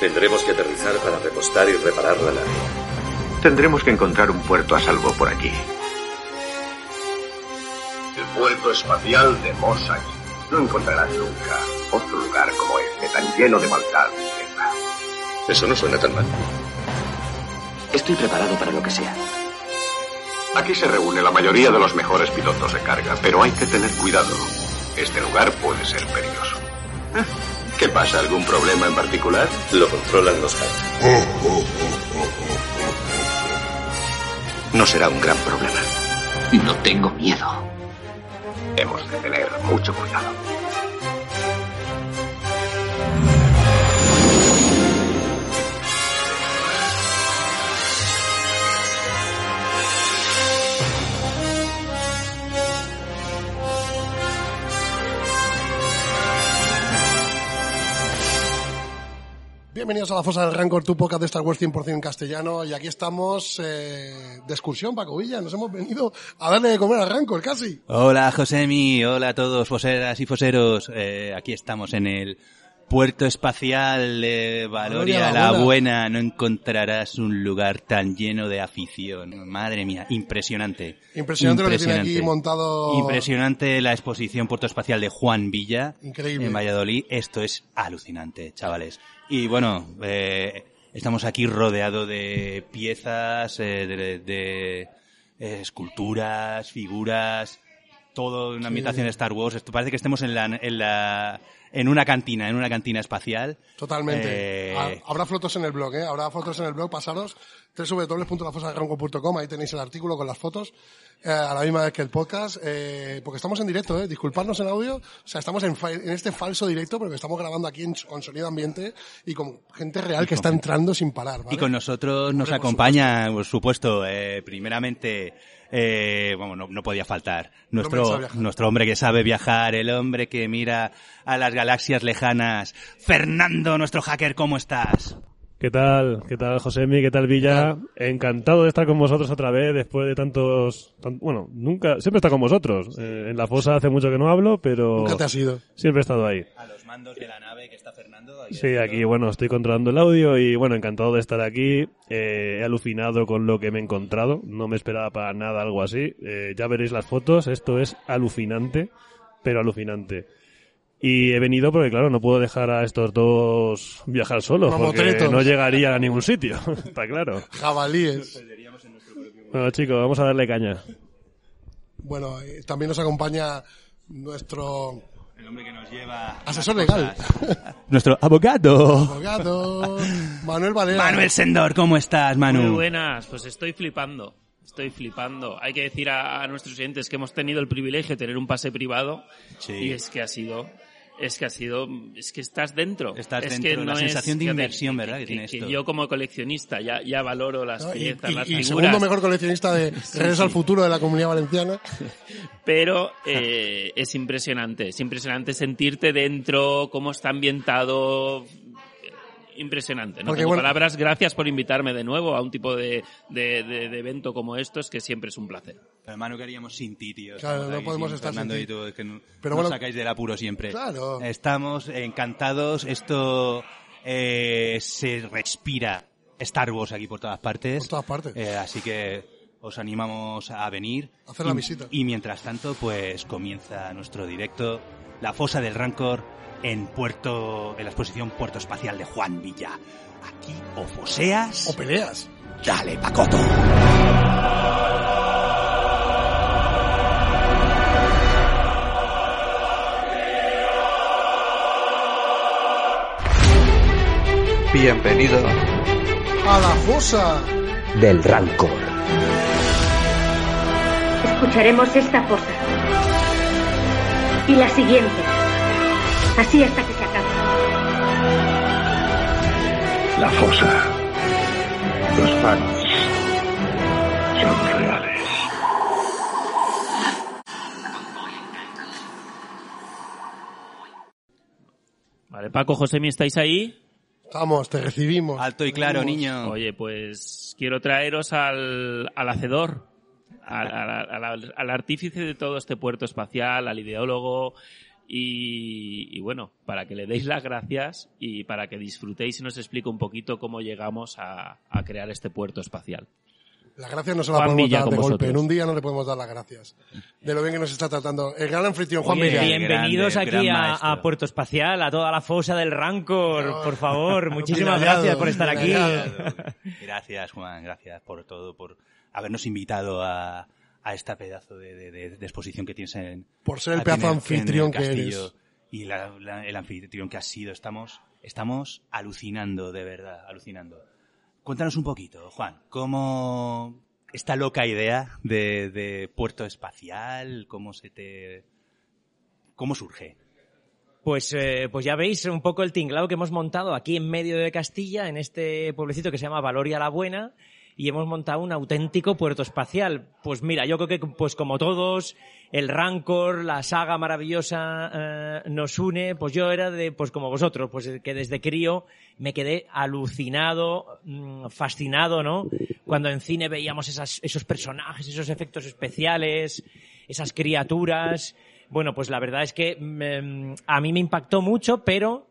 Tendremos que aterrizar para repostar y reparar la nave. Tendremos que encontrar un puerto a salvo por aquí. El puerto espacial de Mos Eisley. No encontrarás nunca otro lugar como este, tan lleno de maldad y guerra. Eso no suena tan mal. Estoy preparado para lo que sea. Aquí se reúne la mayoría de los mejores pilotos de carga, pero hay que tener cuidado. Este lugar puede ser peligroso. ¿Qué pasa? ¿Algún problema en particular? Lo controlan los hackers. No será un gran problema. No tengo miedo. Hemos de tener mucho cuidado. Bienvenidos a La Fosa del Rancor, tu podcast de Star Wars 100% en castellano. Y aquí estamos de excursión, Paco Villa. Nos hemos venido a darle de comer al Rancor, casi. Hola, Josemi. Hola a todos, foseras y foseros. Aquí estamos en el puerto espacial de Valoria la Buena. No encontrarás un lugar tan lleno de afición. Madre mía, impresionante. Impresionante lo que tiene aquí montado. Impresionante la exposición Puerto Espacial de Juan Villa. Increíble. En Valladolid. Esto es alucinante, chavales. Y bueno, estamos aquí rodeado de piezas, de esculturas, figuras, todo una ambientación de Star Wars. Esto parece que estemos en una cantina espacial. Totalmente. Habrá fotos en el blog, habrá fotos en el blog, pasaros www.lafosadelrancor.com, ahí tenéis el artículo con las fotos. A la misma vez que el podcast, porque estamos en directo, disculpadnos en audio, o sea, estamos en este falso directo, pero que estamos grabando aquí con sonido ambiente y con gente real que está entrando sin parar, ¿vale? Y con nosotros nos acompaña, por supuesto, primeramente, no podía faltar, nuestro hombre que sabe viajar, el hombre que mira a las galaxias lejanas, Fernando, nuestro hacker, ¿cómo estás? ¿Qué tal, Josemi? ¿Qué tal, Villa? Encantado de estar con vosotros otra vez después de siempre está con vosotros. Sí. En la fosa hace mucho que no hablo, pero... Nunca te has ido. Siempre he estado ahí. A los mandos de la nave que está Fernando. Sí, aquí, estoy controlando el audio y, encantado de estar aquí. He alucinado con lo que me he encontrado. No me esperaba para nada algo así. Ya veréis las fotos. Esto es alucinante, pero alucinante. Y he venido porque, claro, no puedo dejar a estos dos viajar solos, porque no llegarían a ningún sitio, está claro. Jabalíes. Bueno, chicos, vamos a darle caña. Bueno, también nos acompaña nuestro... El hombre que nos lleva... Asesor legal. Nuestro abogado. Manuel Valera. Manuel Sendor, ¿cómo estás, Manu? Muy buenas, pues estoy flipando. Hay que decir a nuestros oyentes que hemos tenido el privilegio de tener un pase privado y es que estás dentro. La sensación de inversión, ¿verdad? Que yo como coleccionista ya valoro las piezas, las figuras. Y segundo mejor coleccionista de Regreso al Futuro de la Comunidad Valenciana. Pero es impresionante sentirte dentro, cómo está ambientado... Impresionante, no tengo palabras. Gracias por invitarme de nuevo a un tipo de evento como estos, que siempre es un placer. Hermano, queríamos sin ti, tío. Claro, no podemos estar sin ti. Es que nos sacáis del apuro siempre. Claro. Estamos encantados. Esto se respira Star Wars aquí por todas partes. Por todas partes. Así que... Os animamos a venir. A hacer la visita. Y mientras tanto, pues comienza nuestro directo, La Fosa del Rancor, en la exposición Puerto Espacial de Juan Villa. Aquí o foseas... O peleas. ¡Dale, Pacoto! Bienvenido a La Fosa del Rancor. Escucharemos esta fosa y la siguiente, así hasta que se acabe. La fosa, los fans son reales. Vale, Paco, Josemi, ¿estáis ahí? Estamos, te recibimos. Alto y claro, niño. Oye, pues quiero traeros al hacedor. Al artífice de todo este puerto espacial, al ideólogo Y bueno, para que le deis las gracias y para que disfrutéis y nos explique un poquito cómo llegamos a crear este puerto espacial. Las gracias no se las podemos dar de golpe. En un día no le podemos dar las gracias. De lo bien que nos está tratando. El gran anfitrión, Juan Villa. Bienvenidos aquí a Puerto Espacial, a toda la Fosa del Rancor, no, por favor. Muchísimas gracias por estar aquí. Gracias, Juan. Gracias por todo, por habernos invitado a esta pedazo de exposición que tienes en... Por ser el pedazo anfitrión que eres. Y el anfitrión que has sido. Estamos alucinando, de verdad, alucinando. Cuéntanos un poquito, Juan, ¿cómo esta loca idea de puerto espacial, cómo surge? Pues ya veis un poco el tinglado que hemos montado aquí en medio de Castilla, en este pueblecito que se llama Valoria la Buena, y hemos montado un auténtico puerto espacial. Pues mira, yo creo que pues como todos, el Rancor, la saga maravillosa nos une, pues yo era como vosotros, pues que desde crío me quedé alucinado, fascinado, ¿no? Cuando en cine veíamos esos personajes, esos efectos especiales, esas criaturas. Bueno, pues la verdad es que a mí me impactó mucho, pero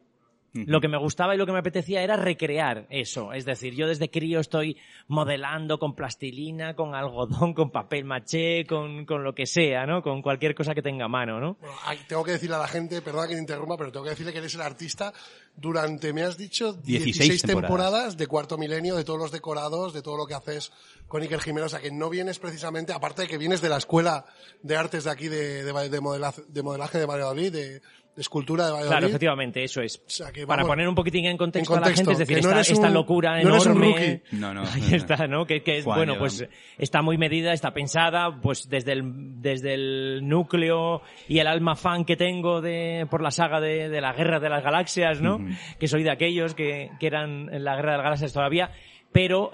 lo que me gustaba y lo que me apetecía era recrear eso. Es decir, yo desde crío estoy modelando con plastilina, con algodón, con papel maché, con lo que sea, ¿no? Con cualquier cosa que tenga a mano, ¿no? Bueno, tengo que decirle a la gente, perdona que te interrumpa, pero tengo que decirle que eres el artista durante, me has dicho, 16 temporadas de Cuarto Milenio, de todos los decorados, de todo lo que haces con Iker Jiménez. O sea, que no vienes precisamente, aparte de que vienes de la Escuela de Artes de aquí, de modelaje de Valladolid, de escultura de Valladolid. Claro, efectivamente, eso es. O sea, que vamos, para poner un poquitín en contexto a la gente, es decir, esta locura enorme. No eres un rookie. Ahí está, ¿no? Que es, Juan, bueno, pues está muy medida, está pensada, pues desde el núcleo y el alma fan que tengo por la saga de la Guerra de las Galaxias, ¿no? Uh-huh. Que soy de aquellos que eran en la Guerra de las Galaxias todavía, pero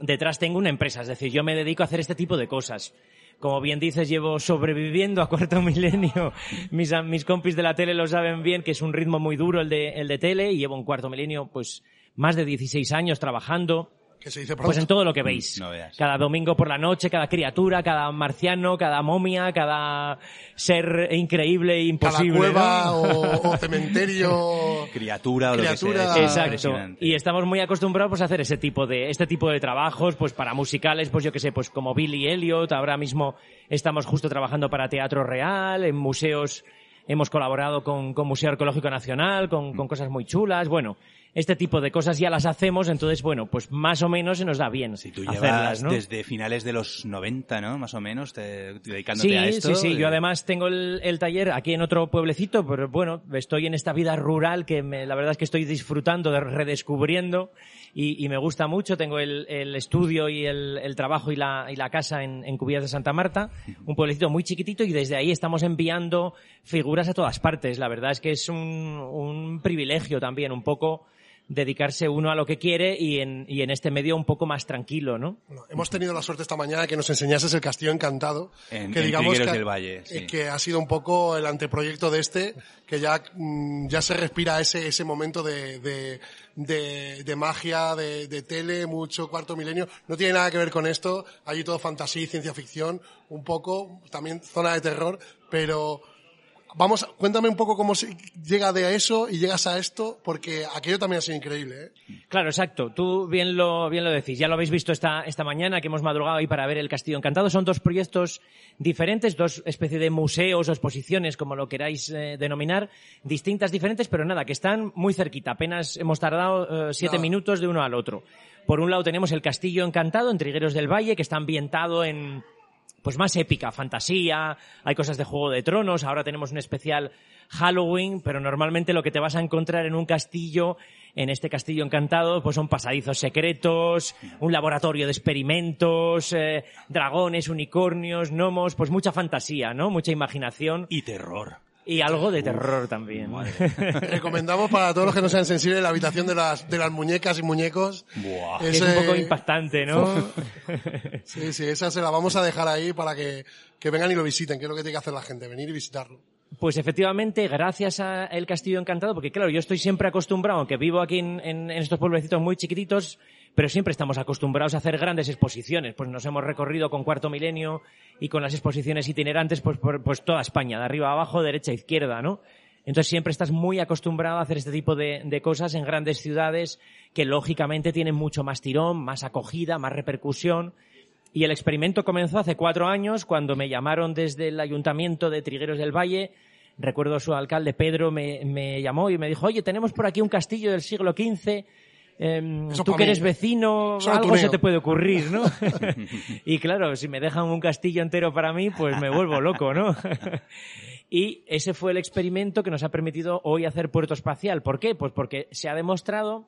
detrás tengo una empresa, es decir, yo me dedico a hacer este tipo de cosas. Como bien dices, llevo sobreviviendo a Cuarto Milenio. Mis compis de la tele lo saben bien, que es un ritmo muy duro el de tele, y llevo en Cuarto Milenio pues más de 16 años trabajando. ¿Qué se dice pronto? Pues en todo lo que veis. No veas. Cada domingo por la noche, cada criatura, cada marciano, cada momia, cada ser increíble e imposible. Cada cueva, ¿no? o cementerio. Criatura o criatura. Lo que sea. Exacto. Y estamos muy acostumbrados pues a hacer este tipo de trabajos, pues para musicales, pues yo que sé, pues como Billy Elliot. Ahora mismo estamos justo trabajando para Teatro Real, en museos. Hemos colaborado con Museo Arqueológico Nacional, con cosas muy chulas. Bueno, este tipo de cosas ya las hacemos, entonces, bueno, pues más o menos se nos da bien hacerlas, ¿no? Desde finales de los 90, ¿no? Más o menos, dedicándote a esto. Sí. Yo además tengo el taller aquí en otro pueblecito, pero bueno, estoy en esta vida rural que la verdad es que estoy disfrutando, redescubriendo, y me gusta mucho. Tengo el estudio y el trabajo y la casa en Cubillas de Santa Marta, un pueblecito muy chiquitito, y desde ahí estamos enviando figuras a todas partes. La verdad es que es un privilegio también, un poco dedicarse uno a lo que quiere y en este medio un poco más tranquilo, ¿no? Bueno, hemos tenido la suerte esta mañana de que nos enseñases el Castillo Encantado, que digamos Trigueros del Valle, sí, que ha sido un poco el anteproyecto de este, que ya se respira ese momento de magia, de tele, mucho Cuarto Milenio. No tiene nada que ver con esto, allí todo fantasía y ciencia ficción, un poco, también zona de terror, pero... Vamos, cuéntame un poco cómo llega de eso y llegas a esto, porque aquello también ha sido increíble, ¿eh? Claro, exacto. Tú bien lo decís. Ya lo habéis visto esta mañana, que hemos madrugado ahí para ver el Castillo Encantado. Son dos proyectos diferentes, dos especies de museos o exposiciones, como lo queráis denominar, distintas, diferentes, pero nada, que están muy cerquita. Apenas hemos tardado 7 minutos de uno al otro. Por un lado tenemos el Castillo Encantado en Trigueros del Valle, que está ambientado en... pues más épica, fantasía, hay cosas de Juego de Tronos, ahora tenemos un especial Halloween, pero normalmente lo que te vas a encontrar en un castillo, en este Castillo Encantado, pues son pasadizos secretos, un laboratorio de experimentos, dragones, unicornios, gnomos, pues mucha fantasía, ¿no? Mucha imaginación. Y terror. Y algo de terror también. Recomendamos para todos los que no sean sensibles la habitación de las muñecas y muñecos. Buah. Es un poco impactante, ¿no? Sí, esa se la vamos a dejar ahí para que vengan y lo visiten, que es lo que tiene que hacer la gente, venir y visitarlo. Pues efectivamente, gracias a El Castillo Encantado, porque claro, yo estoy siempre acostumbrado, aunque vivo aquí en estos pueblecitos muy chiquititos, pero siempre estamos acostumbrados a hacer grandes exposiciones. Pues nos hemos recorrido con Cuarto Milenio y con las exposiciones itinerantes pues toda España, de arriba a abajo, derecha a izquierda, ¿no? Entonces siempre estás muy acostumbrado a hacer este tipo de cosas en grandes ciudades que lógicamente tienen mucho más tirón, más acogida, más repercusión. Y el experimento comenzó hace 4 años cuando me llamaron desde el Ayuntamiento de Trigueros del Valle. Recuerdo su alcalde Pedro me llamó y me dijo: oye, tenemos por aquí un castillo del siglo XV, tú que eres vecino, algo se te puede ocurrir, ¿no? Y claro, si me dejan un castillo entero para mí, pues me vuelvo loco, ¿no? Y ese fue el experimento que nos ha permitido hoy hacer Puerto Espacial. ¿Por qué? Pues porque se ha demostrado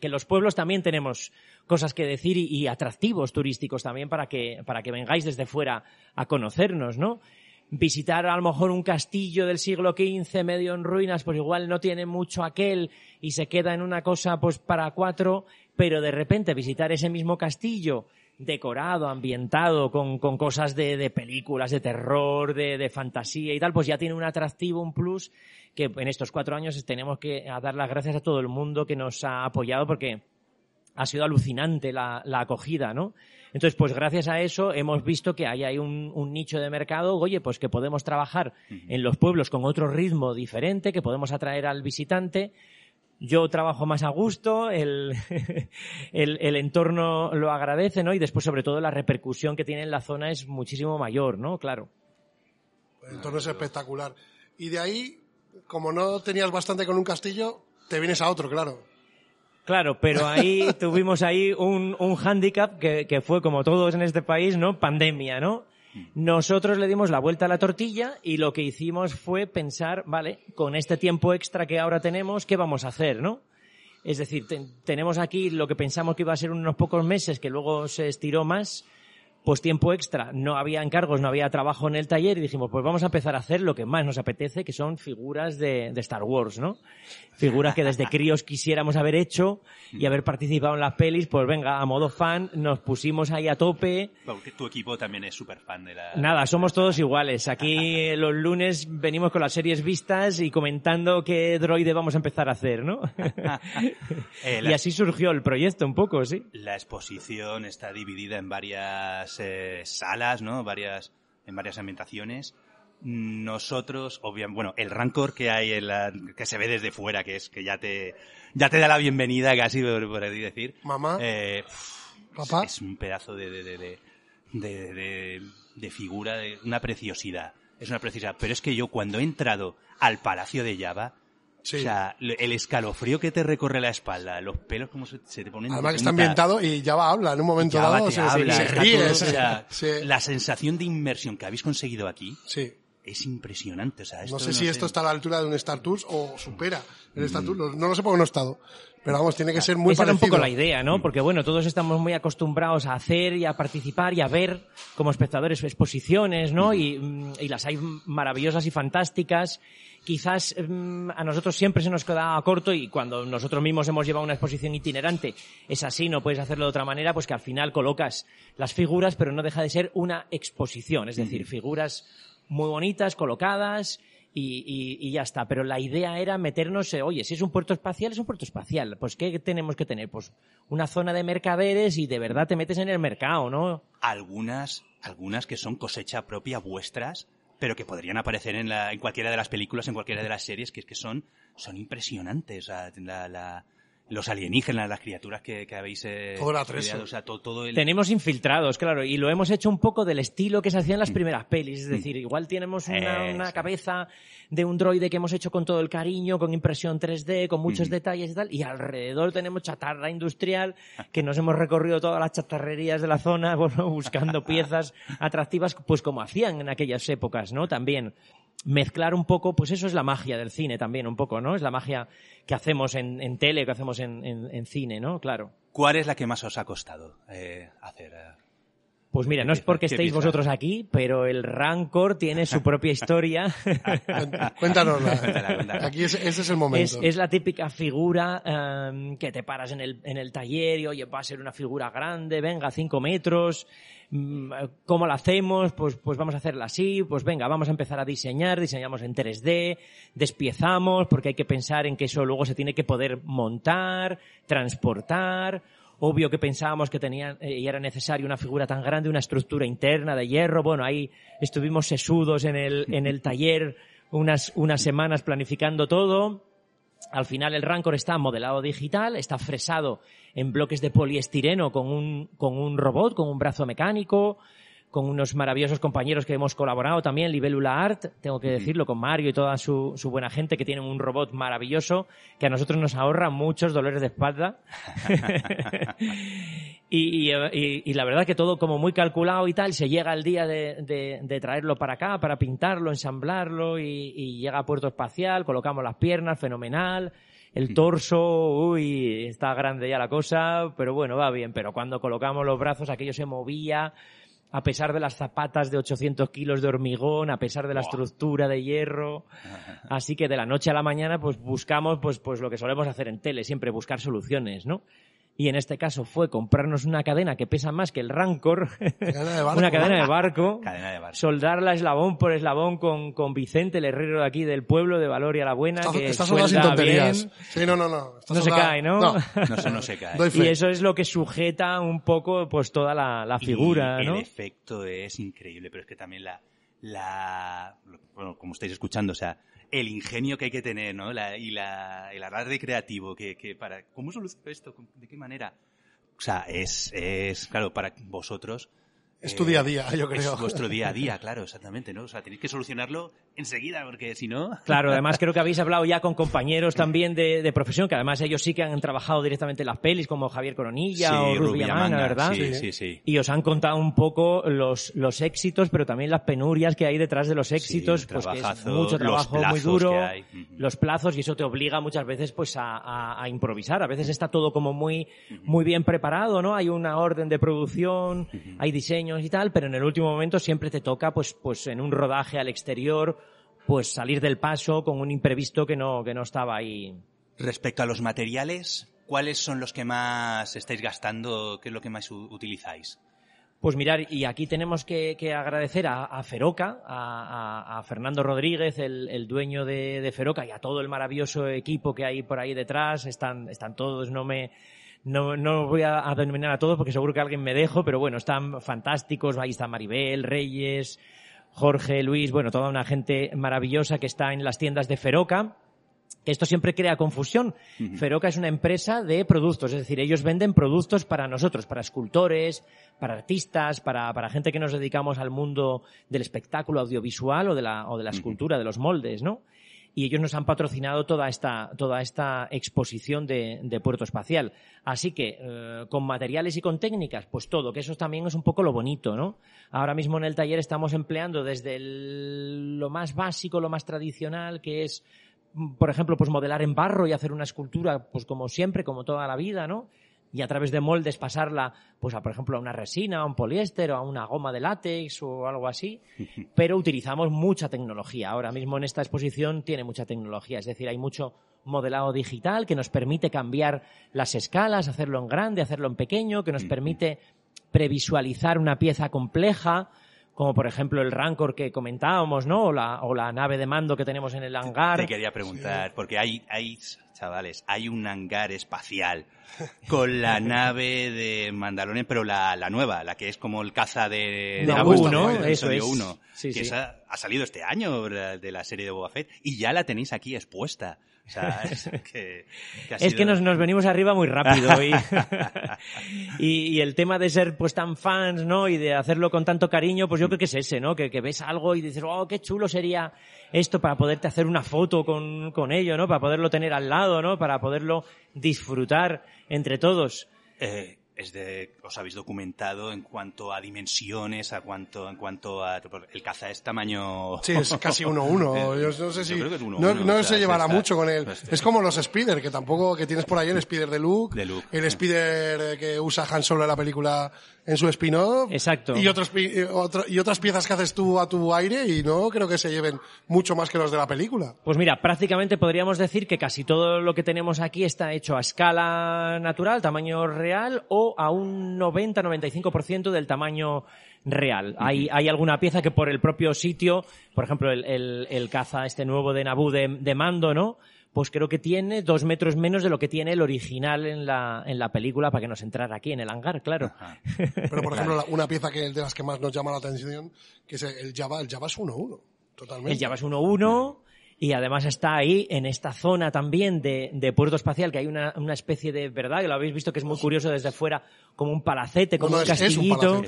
que los pueblos también tenemos cosas que decir y atractivos turísticos también para que vengáis desde fuera a conocernos, ¿no? Visitar a lo mejor un castillo del siglo XV medio en ruinas, pues igual no tiene mucho aquel y se queda en una cosa pues para 4, pero de repente visitar ese mismo castillo decorado, ambientado, con cosas de películas, de terror, de fantasía y tal, pues ya tiene un atractivo, un plus, que en estos 4 años tenemos que dar las gracias a todo el mundo que nos ha apoyado porque ha sido alucinante la acogida, ¿no? Entonces, pues gracias a eso hemos visto que hay un nicho de mercado, oye, pues que podemos trabajar en los pueblos con otro ritmo diferente, que podemos atraer al visitante. Yo trabajo más a gusto, el entorno lo agradece, ¿no? Y después, sobre todo, la repercusión que tiene en la zona es muchísimo mayor, ¿no? Claro. El entorno es espectacular. Y de ahí, como no tenías bastante con un castillo, te vienes a otro, claro. Claro, pero ahí tuvimos un hándicap que fue como todos en este país, ¿no? Pandemia, ¿no? Nosotros le dimos la vuelta a la tortilla y lo que hicimos fue pensar, vale, con este tiempo extra que ahora tenemos, ¿qué vamos a hacer, no? Es decir, tenemos aquí lo que pensamos que iba a ser unos pocos meses, que luego se estiró más, pues tiempo extra. No había encargos, no había trabajo en el taller y dijimos, pues vamos a empezar a hacer lo que más nos apetece, que son figuras de Star Wars, ¿no? Figuras que desde críos quisiéramos haber hecho y haber participado en las pelis, pues venga, a modo fan, nos pusimos ahí a tope. Tu equipo también es súper fan de la... Nada, somos todos iguales. Aquí los lunes venimos con las series vistas y comentando qué droide vamos a empezar a hacer, ¿no? Y así surgió el proyecto un poco, ¿sí? La exposición está dividida en varias salas, ¿no? En varias ambientaciones. Nosotros, obviamente, bueno, el rancor que hay que se ve desde fuera, que ya te da la bienvenida casi, por así decir. Mamá, papá. Es un pedazo de figura, una preciosidad. Es una preciosidad. Pero es que yo cuando he entrado al Palacio de Java, sí. O sea, el escalofrío que te recorre la espalda, los pelos como se te ponen... Además que está ambientado y ya va, habla en un momento dado, se ríe. O sea, sí. La sensación de inmersión que habéis conseguido aquí es impresionante. O sea, esto, no sé si esto está a la altura de un Star Tours o supera el Star Tours, no lo sé porque no he estado. Pero vamos, tiene que ser muy parecido. Esa era un poco la idea, ¿no? Porque bueno, todos estamos muy acostumbrados a hacer y a participar y a ver como espectadores exposiciones, ¿no? Y las hay maravillosas y fantásticas. Quizás a nosotros siempre se nos queda corto y cuando nosotros mismos hemos llevado una exposición itinerante, es así, no puedes hacerlo de otra manera, pues que al final colocas las figuras, pero no deja de ser una exposición. Es decir, figuras muy bonitas, colocadas... Y ya está, pero la idea era meternos, oye, si es un puerto espacial, es un puerto espacial, pues ¿qué tenemos que tener? Pues una zona de mercaderes y de verdad te metes en el mercado, ¿no? Algunas que son cosecha propia vuestras, pero que podrían aparecer en cualquiera de las películas, en cualquiera de las series, que es que son impresionantes, o sea, los alienígenas, las criaturas que habéis creado, o sea, todo el... Tenemos infiltrados, claro, y lo hemos hecho un poco del estilo que se hacían las primeras pelis, es decir, igual tenemos una cabeza de un droide que hemos hecho con todo el cariño, con impresión 3D, con muchos detalles y tal, y alrededor tenemos chatarra industrial, que nos hemos recorrido todas las chatarrerías de la zona, bueno, buscando piezas atractivas, pues como hacían en aquellas épocas, ¿no? También mezclar un poco, pues eso es la magia del cine también, un poco, ¿no? Es la magia que hacemos en tele, que hacemos en cine, ¿no? Claro. ¿Cuál es la que más os ha costado hacer? Pues mira, no es porque estéis vosotros aquí, pero el Rancor tiene su propia historia. Cuéntanosla. Cuéntala. Aquí ese es el momento. Es la típica figura que te paras en el taller y, oye, va a ser una figura grande, venga, 5 metros... ¿Cómo la hacemos? Pues vamos a hacerla así, pues venga, vamos a empezar a diseñar, diseñamos en 3D, despiezamos, porque hay que pensar en que eso luego se tiene que poder montar, transportar, obvio que pensábamos que tenían y era necesario una figura tan grande, una estructura interna de hierro. Bueno, ahí estuvimos sesudos en el taller unas semanas planificando todo. Al final el Rancor está modelado digital, está fresado en bloques de poliestireno con un robot, con un brazo mecánico, con unos maravillosos compañeros que hemos colaborado también, Libélula Art, tengo que decirlo, con Mario y toda su buena gente, que tienen un robot maravilloso que a nosotros nos ahorra muchos dolores de espalda. Y la verdad que todo como muy calculado y tal, se llega el día de traerlo para acá, para pintarlo, ensamblarlo, y llega a Puerto Espacial, colocamos las piernas, fenomenal, el torso, uy, está grande ya la cosa, pero bueno, va bien. Pero cuando colocamos los brazos, aquello se movía, a pesar de las zapatas de 800 kilos de hormigón, a pesar de la estructura de hierro. Así que de la noche a la mañana pues buscamos pues lo que solemos hacer en tele, siempre buscar soluciones, ¿no? Y en este caso fue comprarnos una cadena que pesa más que el Rancor, una cadena de barco, soldarla eslabón por eslabón con Vicente, el herrero de aquí del pueblo, de Valoria la Buena, que estás suelda tonterías. Bien. Sí, no. Se cae, ¿no? No se cae. Y eso es lo que sujeta un poco pues toda la figura, y ¿no? El efecto es increíble, pero es que también bueno, como estáis escuchando, o sea, el ingenio que hay que tener, ¿no? El alarde creativo que para... ¿Cómo soluciono esto? ¿De qué manera? O sea, es claro, para vosotros... Es tu día a día, yo creo. Es vuestro día a día, claro, exactamente, ¿no? O sea, tenéis que solucionarlo enseguida, porque si no... Claro, además creo que habéis hablado ya con compañeros también de profesión, que además ellos sí que han trabajado directamente en las pelis, como Javier Coronilla o Rubiamanga, ¿verdad? Sí. Y os han contado un poco los éxitos, pero también las penurias que hay detrás de los éxitos, sí, pues que es mucho trabajo muy duro, los plazos, y eso te obliga muchas veces pues a improvisar. A veces está todo como muy bien preparado, ¿no? Hay una orden de producción, hay diseño y tal, pero en el último momento siempre te toca pues en un rodaje al exterior pues salir del paso con un imprevisto que no estaba ahí. Respecto a los materiales, ¿cuáles son los que más estáis gastando? ¿Qué es lo que más utilizáis? Pues mirar, y aquí tenemos que agradecer a Feroca, a Fernando Rodríguez, el dueño de Feroca, y a todo el maravilloso equipo que hay por ahí detrás. Están todos, no voy a denominar a todos porque seguro que alguien me dejo, pero bueno, están fantásticos. Ahí está Maribel, Reyes, Jorge, Luis, bueno, toda una gente maravillosa que está en las tiendas de Feroca. Esto siempre crea confusión. Feroca es una empresa de productos, es decir, ellos venden productos para nosotros, para escultores, para artistas, para gente que nos dedicamos al mundo del espectáculo audiovisual o de la escultura, de los moldes, ¿no? Y ellos nos han patrocinado toda esta exposición de Puerto Espacial. Así que, con materiales y con técnicas, pues todo, que eso también es un poco lo bonito, ¿no? Ahora mismo en el taller estamos empleando desde lo más básico, lo más tradicional, que es, por ejemplo, pues modelar en barro y hacer una escultura, pues como siempre, como toda la vida, ¿no? Y a través de moldes pasarla, pues por ejemplo, a una resina, a un poliéster, o a una goma de látex o algo así. Pero utilizamos mucha tecnología. Ahora mismo en esta exposición tiene mucha tecnología. Es decir, hay mucho modelado digital que nos permite cambiar las escalas, hacerlo en grande, hacerlo en pequeño, que nos permite previsualizar una pieza compleja, como por ejemplo el Rancor que comentábamos, ¿no? O la nave de mando que tenemos en el hangar. Te quería preguntar, porque hay chavales, hay un hangar espacial con la nave de Mandalorian, pero la nueva, la que es como el caza de Grogu, ¿no? Eso es. 1, sí, que sí. Esa ha salido este año de la serie de Boba Fett y ya la tenéis aquí expuesta. O sea, es que ha sido... Es que nos venimos arriba muy rápido y el tema de ser pues tan fans, ¿no? Y de hacerlo con tanto cariño, pues yo creo que es ese, ¿no? Que ves algo y dices, oh, qué chulo sería esto para poderte hacer una foto con ello, ¿no? Para poderlo tener al lado, ¿no? Para poderlo disfrutar entre todos. Os habéis documentado en cuanto a dimensiones, en cuanto a el caza es tamaño... Sí, es casi 1-1. Yo no sé si... Yo creo que es 1-1. No se llevará mucho con él. Es como los speeder, que tampoco... Que tienes por ahí el speeder de Luke. El speeder que usa Han Solo en la película en su spin-off. Exacto. Y otras piezas que haces tú a tu aire, y no creo que se lleven mucho más que los de la película. Pues mira, prácticamente podríamos decir que casi todo lo que tenemos aquí está hecho a escala natural, tamaño real, o a un 90-95% del tamaño real. Hay alguna pieza que por el propio sitio, por ejemplo el caza este nuevo de Naboo de mando, ¿no? pues creo que tiene 2 metros menos de lo que tiene el original en la película, para que nos entrara aquí en el hangar, claro. Ajá. Pero, por ejemplo, una pieza que de las que más nos llama la atención, que es el Java es 1-1, totalmente. El Java es 1-1 y además está ahí, en esta zona también de puerto espacial, que hay una especie de, ¿verdad?, que lo habéis visto, que es muy curioso desde fuera, como un palacete, como un castillito,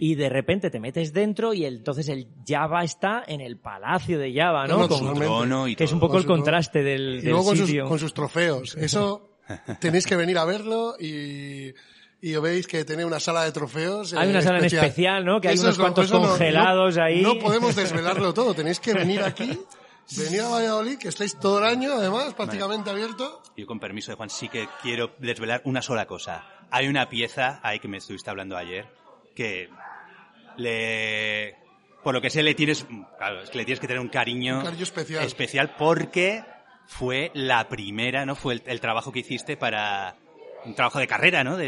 y de repente te metes dentro y entonces el Java está en el palacio de Java, ¿no? Con su trono y todo. Que es un poco el contraste del sitio. Y luego con sus trofeos. Eso tenéis que venir a verlo y veis que tiene una sala de trofeos. Hay una sala especial. En especial, ¿no? Que hay unos cuantos congelados ahí. No podemos desvelarlo todo, tenéis que venir aquí. Venid a Valladolid, que estáis todo el año, además, prácticamente abierto. Yo, con permiso de Juan, sí que quiero desvelar una sola cosa. Hay una pieza, ahí que me estuviste hablando ayer, que por lo que sé, le tienes que tener un cariño especial, porque fue la primera, ¿no? Fue el trabajo que hiciste para... Un trabajo de carrera, ¿no?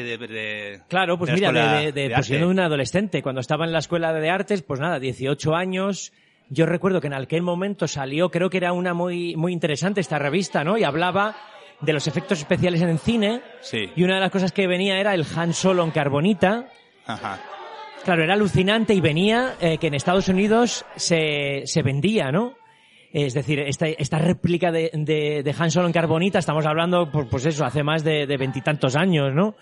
Claro, pues mira, siendo un adolescente, cuando estaba en la escuela de artes, pues nada, 18 años... Yo recuerdo que en aquel momento salió, creo que era una muy muy interesante esta revista, ¿no? Y hablaba de los efectos especiales en cine. Sí. Y una de las cosas que venía era el Han Solo en carbonita. Ajá. Claro, era alucinante y venía que en Estados Unidos se vendía, ¿no? Es decir, esta réplica de Han Solo en carbonita, estamos hablando, pues eso, hace más de 20 y tantos años, ¿no?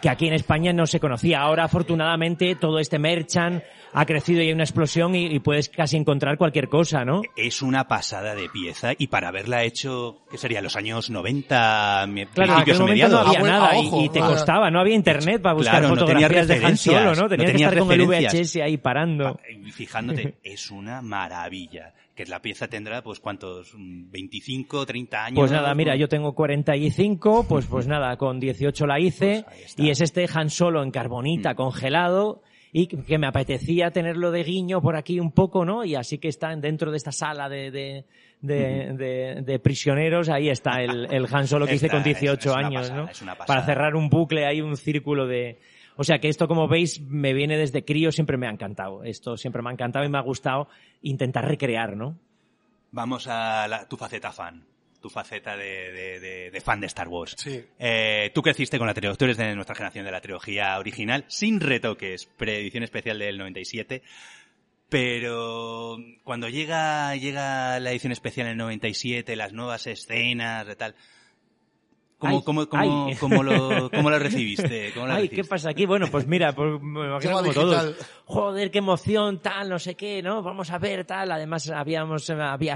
Que aquí en España no se conocía. Ahora, afortunadamente, todo este merchan ha crecido y hay una explosión y puedes casi encontrar cualquier cosa, ¿no? Es una pasada de pieza, y para haberla hecho, ¿qué sería? Los años 90, claro, principios o mediados. No había nada, ojo, y te costaba, no había internet para buscar, claro, fotografías no de Han Solo, ¿no? Tenías que estar con el VHS ahí parando. Fijándote, es una maravilla. Que la pieza tendrá, pues, ¿cuántos? 25, 30 años. Pues nada, mira, yo tengo 45, pues nada, con 18 la hice, pues y es este Han Solo en carbonita congelado, y que me apetecía tenerlo de guiño por aquí un poco, ¿no? Y así que está dentro de esta sala de prisioneros, ahí está el Han Solo que hice con 18 años, pasada, ¿no? Para cerrar un bucle, hay un círculo de... O sea que esto, como veis, me viene desde crío, siempre me ha encantado. Esto siempre me ha encantado y me ha gustado intentar recrear, ¿no? Vamos a tu faceta fan, tu faceta de fan de Star Wars. Sí. Tú creciste con la trilogía, tú eres de nuestra generación de la trilogía original, sin retoques, preedición especial del 97, pero cuando llega la edición especial del 97, las nuevas escenas de tal... ¿Cómo lo recibiste? ¿Qué pasa aquí? Bueno, pues mira, me imagino como todos. Joder, qué emoción, tal, no sé qué, ¿no? Vamos a ver, tal. Además, había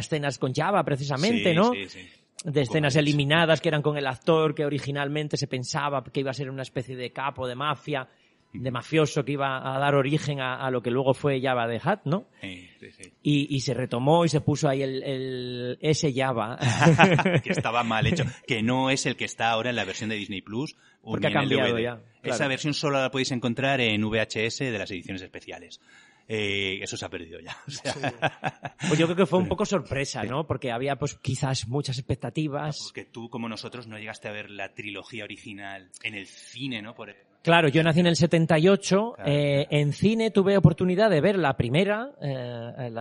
escenas con Java, precisamente, sí, ¿no? Sí, sí. De escenas eliminadas que eran con el actor que originalmente se pensaba que iba a ser una especie de capo, de mafia, de mafioso, que iba a dar origen a lo que luego fue Jabba the Hutt, ¿no? Sí, sí, sí. Y se retomó y se puso ahí ese Jabba. Que estaba mal hecho, que no es el que está ahora en la versión de Disney Plus. Porque ha cambiado ya. Claro. Esa versión solo la podéis encontrar en VHS de las ediciones especiales. Eso se ha perdido ya. O sea. Sí. Pues yo creo que fue un poco sorpresa, ¿no? Porque había, pues, quizás muchas expectativas. Porque tú, como nosotros, no llegaste a ver la trilogía original en el cine, ¿no? Claro, yo nací en el 78. Claro, claro. En cine tuve oportunidad de ver la primera, la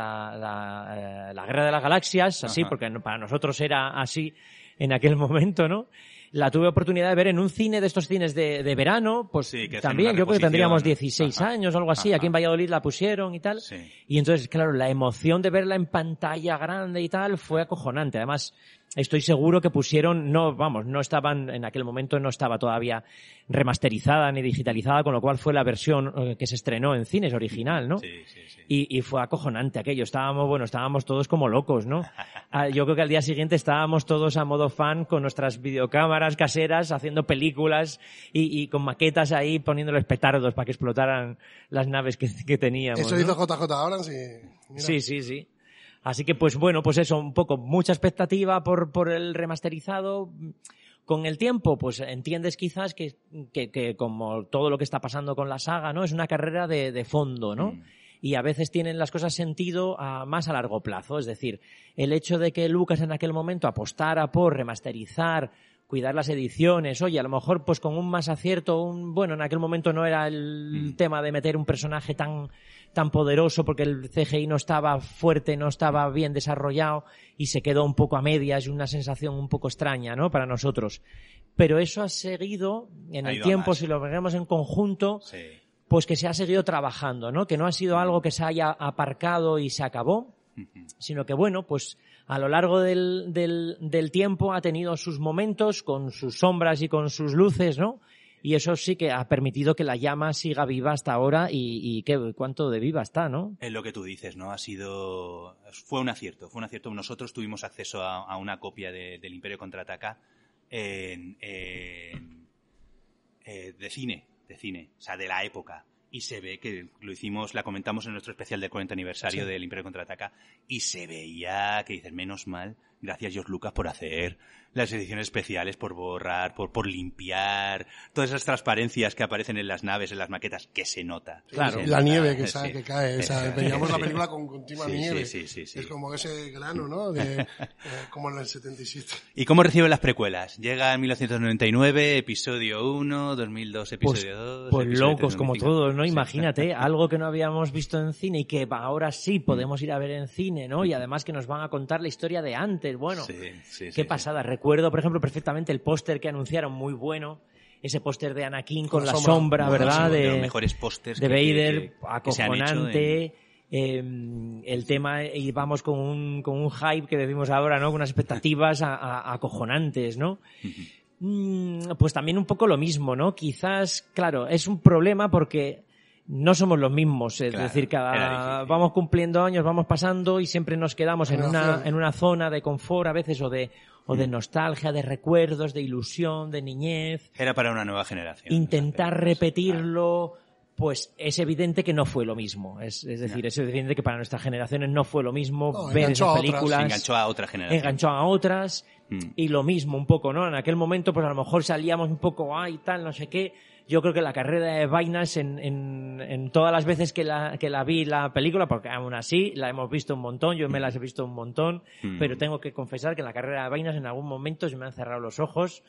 Guerra de las Galaxias, así, ajá, porque para nosotros era así en aquel momento, ¿no? La tuve oportunidad de ver en un cine de estos cines de verano, pues sí, que también, yo creo que tendríamos 16 ajá, años o algo así, ajá, aquí en Valladolid la pusieron y tal. Sí. Y entonces, claro, la emoción de verla en pantalla grande y tal fue acojonante. Además, estoy seguro que pusieron, no estaban, en aquel momento no estaba todavía remasterizada ni digitalizada, con lo cual fue la versión que se estrenó en cines original, ¿no? Sí, sí, sí. Y fue acojonante aquello. Estábamos todos como locos, ¿no? Yo creo que al día siguiente estábamos todos a modo fan con nuestras videocámaras caseras haciendo películas y con maquetas ahí poniéndoles petardos para que explotaran las naves que teníamos. Eso, ¿no? Hizo JJ ahora, sí. Mira. Sí, sí, sí. Así que, pues bueno, pues eso, un poco, mucha expectativa por el remasterizado. Con el tiempo, pues entiendes quizás que como todo lo que está pasando con la saga, ¿no? Es una carrera de fondo, ¿no? Y a veces tienen las cosas sentido más a largo plazo. Es decir, el hecho de que Lucas en aquel momento apostara por remasterizar, cuidar las ediciones, oye, a lo mejor pues con un más acierto, en aquel momento no era el tema de meter un personaje tan tan poderoso porque el CGI no estaba fuerte, no estaba bien desarrollado y se quedó un poco a medias y una sensación un poco extraña, ¿no?, para nosotros. Pero eso ha seguido en el tiempo, si lo vemos en conjunto, sí, pues que se ha seguido trabajando, ¿no?, que no ha sido algo que se haya aparcado y se acabó, sino que, bueno, pues a lo largo del tiempo ha tenido sus momentos con sus sombras y con sus luces, ¿no? Y eso sí que ha permitido que la llama siga viva hasta ahora y que cuánto de viva está, ¿no? Es lo que tú dices, ¿no? Fue un acierto, fue un acierto. Nosotros tuvimos acceso a una copia del Imperio Contraataca de cine, o sea, de la época. Y se ve que la comentamos en nuestro especial del 40 aniversario del Imperio Contraataca, y se veía que dices, menos mal, gracias George Lucas por hacer las ediciones especiales, por borrar, por limpiar, todas esas transparencias que aparecen en las naves, en las maquetas, que se nota. Claro, la nieve que cae, o sea, veíamos la película con continua nieve, sí. Es como ese grano, ¿no?, como en el 77. ¿Y cómo reciben las precuelas? Llega en 1999, episodio 1, 2002, episodio 2... Pues locos como todos, ¿no? Imagínate, algo que no habíamos visto en cine y que ahora sí podemos ir a ver en cine, ¿no? Y además que nos van a contar la historia de antes, bueno, qué pasada. Recuerdo, por ejemplo, perfectamente el póster que anunciaron, muy bueno, ese póster de Anakin con la sombra, ¿verdad? De los mejores pósters de Vader, acojonante. El tema, y vamos con un hype que decimos ahora, ¿no?, con unas expectativas acojonantes, ¿no? Pues también un poco lo mismo, ¿no? Quizás, claro, es un problema porque no somos los mismos, es decir, vamos cumpliendo años, vamos pasando y siempre nos quedamos en una zona de confort a veces, o de nostalgia, de recuerdos, de ilusión, de niñez. Era para una nueva generación. Intentar repetirlo, pues es evidente que no fue lo mismo. Es decir, es evidente que para nuestras generaciones no fue lo mismo ver esas películas. Enganchó a otras y lo mismo un poco, ¿no? En aquel momento, pues a lo mejor salíamos un poco, no sé qué. Yo creo que la carrera de Vainas en todas las veces que la vi la película, porque aún así la hemos visto un montón, yo me las he visto un montón, pero tengo que confesar que en la carrera de Vainas en algún momento se me han cerrado los ojos.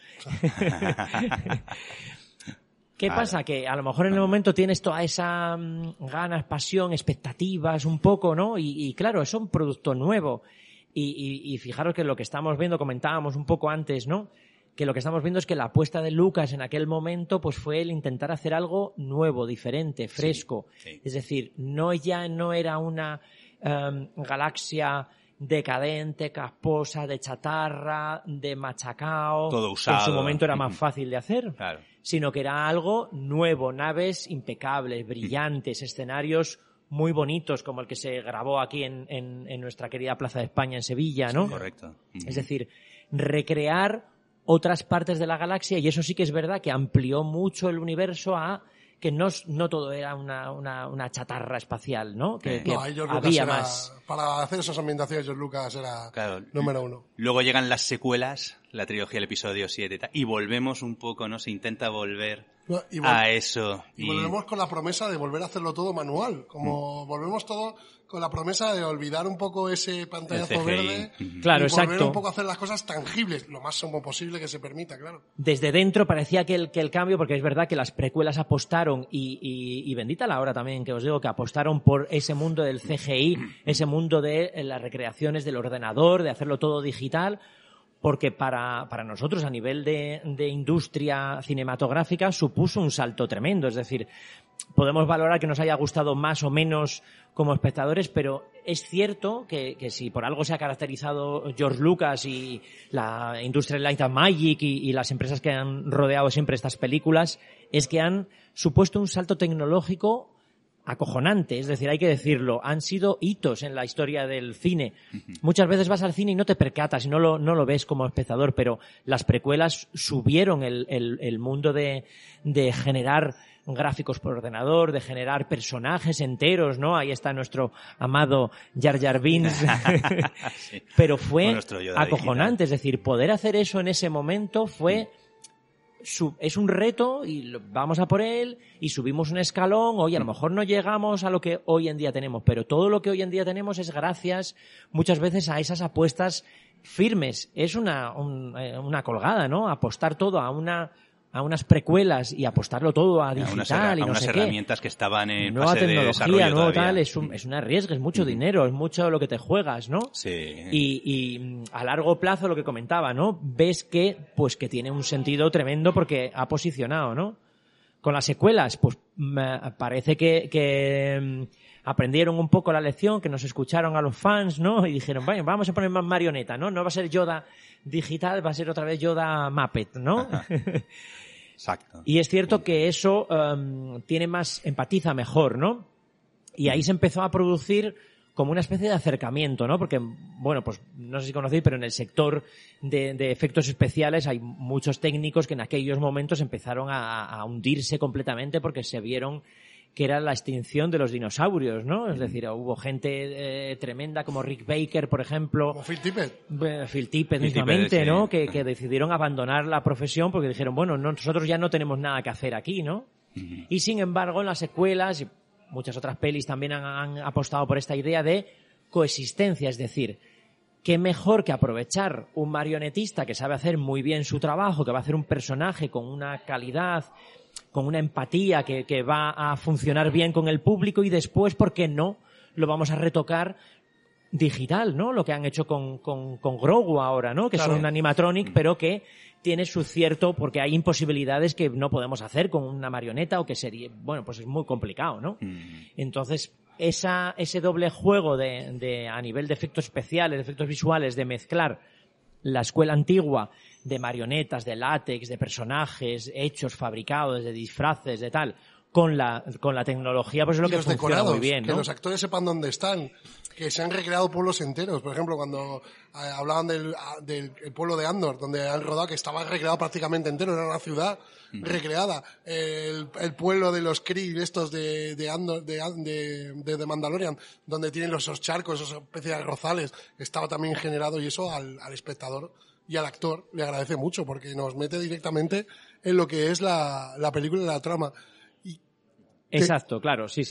¿Qué pasa? Que a lo mejor en el momento tienes toda esa ganas, pasión, expectativas un poco, ¿no? Y claro, es un producto nuevo. Y fijaros que lo que estamos viendo, comentábamos un poco antes, ¿no?, que lo que estamos viendo es que la apuesta de Lucas en aquel momento pues fue el intentar hacer algo nuevo, diferente, fresco. Sí. Es decir, ya no era una galaxia decadente, casposa, de chatarra, de machacao. Todo usado. En su momento era más fácil de hacer. Claro. Sino que era algo nuevo, naves impecables, brillantes, escenarios muy bonitos, como el que se grabó aquí en nuestra querida Plaza de España en Sevilla, ¿no? Sí, correcto. Es decir, recrear otras partes de la galaxia, y eso sí que es verdad que amplió mucho el universo a que no todo era una chatarra espacial, ¿no? Que había más. Para hacer esas ambientaciones, George Lucas era número uno. Luego llegan las secuelas, la trilogía del episodio 7, y volvemos un poco, ¿no? Se intenta volver a eso. Y volvemos con la promesa de volver a hacerlo todo manual, como volvemos todo con la promesa de olvidar un poco ese pantallazo verde, claro, y volver un poco a hacer las cosas tangibles, lo más como posible que se permita, claro. Desde dentro parecía que el cambio, porque es verdad que las precuelas apostaron, y bendita la hora también que os digo, que apostaron por ese mundo del CGI, ese mundo de las recreaciones del ordenador, de hacerlo todo digital, porque para nosotros a nivel de industria cinematográfica supuso un salto tremendo, es decir, podemos valorar que nos haya gustado más o menos como espectadores, pero es cierto que si por algo se ha caracterizado George Lucas y la industria de Light and Magic y las empresas que han rodeado siempre estas películas, es que han supuesto un salto tecnológico acojonante, es decir, hay que decirlo, han sido hitos en la historia del cine. Muchas veces vas al cine y no te percatas y no lo ves como espectador, pero las precuelas subieron el mundo de generar gráficos por ordenador, de generar personajes enteros, ¿no? Ahí está nuestro amado Jar Jar Binks. Pero fue acojonante, es decir, poder hacer eso en ese momento fue... Es un reto y vamos a por él y subimos un escalón. Hoy a lo mejor no llegamos a lo que hoy en día tenemos, pero todo lo que hoy en día tenemos es gracias muchas veces a esas apuestas firmes. Es una colgada, ¿no? Apostar todo a una a unas precuelas y apostarlo todo a digital y no sé qué. A unas herramientas que estaban en fase de desarrollo todavía. Es un arriesgue, es mucho dinero, es mucho lo que te juegas, ¿no? Sí. Y a largo plazo, lo que comentaba, ¿no? Ves que, pues, que tiene un sentido tremendo porque ha posicionado, ¿no? Con las secuelas, pues, parece que aprendieron un poco la lección, que nos escucharon a los fans, ¿no? Y dijeron, vaya, vamos a poner más marioneta, ¿no? No va a ser Yoda digital, va a ser otra vez Yoda Muppet, ¿no? Exacto. Y es cierto que eso tiene más, empatiza mejor, ¿no? Y ahí se empezó a producir como una especie de acercamiento, ¿no? Porque, bueno, pues no sé si conocéis, pero en el sector de efectos especiales hay muchos técnicos que en aquellos momentos empezaron a hundirse completamente porque se vieron que era la extinción de los dinosaurios, ¿no? Es decir, hubo gente tremenda como Rick Baker, por ejemplo. Como Phil Tippett. Phil Tippett, mismamente, sí. ¿No? Que decidieron abandonar la profesión porque dijeron, bueno, nosotros ya no tenemos nada que hacer aquí, ¿no? Uh-huh. Y sin embargo, en las secuelas y muchas otras pelis también han apostado por esta idea de coexistencia. Es decir, qué mejor que aprovechar un marionetista que sabe hacer muy bien su trabajo, que va a hacer un personaje con una calidad, con una empatía que va a funcionar bien con el público, y después, ¿por qué no?, lo vamos a retocar digital, ¿no? Lo que han hecho con Grogu ahora, ¿no? Que claro, son un animatronic, pero que tiene su cierto, porque hay imposibilidades que no podemos hacer con una marioneta o que sería, bueno, pues es muy complicado, ¿no? Entonces, ese doble juego de a nivel de efectos especiales, de efectos visuales, de mezclar la escuela antigua de marionetas, de látex, de personajes hechos, fabricados, de disfraces, de tal, con la tecnología, pues es lo que funciona decorados, muy bien, ¿no? Que los actores sepan dónde están, que se han recreado pueblos enteros. Por ejemplo, cuando hablaban del pueblo de Andor, donde han rodado, que estaba recreado prácticamente entero, era una ciudad recreada. El pueblo de los Kree, estos de Andor, de Mandalorian, donde tienen esos charcos, esas especies de rozales, estaba también generado, y eso al espectador y al actor le agradece mucho porque nos mete directamente en lo que es la película y la trama. Exacto, claro, sí.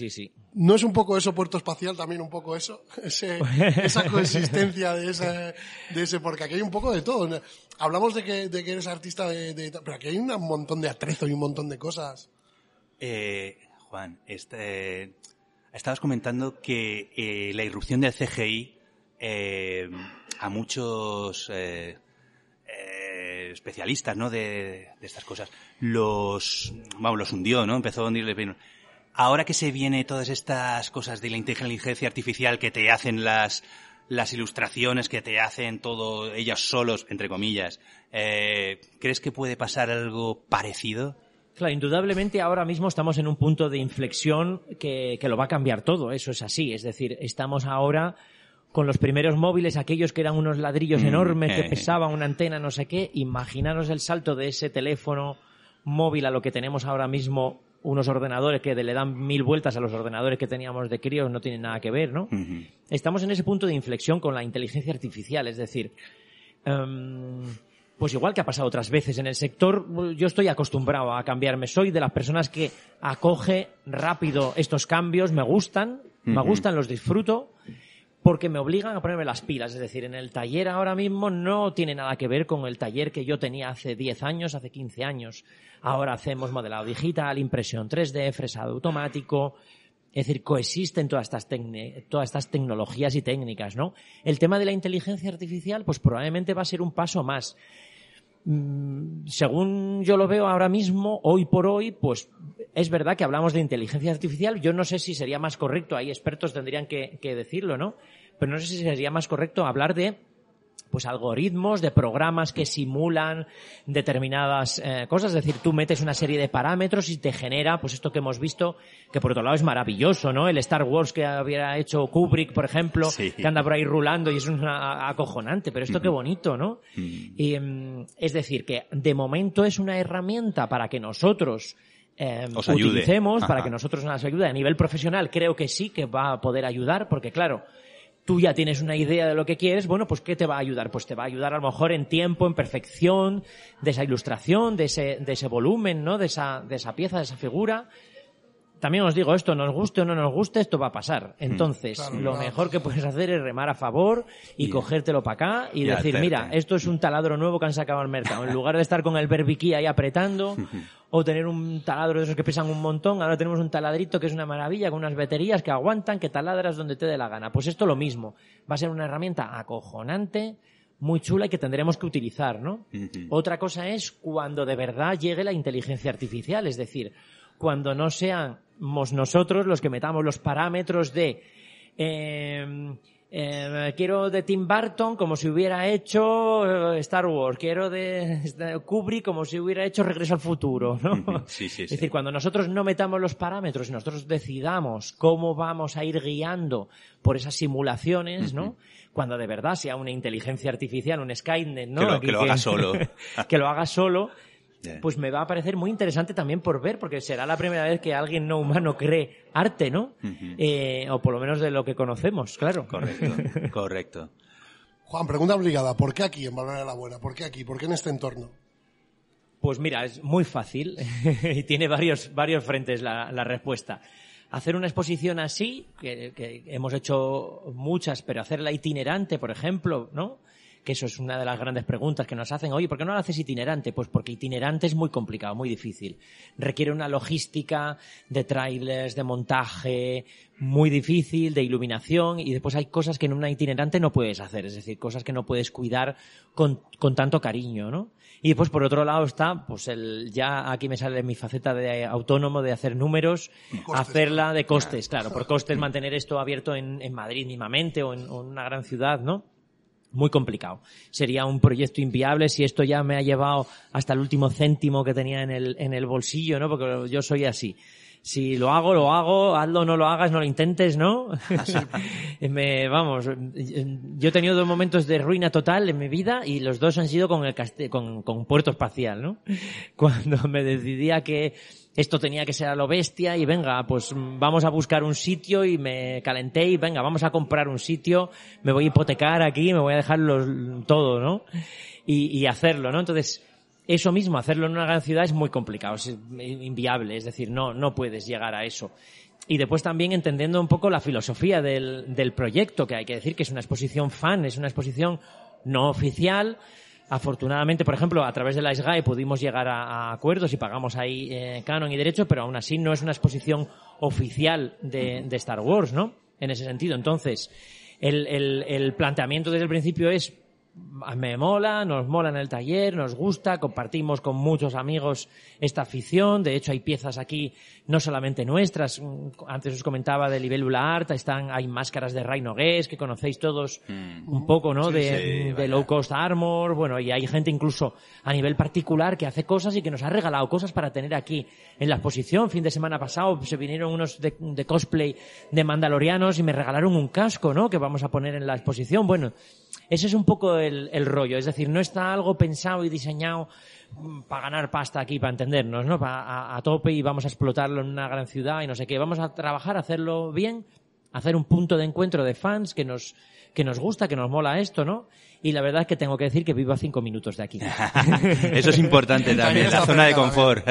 ¿No es un poco eso, Puerto Espacial, también un poco eso? Esa coexistencia de ese, porque aquí hay un poco de todo. Hablamos de que eres artista, pero aquí hay un montón de atrezo y un montón de cosas. Juan, estabas comentando que la irrupción del CGI a muchos especialistas, ¿no?, de estas cosas, los hundió, ¿no? Empezó a hundirles. Ahora que se viene todas estas cosas de la inteligencia artificial que te hacen las ilustraciones, que te hacen todo ellas solos, entre comillas, ¿crees que puede pasar algo parecido? Claro, indudablemente ahora mismo estamos en un punto de inflexión que lo va a cambiar todo, eso es así. Es decir, estamos ahora con los primeros móviles, aquellos que eran unos ladrillos enormes, que pesaban una antena, no sé qué. Imaginaros el salto de ese teléfono móvil a lo que tenemos ahora mismo, unos ordenadores que le dan 1000 vueltas a los ordenadores que teníamos de críos, no tienen nada que ver, ¿no? Uh-huh. Estamos en ese punto de inflexión con la inteligencia artificial, es decir, pues igual que ha pasado otras veces en el sector, yo estoy acostumbrado a cambiarme. Soy de las personas que acoge rápido estos cambios, me gustan, los disfruto, porque me obligan a ponerme las pilas. Es decir, en el taller ahora mismo no tiene nada que ver con el taller que yo tenía hace 10 años, hace 15 años. Ahora hacemos modelado digital, impresión 3D, fresado automático. Es decir, coexisten todas estas tecnologías y técnicas, ¿no? El tema de la inteligencia artificial, pues probablemente va a ser un paso más. Según yo lo veo ahora mismo, hoy por hoy, pues es verdad que hablamos de inteligencia artificial. Yo no sé si sería más correcto, ahí expertos tendrían que decirlo, ¿no? Pero no sé si sería más correcto hablar de, pues, algoritmos, de programas que simulan determinadas cosas. Es decir, tú metes una serie de parámetros y te genera, pues, esto que hemos visto, que por otro lado es maravilloso, ¿no? El Star Wars que hubiera hecho Kubrick, por ejemplo, sí, que anda por ahí rulando y es acojonante, pero esto qué bonito, ¿no? Y, es decir, que de momento es una herramienta para que nosotros utilicemos, para que nosotros nos ayude. A nivel profesional creo que sí que va a poder ayudar, porque claro, tú ya tienes una idea de lo que quieres, bueno, pues ¿qué te va a ayudar? Pues te va a ayudar a lo mejor en tiempo, en perfección de esa ilustración, de ese volumen, ¿no? De esa pieza, de esa figura. También os digo, esto nos guste o no nos guste, esto va a pasar. Entonces, claro, lo mejor que puedes hacer es remar a favor y cogértelo para acá y decir, mira, esto es un taladro nuevo que han sacado al mercado. En lugar de estar con el berbiquí ahí apretando o tener un taladro de esos que pesan un montón, ahora tenemos un taladrito que es una maravilla, con unas baterías que aguantan, que taladras donde te dé la gana. Pues esto lo mismo. Va a ser una herramienta acojonante, muy chula y que tendremos que utilizar, ¿no? Otra cosa es cuando de verdad llegue la inteligencia artificial, es decir, cuando no seamos nosotros los que metamos los parámetros de quiero de Tim Burton como si hubiera hecho Star Wars, quiero de Kubrick como si hubiera hecho Regreso al Futuro, ¿no? Sí. Es decir, cuando nosotros no metamos los parámetros y nosotros decidamos cómo vamos a ir guiando por esas simulaciones, ¿no? Cuando de verdad sea una inteligencia artificial, un Skynet, ¿no? Que lo haga solo. Pues me va a parecer muy interesante también por ver, porque será la primera vez que alguien no humano cree arte, ¿no? O por lo menos de lo que conocemos, claro. Correcto. Juan, pregunta obligada. ¿Por qué aquí, en Valoria la Buena? ¿Por qué aquí? ¿Por qué en este entorno? Pues mira, es muy fácil y tiene varios frentes la respuesta. Hacer una exposición así, que hemos hecho muchas, pero hacerla itinerante, por ejemplo, ¿no? Que eso es una de las grandes preguntas que nos hacen. Oye, ¿por qué no lo haces itinerante? Pues porque itinerante es muy complicado, muy difícil. Requiere una logística de trailers, de montaje, muy difícil, de iluminación, y después hay cosas que en una itinerante no puedes hacer, es decir, cosas que no puedes cuidar con tanto cariño, ¿no? Y después, por otro lado, está, pues ya aquí me sale mi faceta de autónomo, de hacer números, hacerla de costes, claro, por costes mantener esto abierto en Madrid mismamente o en una gran ciudad, ¿no? Muy complicado. Sería un proyecto inviable si esto ya me ha llevado hasta el último céntimo que tenía en el bolsillo, ¿no? Porque yo soy así. Si lo hago, hazlo, no lo hagas, no lo intentes, ¿no? Yo he tenido dos momentos de ruina total en mi vida y los dos han sido con Puerto Espacial, ¿no? Cuando me decidía que esto tenía que ser a lo bestia y venga, pues vamos a buscar un sitio y me calenté y venga, vamos a comprar un sitio, me voy a hipotecar aquí, me voy a dejar todo, ¿no? Y hacerlo, ¿no? Entonces, eso mismo, hacerlo en una gran ciudad es muy complicado, es inviable, es decir, no puedes llegar a eso. Y después también entendiendo un poco la filosofía del proyecto, que hay que decir que es una exposición fan, es una exposición no oficial. Afortunadamente, por ejemplo, a través de la SGAE pudimos llegar a acuerdos y pagamos ahí canon y derecho, pero aún así no es una exposición oficial de Star Wars, ¿no? En ese sentido. Entonces, el planteamiento desde el principio es: me mola, nos mola en el taller, nos gusta, compartimos con muchos amigos esta afición. De hecho, hay piezas aquí, no solamente nuestras. Antes os comentaba de Libélula Art, hay máscaras de Rhino Guest que conocéis todos un poco, ¿no? Sí, de Low Cost Armor. Bueno, y hay gente incluso a nivel particular que hace cosas y que nos ha regalado cosas para tener aquí en la exposición. Fin de semana pasado se vinieron unos de cosplay de mandalorianos y me regalaron un casco, ¿no? Que vamos a poner en la exposición. Bueno, ese es un poco el rollo, es decir, no está algo pensado y diseñado para ganar pasta aquí, para entendernos, ¿no? A tope y vamos a explotarlo en una gran ciudad y no sé qué. Vamos a trabajar, a hacerlo bien, a hacer un punto de encuentro de fans que nos gusta, que nos mola esto, ¿no? Y la verdad es que tengo que decir que vivo a 5 minutos de aquí. Eso es importante también, la zona de confort.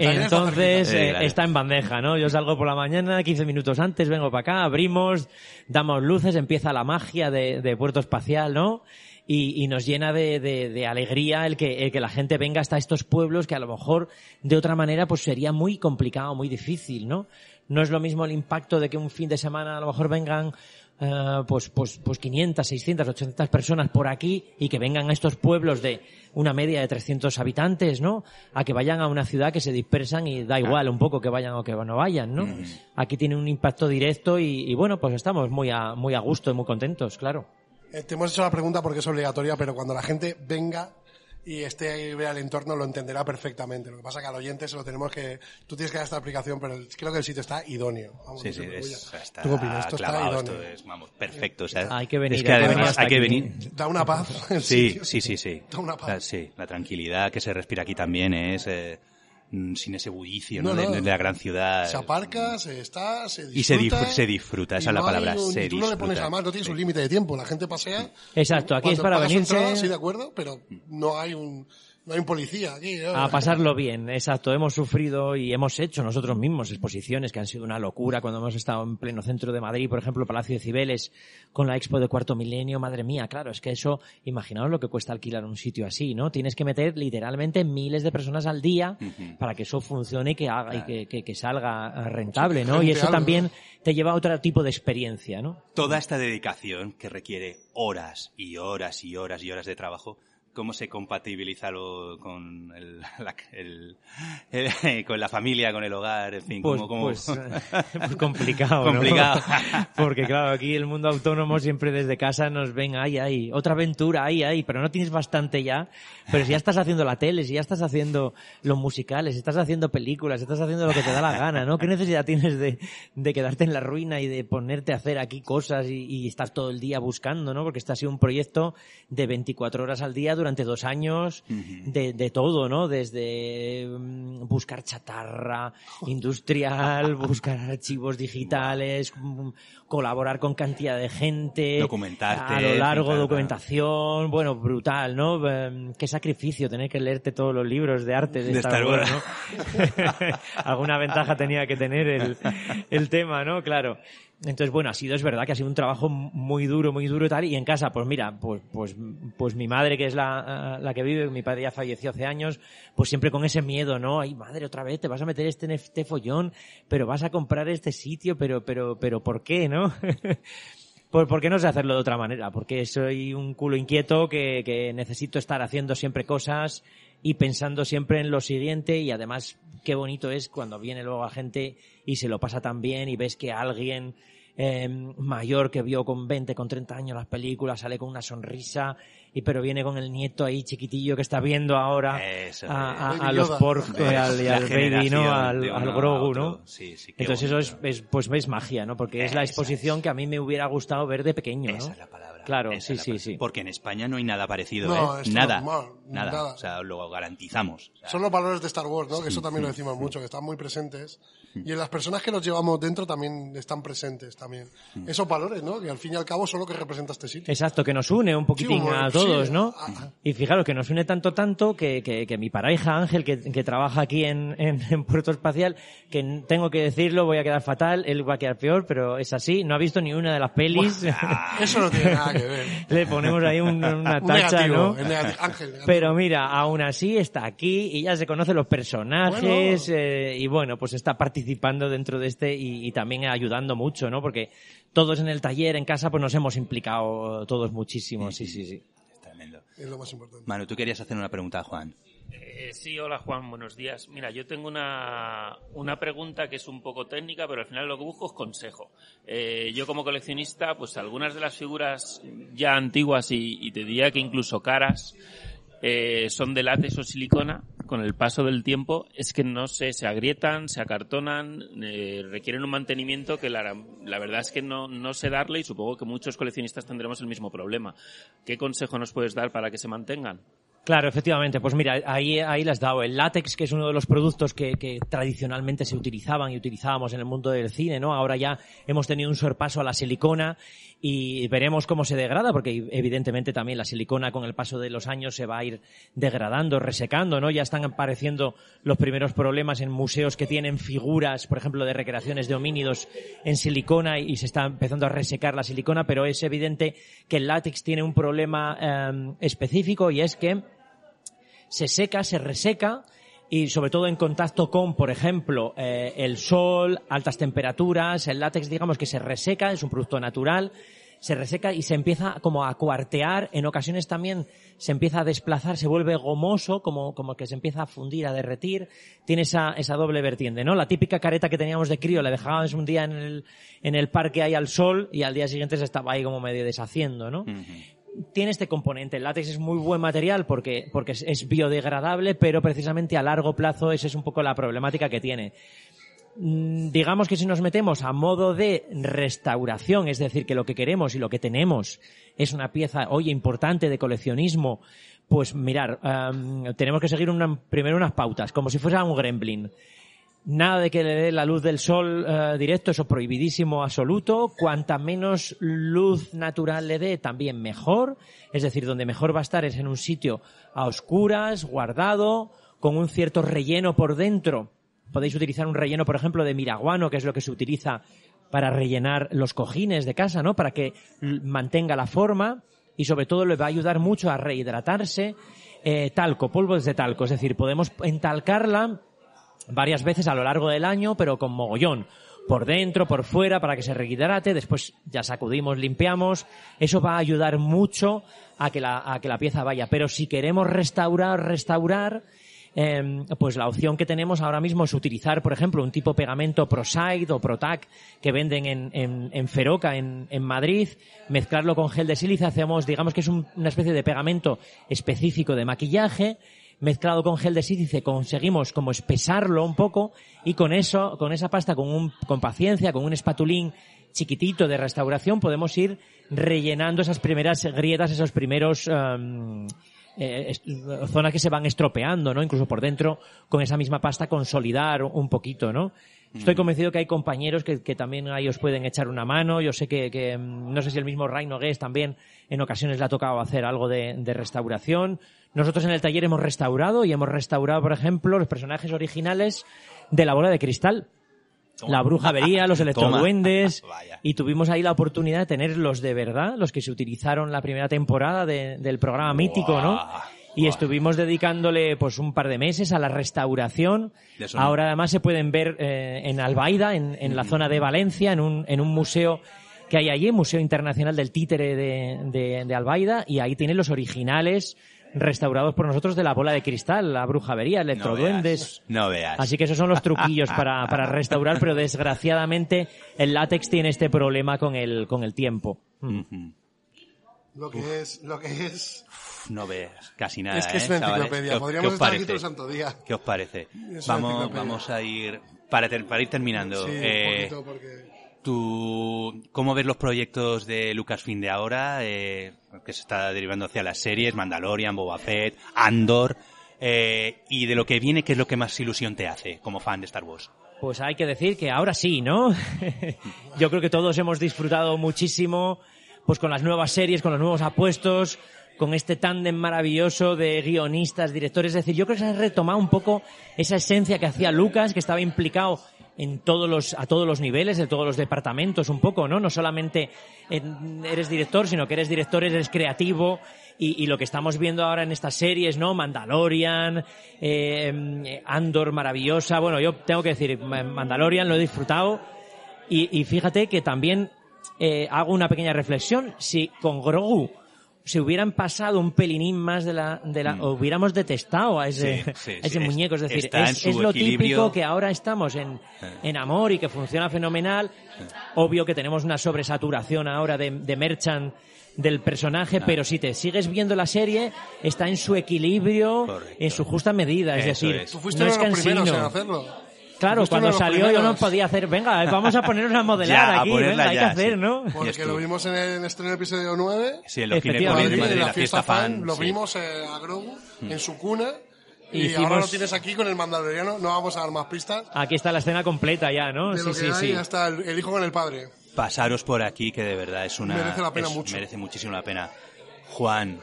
Entonces, está en bandeja, ¿no? Yo salgo por la mañana, 15 minutos antes, vengo para acá, abrimos, damos luces, empieza la magia de Puerto Espacial, ¿no? Y nos llena de alegría el que la gente venga hasta estos pueblos que a lo mejor de otra manera pues sería muy complicado, muy difícil, ¿no? No es lo mismo el impacto de que un fin de semana a lo mejor vengan pues 500, 600, 800 personas por aquí y que vengan a estos pueblos de una media de 300 habitantes, ¿no? A que vayan a una ciudad que se dispersan y da igual un poco que vayan o que no vayan, ¿no? Aquí tiene un impacto directo y bueno, pues estamos muy a gusto y muy contentos, claro. Te hemos hecho la pregunta porque es obligatoria, pero cuando la gente venga y esté y vea el entorno lo entenderá perfectamente. Lo que pasa es que al oyente se lo tenemos que... Tú tienes que dar esta explicación, pero creo que el sitio está idóneo. Vamos, sí, está, ¿tú opinas? Esto clavado, está idóneo. Esto es, vamos, perfecto. O sea, hay que venir. Es que además hay que venir. Da una paz. Sí. Da una paz. Sí, la tranquilidad que se respira aquí también es... sin ese bullicio, ¿no? De la gran ciudad. Se aparca, se está, se disfruta. Y se disfruta, esa es la palabra. Tú no le pones a más, no tienes un límite de tiempo, la gente pasea. Exacto, aquí es para venirse. Entrada, sí, de acuerdo, pero no hay un... No hay un policía aquí, ¿no? A pasarlo bien, exacto. Hemos sufrido y hemos hecho nosotros mismos exposiciones que han sido una locura. Cuando hemos estado en pleno centro de Madrid, por ejemplo, Palacio de Cibeles, con la Expo de Cuarto Milenio, madre mía, claro, es que eso, imaginaos lo que cuesta alquilar un sitio así, ¿no? Tienes que meter literalmente miles de personas al día para que eso funcione y que haga y que salga rentable, ¿no? Y eso también te lleva a otro tipo de experiencia, ¿no? Toda esta dedicación que requiere horas y horas y horas y horas de trabajo, ¿cómo se compatibiliza con con la familia, con el hogar, en fin? Pues complicado, ¿no? Complicado. Porque claro, aquí el mundo autónomo siempre desde casa nos ven, ay, otra aventura, ay, pero no tienes bastante ya. Pero si ya estás haciendo la tele, si ya estás haciendo los musicales, si estás haciendo películas, si estás haciendo lo que te da la gana, ¿no? ¿Qué necesidad tienes de quedarte en la ruina y de ponerte a hacer aquí cosas y estar todo el día buscando, ¿no? Porque este ha sido un proyecto de 24 horas al día durante 2 años, de todo, ¿no? Desde buscar chatarra industrial, buscar archivos digitales, colaborar con cantidad de gente, documentarte a lo largo, documentación, bueno, brutal, ¿no? Qué sacrificio tener que leerte todos los libros de arte de Star Wars, ¿no? Alguna ventaja tenía que tener el tema, ¿no? Claro. Entonces, bueno, es verdad que ha sido un trabajo muy duro y tal, y en casa, pues mira, pues mi madre, que es la que vive, mi padre ya falleció hace años, pues siempre con ese miedo, ¿no? Ay, madre, otra vez te vas a meter este follón, pero vas a comprar este sitio, pero ¿por qué, no? ¿Por qué no sé hacerlo de otra manera? Porque soy un culo inquieto que necesito estar haciendo siempre cosas y pensando siempre en lo siguiente, y además qué bonito es cuando viene luego la gente y se lo pasa tan bien y ves que alguien mayor que vio con 20, con 30 años las películas sale con una sonrisa, pero viene con el nieto ahí chiquitillo que está viendo ahora a los porcos, al baby, ¿no? Al Grogu, ¿no? Sí, entonces bonito. Eso es magia, ¿no? Porque es la exposición que a mí me hubiera gustado ver de pequeño, ¿no? Esa es la palabra. Claro, sí. Porque en España no hay nada parecido, no, ¿eh? Nada. O sea, lo garantizamos. O sea, son los valores de Star Wars, ¿no? Que eso también lo decimos mucho, que están muy presentes. Y en las personas que los llevamos dentro también están presentes también. Esos valores, ¿no? Que al fin y al cabo son lo que representa este sitio. Exacto, que nos une un poquitín a todos. ¿No? Y fijaros que nos une tanto que mi pareja Ángel, que trabaja aquí en Puerto Espacial, que tengo que decirlo, voy a quedar fatal, él va a quedar peor, pero es así, no ha visto ni una de las pelis. Eso no tiene nada que ver. Le ponemos ahí una tacha, negativo, ¿no? Ángel, negativo. Pero mira, aún así está aquí y ya se conocen los personajes, bueno. Y bueno, pues está participando dentro de este y también ayudando mucho, ¿no? Porque todos en el taller, en casa, pues nos hemos implicado todos muchísimo, sí. Es lo más importante. Manu, tú querías hacer una pregunta a Juan. Sí, hola Juan, buenos días. Mira, yo tengo una pregunta que es un poco técnica, pero al final lo que busco es consejo. Yo como coleccionista, pues algunas de las figuras ya antiguas y te diría que incluso caras, son de látex o silicona. Con el paso del tiempo es que no sé, se agrietan, se acartonan, requieren un mantenimiento que la verdad es que no sé darle, y supongo que muchos coleccionistas tendremos el mismo problema. ¿Qué consejo nos puedes dar para que se mantengan? Claro, efectivamente. Pues mira, ahí las has dado. El látex, que es uno de los productos que tradicionalmente se utilizaban y utilizábamos en el mundo del cine, ¿no? Ahora ya hemos tenido un sorpaso a la silicona y veremos cómo se degrada, porque evidentemente también la silicona con el paso de los años se va a ir degradando, resecando, ¿no? Ya están apareciendo los primeros problemas en museos que tienen figuras, por ejemplo, de recreaciones de homínidos en silicona y se está empezando a resecar la silicona, pero es evidente que el látex tiene un problema específico, y es que se seca, se reseca, y sobre todo en contacto con, por ejemplo, el sol, altas temperaturas. El látex, digamos que se reseca, es un producto natural, se reseca y se empieza como a cuartear, en ocasiones también se empieza a desplazar, se vuelve gomoso, como que se empieza a fundir, a derretir, tiene esa doble vertiente, ¿no? La típica careta que teníamos de crío, la dejábamos un día en el parque ahí al sol y al día siguiente se estaba ahí como medio deshaciendo, ¿no? Tiene este componente. El látex es muy buen material porque es biodegradable, pero precisamente a largo plazo esa es un poco la problemática que tiene. Digamos que si nos metemos a modo de restauración, es decir, que lo que queremos y lo que tenemos es una pieza hoy importante de coleccionismo, pues mirar, tenemos que seguir primero unas pautas, como si fuera un gremlin. Nada de que le dé la luz del sol directo, eso prohibidísimo absoluto. Cuanta menos luz natural le dé, también mejor. Es decir, donde mejor va a estar es en un sitio a oscuras, guardado, con un cierto relleno por dentro. Podéis utilizar un relleno, por ejemplo, de miraguano, que es lo que se utiliza para rellenar los cojines de casa, ¿no? Para que mantenga la forma y, sobre todo, le va a ayudar mucho a rehidratarse. Talco, polvos de talco. Es decir, podemos entalcarla varias veces a lo largo del año, pero con mogollón. Por dentro, por fuera, para que se rehidrate. Después ya sacudimos, limpiamos. Eso va a ayudar mucho a que la pieza vaya. Pero si queremos restaurar... pues la opción que tenemos ahora mismo es utilizar, por ejemplo, un tipo pegamento Proside o Protac que venden en Feroca, en Madrid, mezclarlo con gel de sílice. Hacemos, digamos que es una especie de pegamento específico de maquillaje, mezclado con gel de sílice conseguimos como espesarlo un poco y con eso, con esa pasta, con paciencia, con un espatulín chiquitito de restauración, podemos ir rellenando esas primeras grietas, esos primeros... zonas que se van estropeando, ¿no? Incluso por dentro, con esa misma pasta, consolidar un poquito, ¿no? Estoy convencido que hay compañeros que también ahí os pueden echar una mano. Yo sé que no sé si el mismo Reino Guest también en ocasiones le ha tocado hacer algo de restauración. Nosotros en el taller hemos restaurado y hemos restaurado, por ejemplo, los personajes originales de La Bola de Cristal. Toma. La bruja avería, los electroduendes, y tuvimos ahí la oportunidad de tenerlos de verdad, los que se utilizaron la primera temporada del programa mítico, ¿no? Y estuvimos dedicándole pues un par de meses a la restauración. Ahora además se pueden ver en Albaida, en la zona de Valencia, en un museo que hay allí, Museo Internacional del Títere de Albaida, y ahí tienen los originales restaurados por nosotros de La Bola de Cristal, la brujavería, electroduendes. No veas. Así que esos son los truquillos para restaurar, pero desgraciadamente el látex tiene este problema con el tiempo. Mm-hmm. Lo que es... Uf, no veas casi nada, es que es una enciclopedia. Podríamos estar aquí todo el santo día. ¿Qué os parece? Vamos a ir... Para ir terminando. Sí, un poquito porque... ¿Cómo ves los proyectos de Lucasfilm de ahora, que se está derivando hacia las series, Mandalorian, Boba Fett, Andor, y de lo que viene, qué es lo que más ilusión te hace como fan de Star Wars? Pues hay que decir que ahora sí, ¿no? Yo creo que todos hemos disfrutado muchísimo pues con las nuevas series, con los nuevos apuestos, con este tándem maravilloso de guionistas, directores. Es decir, yo creo que se ha retomado un poco esa esencia que hacía Lucas, que estaba implicado a todos los niveles, de todos los departamentos un poco, ¿no? No solamente eres director, sino que eres director, eres creativo, y lo que estamos viendo ahora en estas series, ¿no? Mandalorian, Andor maravillosa. Bueno, yo tengo que decir, Mandalorian lo he disfrutado, y fíjate que también hago una pequeña reflexión. Si con Grogu se hubieran pasado un pelinín más o hubiéramos detestado a ese muñeco. Es decir, es lo típico que ahora estamos en amor y que funciona fenomenal. Obvio que tenemos una sobresaturación ahora de merchant del personaje, pero si te sigues viendo la serie, está en su equilibrio, en su justa medida. Es decir, tú fuiste uno de los primeros en hacerlo. Claro, cuando salió yo no podía hacer, venga, vamos a poner una modelada ya, aquí, venga, hay que hacer, sí. ¿No? Porque lo vimos en el estreno del episodio 9, sí, en la fiesta fan, lo vimos a Grogu en su cuna, y ahora lo tienes aquí con el mandaloriano, no vamos a dar más pistas. Aquí está la escena completa ya, ¿no? De sí. Ya está el hijo con el padre. Pasaros por aquí, que de verdad merece muchísimo la pena. Juan,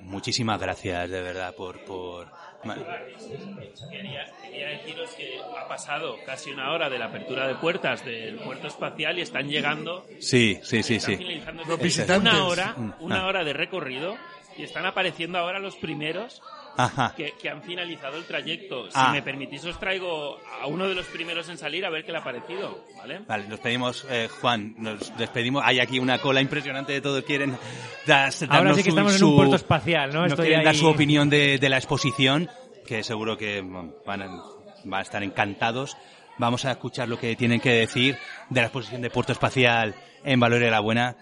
muchísimas gracias, de verdad, por... Quería deciros que ha pasado casi una hora de la apertura de puertas del puerto espacial y están llegando. Sí. Los visitantes. Una hora de recorrido y están apareciendo ahora los primeros que han finalizado el trayecto. Si me permitís, os traigo a uno de los primeros en salir a ver qué le ha parecido. Vale, nos pedimos, Juan, nos despedimos. Hay aquí una cola impresionante de todos. Quieren ahora sí que estamos en un puerto espacial, ¿no? Quieren dar su opinión de la exposición, que seguro que van a estar encantados. Vamos a escuchar lo que tienen que decir de la exposición de Puerto Espacial en Valoria la Buena,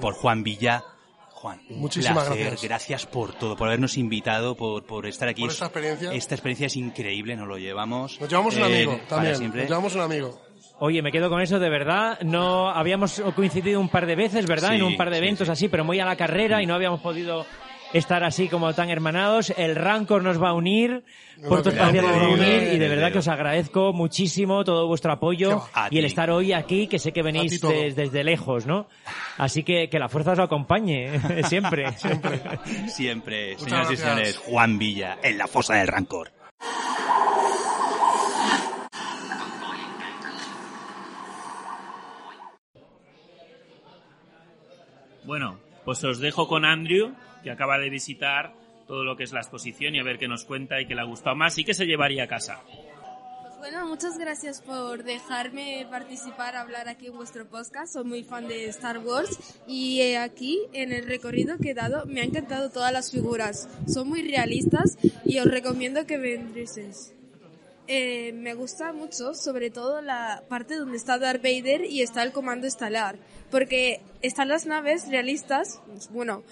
por Juan Villa. Juan, muchísimas gracias por todo, por habernos invitado, por estar aquí. Por esta experiencia. Esta experiencia es increíble, nos lo llevamos. Nos llevamos un amigo, también. Nos llevamos un amigo. Oye, me quedo con eso, de verdad. No habíamos coincidido un par de veces, ¿verdad? Sí, en un par de eventos así, pero muy a la carrera y no habíamos podido estar así como tan hermanados. El Rancor nos va a unir, Puerto Espacial nos va a unir, y de verdad que os agradezco muchísimo todo vuestro apoyo y el estar hoy aquí, que sé que venís desde lejos, ¿no? Así que la fuerza os acompañe, siempre. Siempre. Siempre, señoras y señores, Juan Villa en la Fosa del Rancor. Bueno, pues os dejo con Andrew, que acaba de visitar todo lo que es la exposición y a ver qué nos cuenta y qué le ha gustado más y qué se llevaría a casa. Pues bueno, muchas gracias por dejarme participar, hablar aquí en vuestro podcast. Soy muy fan de Star Wars y aquí, en el recorrido que he dado, me han encantado todas las figuras. Son muy realistas y os recomiendo que vendréis. Me gusta mucho, sobre todo la parte donde está Darth Vader y está el comando estelar, porque están las naves realistas, bueno,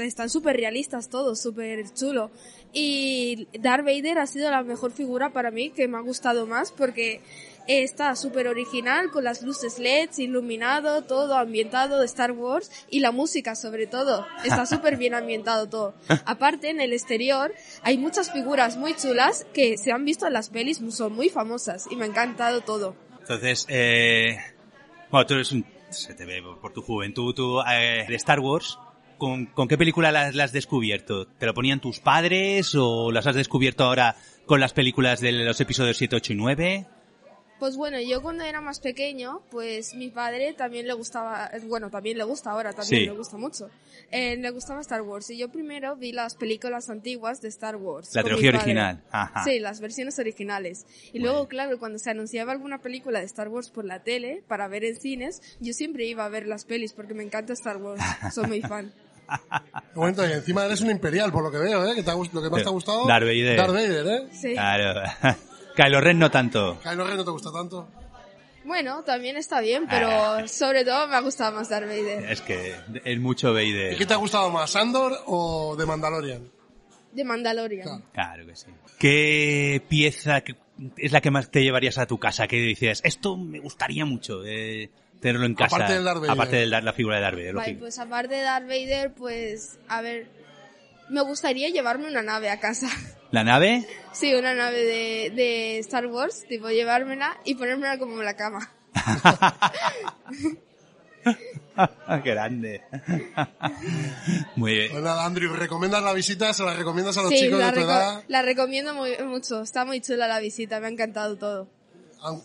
están súper realistas todos, súper chulo, y Darth Vader ha sido la mejor figura para mí, que me ha gustado más, porque está súper original, con las luces LEDs, iluminado, todo ambientado de Star Wars, y la música sobre todo, está súper bien ambientado todo. Aparte, en el exterior hay muchas figuras muy chulas que se han visto en las pelis, son muy famosas y me ha encantado todo. Entonces, bueno, tú eres se te ve por tu juventud, tú, de Star Wars, ¿con qué película la has descubierto? ¿Te lo ponían tus padres o las has descubierto ahora con las películas de los episodios 7, 8 y 9? Pues bueno, yo cuando era más pequeño, pues mi padre también le gustaba, bueno, también le gusta ahora, también sí, le gusta mucho. Le gustaba Star Wars y yo primero vi las películas antiguas de Star Wars. La trilogía original. Ajá. Sí, las versiones originales. Y bueno, luego, claro, cuando se anunciaba alguna película de Star Wars por la tele, para ver en cines, yo siempre iba a ver las pelis porque me encanta Star Wars, soy muy fan. Bueno, y encima eres un imperial, por lo que veo, ¿eh? Que lo que más te ha gustado, Darth Vader, ¿eh? Sí. Claro. Kylo Ren no tanto. ¿Kylo Ren no te gusta tanto? Bueno, también está bien, pero sobre todo me ha gustado más Darth Vader. Es que es mucho Vader. ¿Y qué te ha gustado más, Andor o The Mandalorian? The Mandalorian. Claro que sí. ¿Qué pieza es la que más te llevarías a tu casa? ¿Qué dices? Esto me gustaría mucho tenerlo en casa. Aparte del Darth Vader. Aparte de la figura de Darth Vader. Vale, pues aparte de Darth Vader, pues a ver, me gustaría llevarme una nave a casa. ¿La nave? Sí, una nave de Star Wars, tipo llevármela y ponérmela como en la cama. ¡Qué grande! Muy bien. Pues nada, Andrew, ¿recomiendas la visita? ¿Se la recomiendas a los chicos de tu edad? La recomiendo mucho, está muy chula la visita, me ha encantado todo.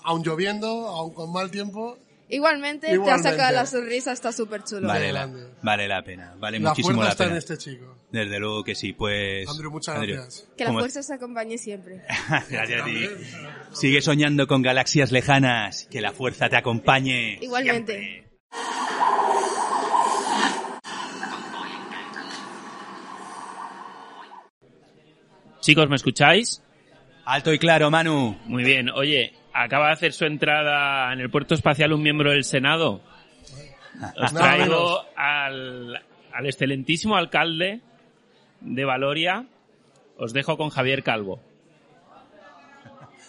Aún lloviendo, aún con mal tiempo. Igualmente, te ha sacado la sonrisa, está súper chulo. Vale la pena, vale la muchísimo la pena. La fuerza está en este chico. Desde luego que sí, pues... Andrew, muchas gracias. Que la fuerza os acompañe siempre. Gracias a ti. Sigue soñando con galaxias lejanas, que la fuerza te acompañe. Igualmente. Siempre. Chicos, ¿me escucháis? Alto y claro, Manu. Muy bien, oye... Acaba de hacer su entrada en el puerto espacial un miembro del Senado. Os traigo al excelentísimo alcalde de Valoria. Os dejo con Javier Calvo.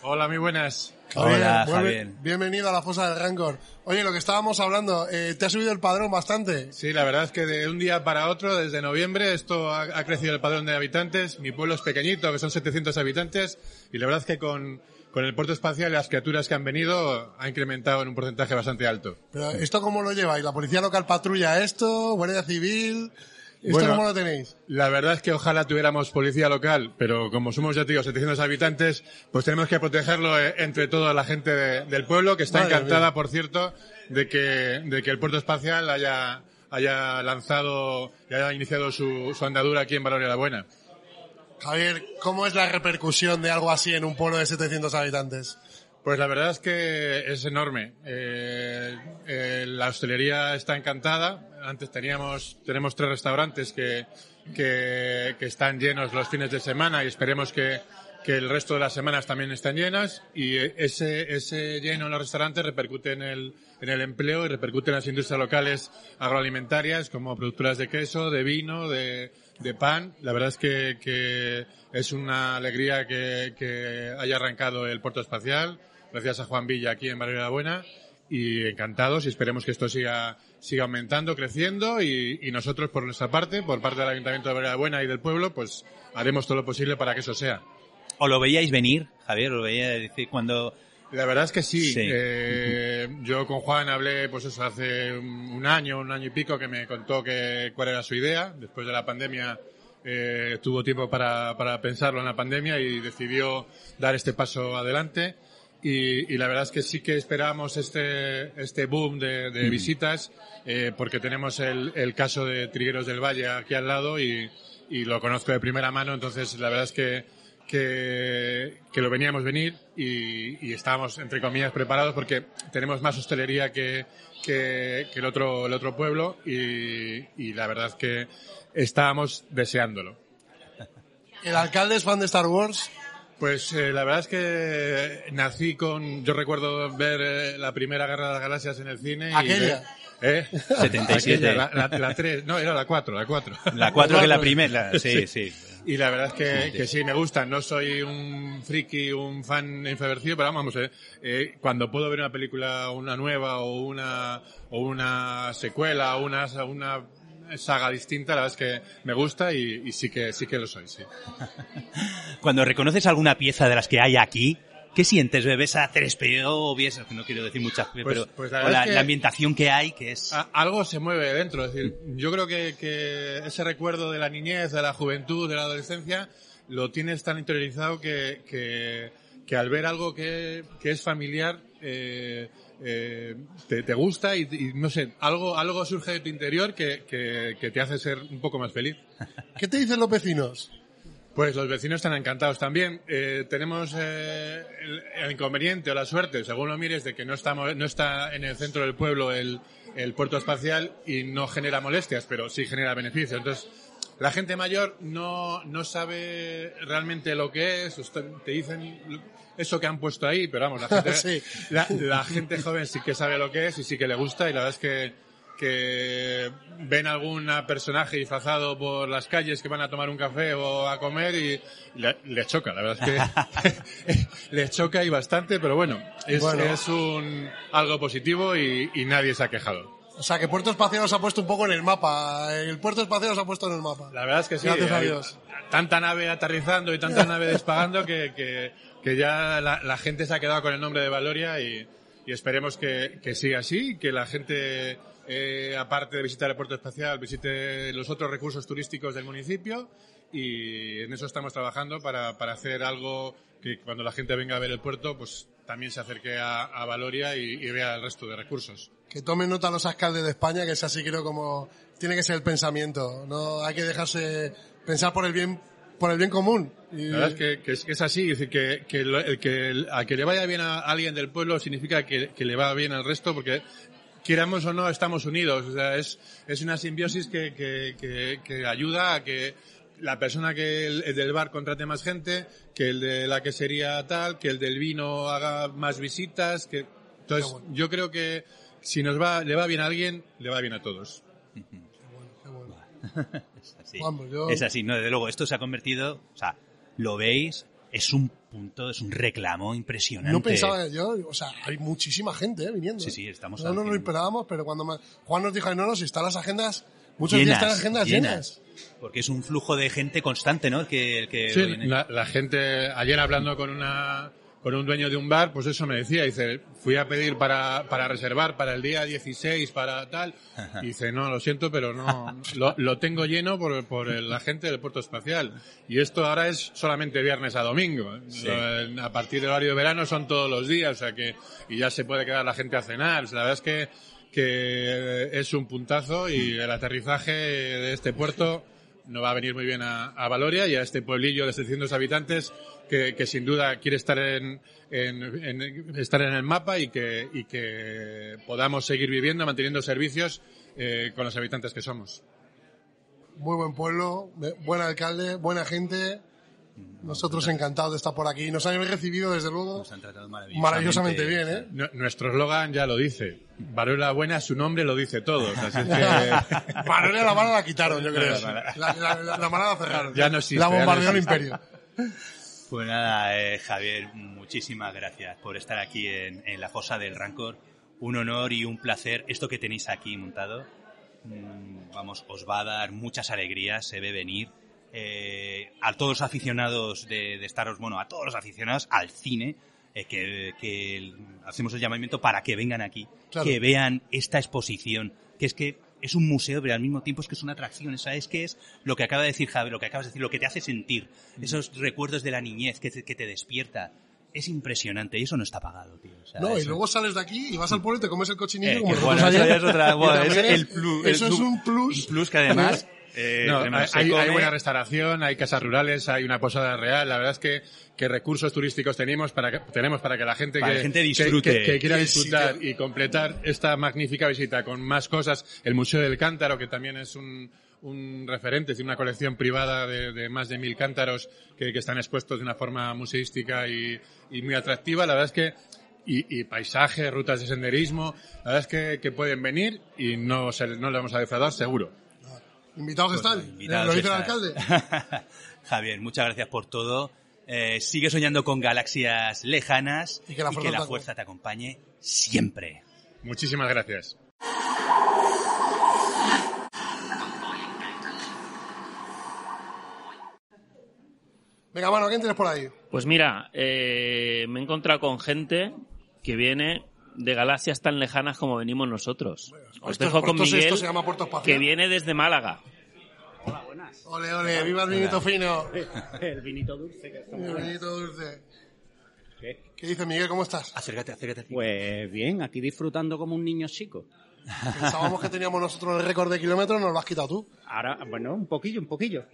Hola, muy buenas. Hola, Javier. Bienvenido a la Fosa del Rancor. Oye, lo que estábamos hablando, ¿te ha subido el padrón bastante? Sí, la verdad es que de un día para otro, desde noviembre, esto ha crecido el padrón de habitantes. Mi pueblo es pequeñito, que son 700 habitantes, y la verdad es que con el puerto espacial, las criaturas que han venido ha incrementado en un porcentaje bastante alto. Pero ¿esto cómo lo lleváis? ¿La policía local patrulla esto? ¿Guardia civil? ¿Esto cómo lo tenéis? La verdad es que ojalá tuviéramos policía local, pero como somos, ya te digo, 700 habitantes, pues tenemos que protegerlo entre toda la gente del pueblo, que está encantada, por cierto, de que el puerto espacial haya lanzado y haya iniciado su andadura aquí en Valoria la Buena. Javier, ¿cómo es la repercusión de algo así en un pueblo de 700 habitantes? Pues la verdad es que es enorme. La hostelería está encantada. Antes tenemos tres restaurantes que están llenos los fines de semana y esperemos que el resto de las semanas también estén llenas. Y ese lleno en los restaurantes repercute en el empleo y repercute en las industrias locales agroalimentarias como productoras de queso, de vino, de pan. La verdad es que es una alegría que haya arrancado el puerto espacial, gracias a Juan Villa aquí en Valoria la Buena, y encantados, y esperemos que esto siga siga aumentando, creciendo y nosotros por nuestra parte, por parte del Ayuntamiento de Valoria la Buena y del pueblo, pues haremos todo lo posible para que eso sea. ¿O lo veíais venir, Javier? ¿Lo veíais decir cuando...? La verdad es que sí. Yo con Juan hablé, pues eso, hace un año y pico, que me contó cuál era su idea. Después de la pandemia tuvo tiempo para pensarlo en la pandemia y decidió dar este paso adelante. Y la verdad es que sí que esperábamos este boom de visitas, porque tenemos el caso de Trigueros del Valle aquí al lado y lo conozco de primera mano. Entonces la verdad es que lo veníamos venir y estábamos, entre comillas, preparados porque tenemos más hostelería que el otro pueblo y la verdad es que estábamos deseándolo. ¿El alcalde es fan de Star Wars? Pues la verdad es que nací con... Yo recuerdo ver la primera Guerra de las Galaxias en el cine. ¿Aquella? Y, 77. Aquella, la 3, no, era la 4, la 4. La 4 que la primera, sí. Y la verdad es que sí, me gusta. No soy un friki, un fan enfervecido, pero vamos, cuando puedo ver una película, una nueva o una secuela o una saga distinta, la verdad es que me gusta y sí que lo soy, sí. Cuando reconoces alguna pieza de las que hay aquí, ¿qué sientes? ¿Ves a 3PO o ves, no quiero decir muchas, pues la ambientación que hay, que es... Algo se mueve dentro, es decir, yo creo que ese recuerdo de la niñez, de la juventud, de la adolescencia, lo tienes tan interiorizado que al ver algo que es familiar... te gusta y no sé, algo surge de tu interior que te hace ser un poco más feliz. ¿Qué te dicen los vecinos? Pues los vecinos están encantados también. Tenemos el inconveniente o la suerte, según lo mires, de que no está en el centro del pueblo el puerto espacial y no genera molestias, pero sí genera beneficios. Entonces, la gente mayor no sabe realmente lo que es, te dicen eso que han puesto ahí, pero vamos, la gente, sí. La gente joven sí que sabe lo que es y sí que le gusta, y la verdad es que ven algún personaje disfrazado por las calles que van a tomar un café o a comer y les choca, la verdad es que les choca y bastante, pero bueno. Es algo positivo y nadie se ha quejado. O sea, que Puerto Espacial os ha puesto un poco en el mapa. El Puerto Espacial os ha puesto en el mapa. La verdad es que sí. Gracias a Dios. Tanta nave aterrizando y tanta nave despagando que ya la gente se ha quedado con el nombre de Valoria y esperemos que siga así, que la gente, aparte de visitar el Puerto Espacial, visite los otros recursos turísticos del municipio, y en eso estamos trabajando para hacer algo que cuando la gente venga a ver el puerto, pues también se acerque a Valoria y vea el resto de recursos. Que tomen nota los alcaldes de España, que es así, creo, como tiene que ser el pensamiento. No hay que dejarse pensar por el bien común. Y... La verdad es que es así, es decir, a que le vaya bien a alguien del pueblo significa que le va bien al resto, porque queramos o no estamos unidos. O sea, es una simbiosis que ayuda a que la persona que el del bar contrate más gente, que el de la quesería tal, que el del vino haga más visitas, que entonces bueno. Yo creo que si le va bien a alguien, le va bien a todos. Qué bueno. Es así. Vamos, es así, no, desde luego, esto se ha convertido, o sea, lo veis, es un punto, es un reclamo impresionante. No pensaba yo, o sea, hay muchísima gente viniendo. Sí, estamos no lo esperábamos, pero cuando Juan nos dijo, no, si están las agendas, muchos días están las agendas llenas. Porque es un flujo de gente constante, ¿no? El que sí, la gente... Ayer hablando con un dueño de un bar, pues eso me decía. Dice, fui a pedir para reservar para el día 16, para tal. Y dice, no, lo siento, pero no... lo tengo lleno por la gente del Puerto Espacial. Y esto ahora es solamente viernes a domingo. Sí. A partir del horario de verano son todos los días. O sea que... Y ya se puede quedar la gente a cenar. O sea, la verdad es que es un puntazo y el aterrizaje de este puerto no va a venir muy bien a Valoria y a este pueblillo de 700 habitantes que sin duda quiere estar estar en el mapa y que podamos seguir viviendo, manteniendo servicios con los habitantes que somos. Muy buen pueblo, buen alcalde, buena gente. Nosotros encantados de estar por aquí. Nos han recibido, desde luego, nos han tratado maravillosamente bien, ¿eh? Nuestro eslogan ya lo dice. Valoria la Buena, su nombre lo dice todo. Así es que... Valoria la Buena la quitaron, yo creo. La mala la cerraron. Ya no existe. La bombardeó el imperio. Pues nada, Javier, muchísimas gracias por estar aquí en la Fosa del Rancor. un honor y un placer. Esto que tenéis aquí montado, vamos, os va a dar muchas alegrías, se ve venir. A todos los aficionados de Star Wars, bueno, a todos los aficionados al cine, que hacemos el llamamiento para que vengan aquí, claro, que vean esta exposición, que es que es un museo, pero al mismo tiempo es que es una atracción. ¿Sabes qué es? Lo que acaba de decir Javi, lo que acabas de decir, lo que te hace sentir, esos recuerdos de la niñez que te despierta. Es impresionante, y eso no está pagado, tío. O sea, no, eso... y luego sales de aquí y vas al pueblo y te comes el cochinillo como bueno, es otra, bueno, es el plus, eso es un plus. Plus que además... hay buena restauración, hay casas rurales, hay una posada real. La verdad es que recursos turísticos tenemos para que la gente, que quiera disfrutar y completar esta magnífica visita con más cosas. El Museo del Cántaro, que también es un referente, es una colección privada de más de 1.000 cántaros que están expuestos de una forma museística y muy atractiva. La verdad es que y paisajes, rutas de senderismo. La verdad es que pueden venir y no le vamos a defraudar, seguro. Invitados están, lo dice el alcalde. Javier, muchas gracias por todo. Sigue soñando con galaxias lejanas y que la fuerza te acompañe siempre. Muchísimas gracias. Venga, mano, ¿quién tienes por ahí? Pues mira, me he encontrado con gente que viene de galaxias tan lejanas como venimos nosotros. Os dejo con Miguel, que viene desde Málaga. Hola, buenas. Ole, ole, viva el vinito fino. El vinito dulce. ¿Qué dice Miguel? ¿Cómo estás? Acércate. Pues bien, aquí disfrutando como un niño chico. Pensábamos que teníamos nosotros el récord de kilómetros, nos lo has quitado tú. Ahora, bueno, un poquillo,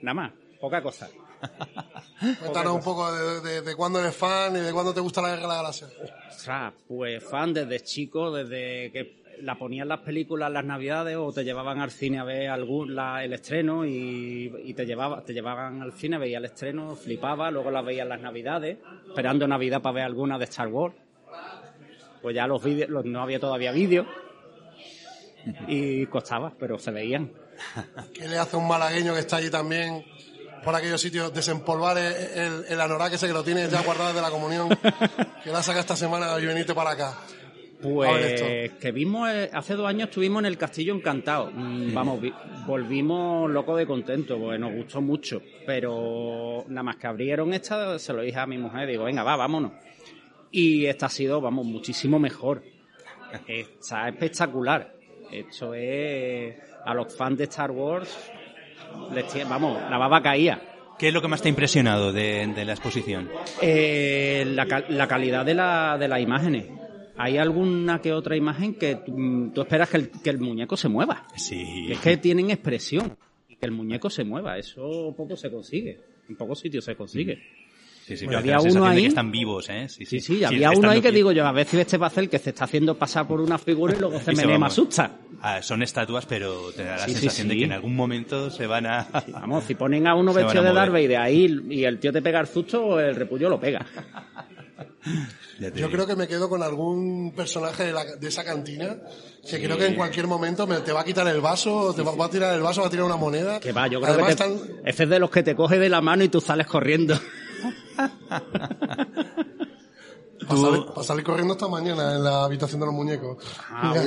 nada más, poca cosa. Cuéntanos un poco de cuándo eres fan y de cuándo te gusta la guerra de la galaxia. Ostras, pues fan desde chico, desde que la ponían las películas las navidades o te llevaban al cine a ver el estreno y te llevaban al cine, veía el estreno, flipaba, luego las veías las navidades, esperando Navidad para ver alguna de Star Wars. Pues ya los vídeos, no había todavía vídeos y costaba, pero se veían. ¿Qué le hace un malagueño que está allí también? Por aquellos sitios, desempolvar el anorak ese que lo tienes ya guardado de la comunión, que la saca esta semana y venirte para acá. Pues que vimos, hace 2 años estuvimos en el Castillo Encantado. Vamos, volvimos locos de contento, porque nos gustó mucho. Pero nada más que abrieron esta, se lo dije a mi mujer, digo, venga, vámonos. Y esta ha sido, vamos, muchísimo mejor. Está espectacular. Esto es, a los fans de Star Wars... vamos, la baba caía. ¿Qué es lo que más te ha impresionado de la exposición? La calidad de las imágenes. Hay alguna que otra imagen que tú esperas que el muñeco se mueva. Sí. Es que tienen expresión. Que el muñeco se mueva, eso poco se consigue. En pocos sitios se consigue. Sí, pero había uno ahí... que están vivos, ¿eh? Sí, había uno ahí que digo yo, a ver si este va a hacer que se está haciendo pasar por una figura y luego se me asusta. Ah, son estatuas, pero te da la sensación de que en algún momento se van a... Sí, vamos, si ponen a uno vestido de Darth Vader ahí y el tío te pega el susto, el repullo lo pega. Yo creo que me quedo con algún personaje de esa cantina, que creo que en cualquier momento te va a quitar el vaso, va a tirar el vaso, va a tirar una moneda. Que va, yo creo además que ese es de los que te coge de la mano y tú sales corriendo. Para salir corriendo esta mañana en la habitación de los muñecos.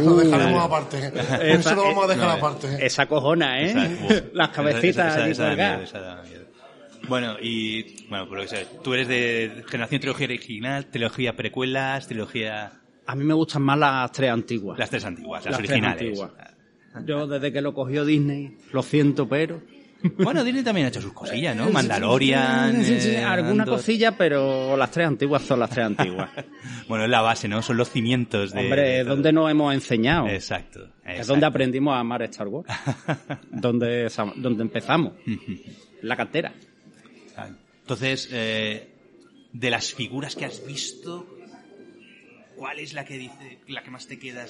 Lo dejaremos aparte. Eso lo vamos a dejar aparte. Esa cojona, ¿eh? Las cabecitas. Esa Bueno, por lo que sea, tú eres de generación trilogía original, trilogía precuelas, trilogía... A mí me gustan más las 3 antiguas. Las 3 antiguas, las originales. Yo desde que lo cogió Disney, lo siento, pero... Bueno, Disney también ha hecho sus cosillas, ¿no? Mandalorian... Sí, alguna cosilla, pero las 3 antiguas son las 3 antiguas. Bueno, es la base, ¿no? Son los cimientos de... Hombre, es donde nos hemos enseñado. Exacto. Es donde aprendimos a amar Star Wars. donde empezamos. La cantera. Entonces, de las figuras que has visto, ¿cuál es ¿cuál es la que más te quedas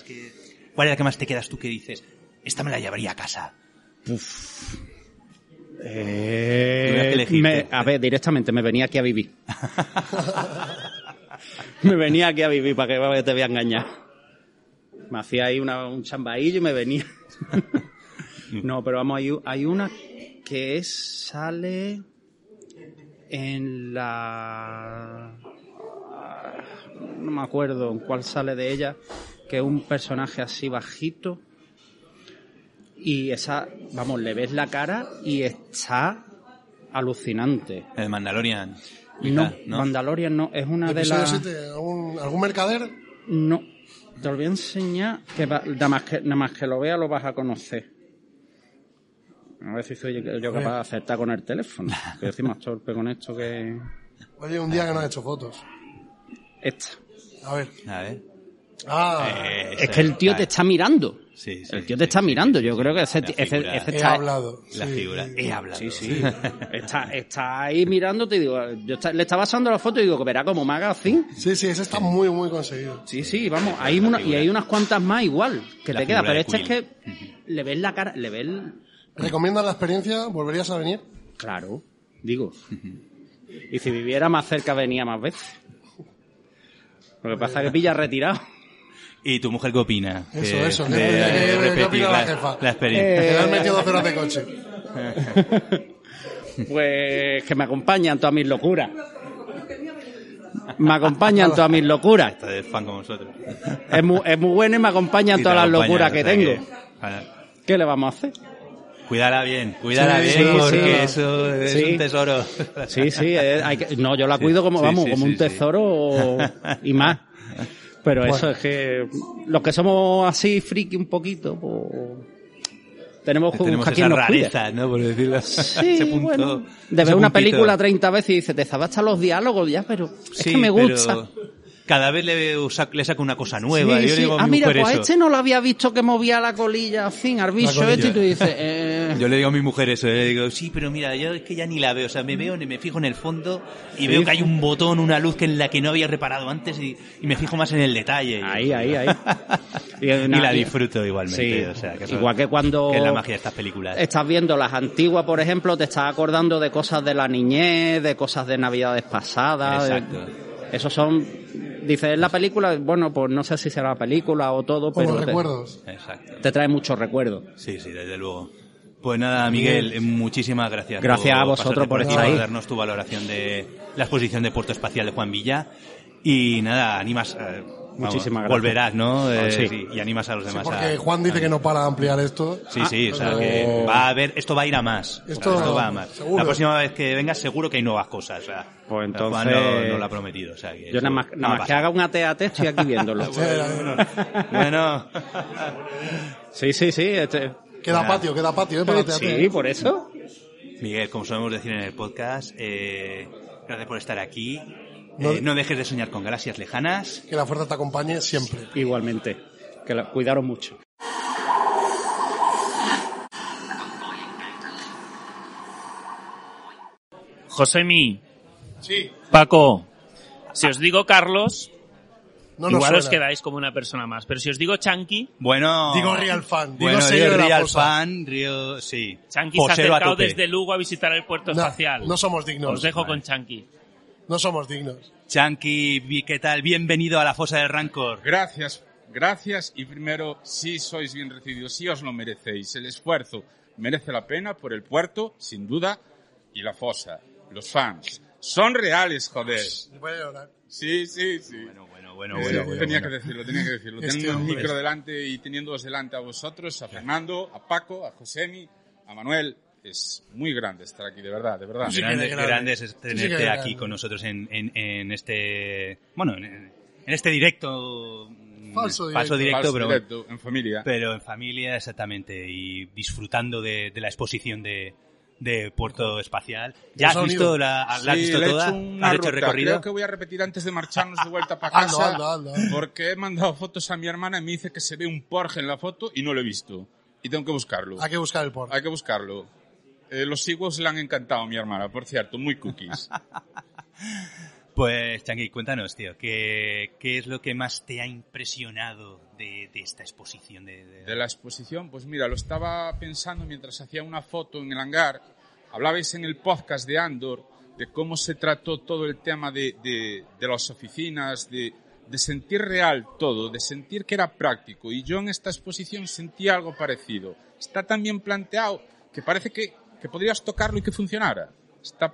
tú que dices, esta me la llevaría a casa? Directamente me venía aquí a vivir. Me venía aquí a vivir, para que te voy a engañar. Me hacía ahí un chambaillo y me venía. No, pero vamos, hay una que sale... No me acuerdo en cuál sale de ella, que es un personaje así bajito y esa, vamos, le ves la cara y está alucinante. El Mandalorian. No, ¿no? Mandalorian no, es una de las... ¿Algún mercader? No, te lo voy a enseñar, que nada más que lo vea lo vas a conocer. A ver si soy yo capaz de acertar con el teléfono. Que decimos torpe con esto que... Oye, un día que no has hecho fotos. Esta. A ver. A ver. Ah. Es que el tío te está mirando. Sí, sí. El tío te está mirando. Yo creo que ese está... He hablado. La figura. He hablado. Sí, sí. Está ahí mirándote y digo... Le estaba pasando la foto y digo que verá como magazine. Sí, sí. Ese está muy, muy conseguido. Sí, sí. Vamos. Hay unas cuantas más igual que te queda. Pero es que le ves la cara... ¿Recomiendas la experiencia? ¿Volverías a venir? Claro, digo. Y si viviera más cerca venía más veces. Lo que pasa es que Villa retirado. ¿Y tu mujer qué opina? Eso. ¿Qué opina la jefa? La experiencia. Te han metido 2 horas de coche. Pues que me acompañan todas mis locuras. Me acompañan todas mis locuras. Está de fan con vosotros. Es muy bueno y me acompañan todas las locuras que tengo. ¿Qué le vamos a hacer? Cuídala bien, porque sí, eso es un tesoro. Sí, sí, yo la cuido como un tesoro y más. Pero bueno. Eso es que los que somos así friki un poquito, pues, tenemos esa rareza, ¿no? Por decirlo. Sí, ese punto, bueno. De ver una película 30 veces y dices, te sabasta los diálogos ya, pero es que me gusta. Pero... Cada vez le saco una cosa nueva. Sí, yo digo, mira, pues eso. Este no lo había visto que movía la colilla, al bicho este, y tú dices... Yo le digo a mi mujer eso, le digo, sí, pero mira, yo es que ya ni la veo, o sea, me veo, me fijo en el fondo y veo que hay un botón, una luz que en la que no había reparado antes y me fijo más en el detalle. Ahí. Y la disfruto igualmente, sí. O sea, que igual que cuando... Es la magia de estas películas. Estás viendo las antiguas, por ejemplo, te estás acordando de cosas de la niñez, de cosas de navidades pasadas... Exacto. Esos son, dices, la película, bueno, pues no sé si será la película o todo, pero... Como recuerdos. Exacto. Te trae muchos recuerdos. Sí, sí, desde luego. Pues nada, Miguel, muchísimas gracias. Gracias a vosotros por estar ahí. Por darnos tu valoración de la exposición de Puerto Espacial de Juan Villa. Y nada, animas... Muchísimas gracias. Volverás, ¿no? Sí. Y animas a los demás. Sí, porque Juan dice que no para de ampliar esto. Sí, o sea, que va a haber, esto va a ir a más. Esto va a más. Seguro. La próxima vez que vengas seguro que hay nuevas cosas. O sea, pues entonces... Juan no lo ha prometido. O sea, que yo nada más que haga un AT-AT estoy aquí viéndolo. Bueno. Sí. Queda patio, ¿eh? Para AT-AT. Sí, por eso. Miguel, como solemos decir en el podcast, gracias por estar aquí. No dejes de soñar con galaxias lejanas. Que la fuerza te acompañe siempre. Igualmente. Que la cuidaron mucho. Josemi. Sí. Paco. Si os digo Carlos, igual os quedáis como una persona más. Pero si os digo Chanqui... Bueno... Digo Real Fan. Sí. Chanqui se ha acercado desde Lugo a visitar el puerto espacial. No somos dignos. Os dejo con Chanqui. No somos dignos. Chanqui, ¿qué tal? Bienvenido a la Fosa del Rancor. Gracias. Y primero, sí sois bien recibidos, sí os lo merecéis. El esfuerzo merece la pena por el puerto, sin duda, y la fosa. Los fans son reales, joder. Sí. Bueno. Tenía que decirlo. Teniendo el micro delante y teniéndoos delante a vosotros, a Fernando, a Paco, a Josemi, a Manuel... Es muy grande estar aquí, de verdad. Sí, grande es tenerte aquí con nosotros en este... Bueno, en este directo... Falso directo, en familia. Pero en familia, exactamente. Y disfrutando de la exposición de Puerto Espacial. ¿Ya has visto toda? ¿Has hecho recorrido? Creo que voy a repetir antes de marcharnos de vuelta para casa. No. Porque he mandado fotos a mi hermana y me dice que se ve un Porsche en la foto y no lo he visto. Y tengo que buscarlo. Hay que buscar el Porsche. Los seagulls le han encantado a mi hermana, por cierto, muy cookies. Pues, Chanqui, cuéntanos, tío, ¿qué es lo que más te ha impresionado de esta exposición? ¿De la exposición? Pues mira, lo estaba pensando mientras hacía una foto en el hangar. Hablabais en el podcast de Andor de cómo se trató todo el tema de las oficinas, de sentir real todo, de sentir que era práctico. Y yo en esta exposición sentí algo parecido. Está tan bien planteado que parece que podrías tocarlo y que funcionara. Está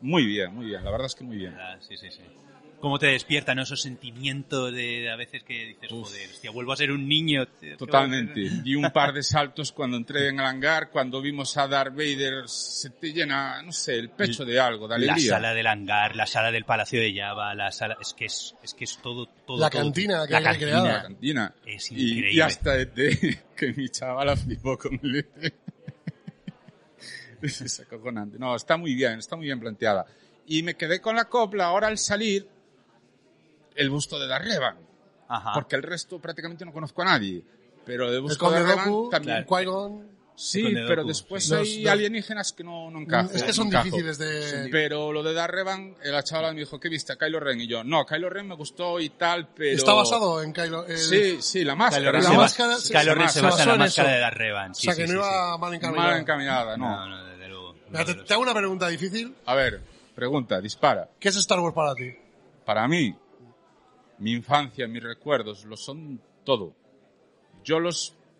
muy bien, la verdad es que muy bien. Sí. ¿Cómo te despiertan esos sentimientos de a veces que dices, joder, hostia, vuelvo a ser un niño? Totalmente. Di un par de saltos cuando entré en el hangar, cuando vimos a Darth Vader, se te llena, no sé, el pecho de algo, de alegría. La sala del hangar, la sala del Palacio de Java, la sala, es que es todo. La cantina que hay creado. La cantina. Es increíble. Y hasta desde que mi chavala flipó con el ET. Es acojonante. No, está muy bien planteada. Y me quedé con la copla, ahora al salir, el busto de Darth Revan, porque el resto prácticamente no conozco a nadie, pero el busto de Darth Revan también, claro. Sí, pero después sí. Hay los alienígenas que no encajan. Es que son difíciles de... Sí, pero lo de Darth Revan, la chavala me dijo, ¿qué viste? Kylo Ren, y yo, no, Kylo Ren me gustó y tal, pero... Está basado en Kylo... Sí, la máscara. Kylo Ren se basa en la máscara de Darth Revan. Sí, o sea, que no iba mal encaminada. Mal encaminada, no, desde luego. Te hago una pregunta difícil. A ver, pregunta, dispara. ¿Qué es Star Wars para ti? Para mí... Mi infancia, mis recuerdos, lo son todo. Yo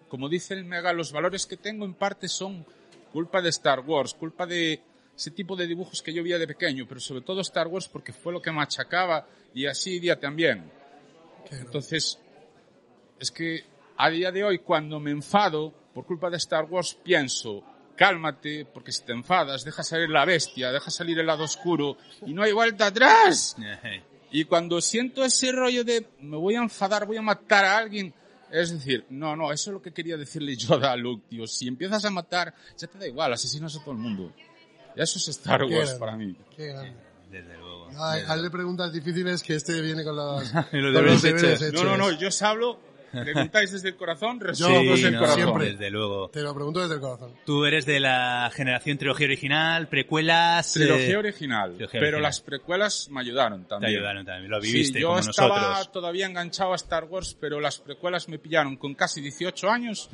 como dice el Mega, los valores que tengo en parte son culpa de Star Wars, culpa de ese tipo de dibujos que yo veía de pequeño, pero sobre todo Star Wars porque fue lo que machacaba y así iría también. Entonces, es que a día de hoy cuando me enfado por culpa de Star Wars pienso, cálmate, porque si te enfadas, deja salir la bestia, deja salir el lado oscuro y no hay vuelta atrás. Y cuando siento ese rollo de me voy a enfadar, voy a matar a alguien, es decir, no, eso es lo que quería decirle yo a Luke, tío. Si empiezas a matar, ya te da igual, asesinas a todo el mundo. Y eso es Star Wars para mí. Qué grande. Desde luego. A él le preguntas difíciles que este viene con los deberes hechos. No, yo os hablo, preguntáis desde el corazón, respondo desde el corazón. Siempre. Desde luego. Te lo pregunto desde el corazón. Tú eres de la generación trilogía original, precuelas... Trilogía original. Las precuelas me ayudaron también. Te ayudaron también, lo viviste como nosotros. Sí, yo estaba todavía enganchado a Star Wars, pero las precuelas me pillaron con casi 18 años,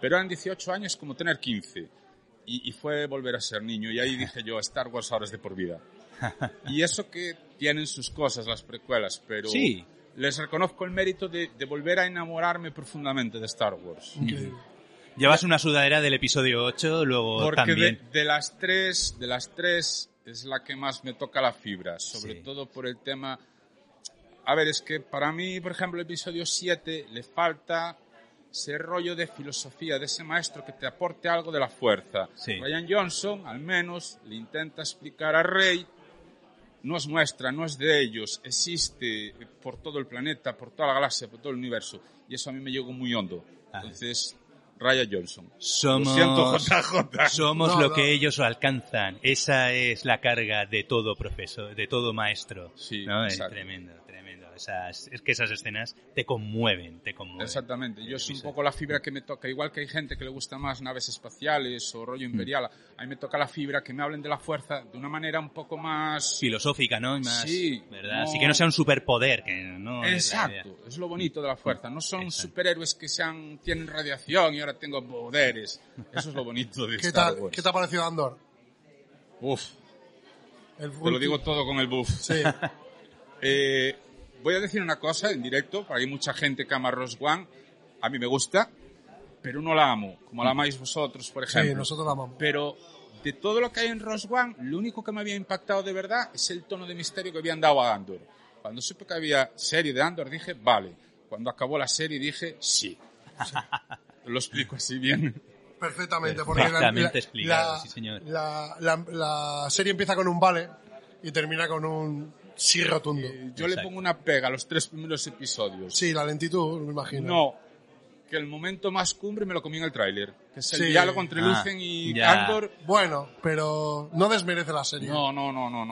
pero eran 18 años como tener 15. Y fue volver a ser niño, y ahí dije yo, Star Wars ahora es de por vida. Y eso que tienen sus cosas las precuelas, pero... Sí. Les reconozco el mérito de volver a enamorarme profundamente de Star Wars. Okay. Llevas una sudadera del episodio 8, luego porque también. Porque de las tres es la que más me toca la fibra, sobre todo por el tema... A ver, es que para mí, por ejemplo, el episodio 7 le falta ese rollo de filosofía, de ese maestro que te aporte algo de la fuerza. Sí. Rian Johnson, al menos, le intenta explicar a Rey... No es nuestra, no es de ellos, existe por todo el planeta, por toda la galaxia, por todo el universo. Y eso a mí me llegó muy hondo. Entonces, Rian Johnson. Lo siento, JJ. Somos lo que ellos alcanzan. Esa es la carga de todo profesor, de todo maestro. Sí, ¿no? Es tremendo. Es que esas escenas te conmueven. Exactamente. Yo soy un poco la fibra que me toca. Igual que hay gente que le gusta más naves espaciales o rollo imperial, a mí me toca la fibra que me hablen de la fuerza de una manera un poco más... Filosófica, ¿no? Y más, sí. ¿Verdad? No... Así que no sea un superpoder. Que no. Exacto. Es lo bonito de la fuerza. No son superhéroes que tienen radiación y ahora tengo poderes. Eso es lo bonito de Star Wars. ¿Qué te ha parecido Andor? Uf. Te lo digo todo con el buff. Sí. Voy a decir una cosa en directo, porque hay mucha gente que ama Rogue One, a mí me gusta, pero no la amo, como la amáis vosotros, por ejemplo. Sí, nosotros la amamos. Pero de todo lo que hay en Rogue One, lo único que me había impactado de verdad es el tono de misterio que habían dado a Andor. Cuando supe que había serie de Andor dije, vale. Cuando acabó la serie dije, sí. O sea, lo explico así bien. Perfectamente, porque explicado, sí señor. La serie empieza con un vale y termina con un... Sí, rotundo. Yo le pongo una pega a los tres primeros episodios. Sí, la lentitud, me imagino. No, que el momento más cumbre me lo comí en el tráiler. Que es el diálogo entre Lucen y Andor. Bueno, pero no desmerece la serie. No.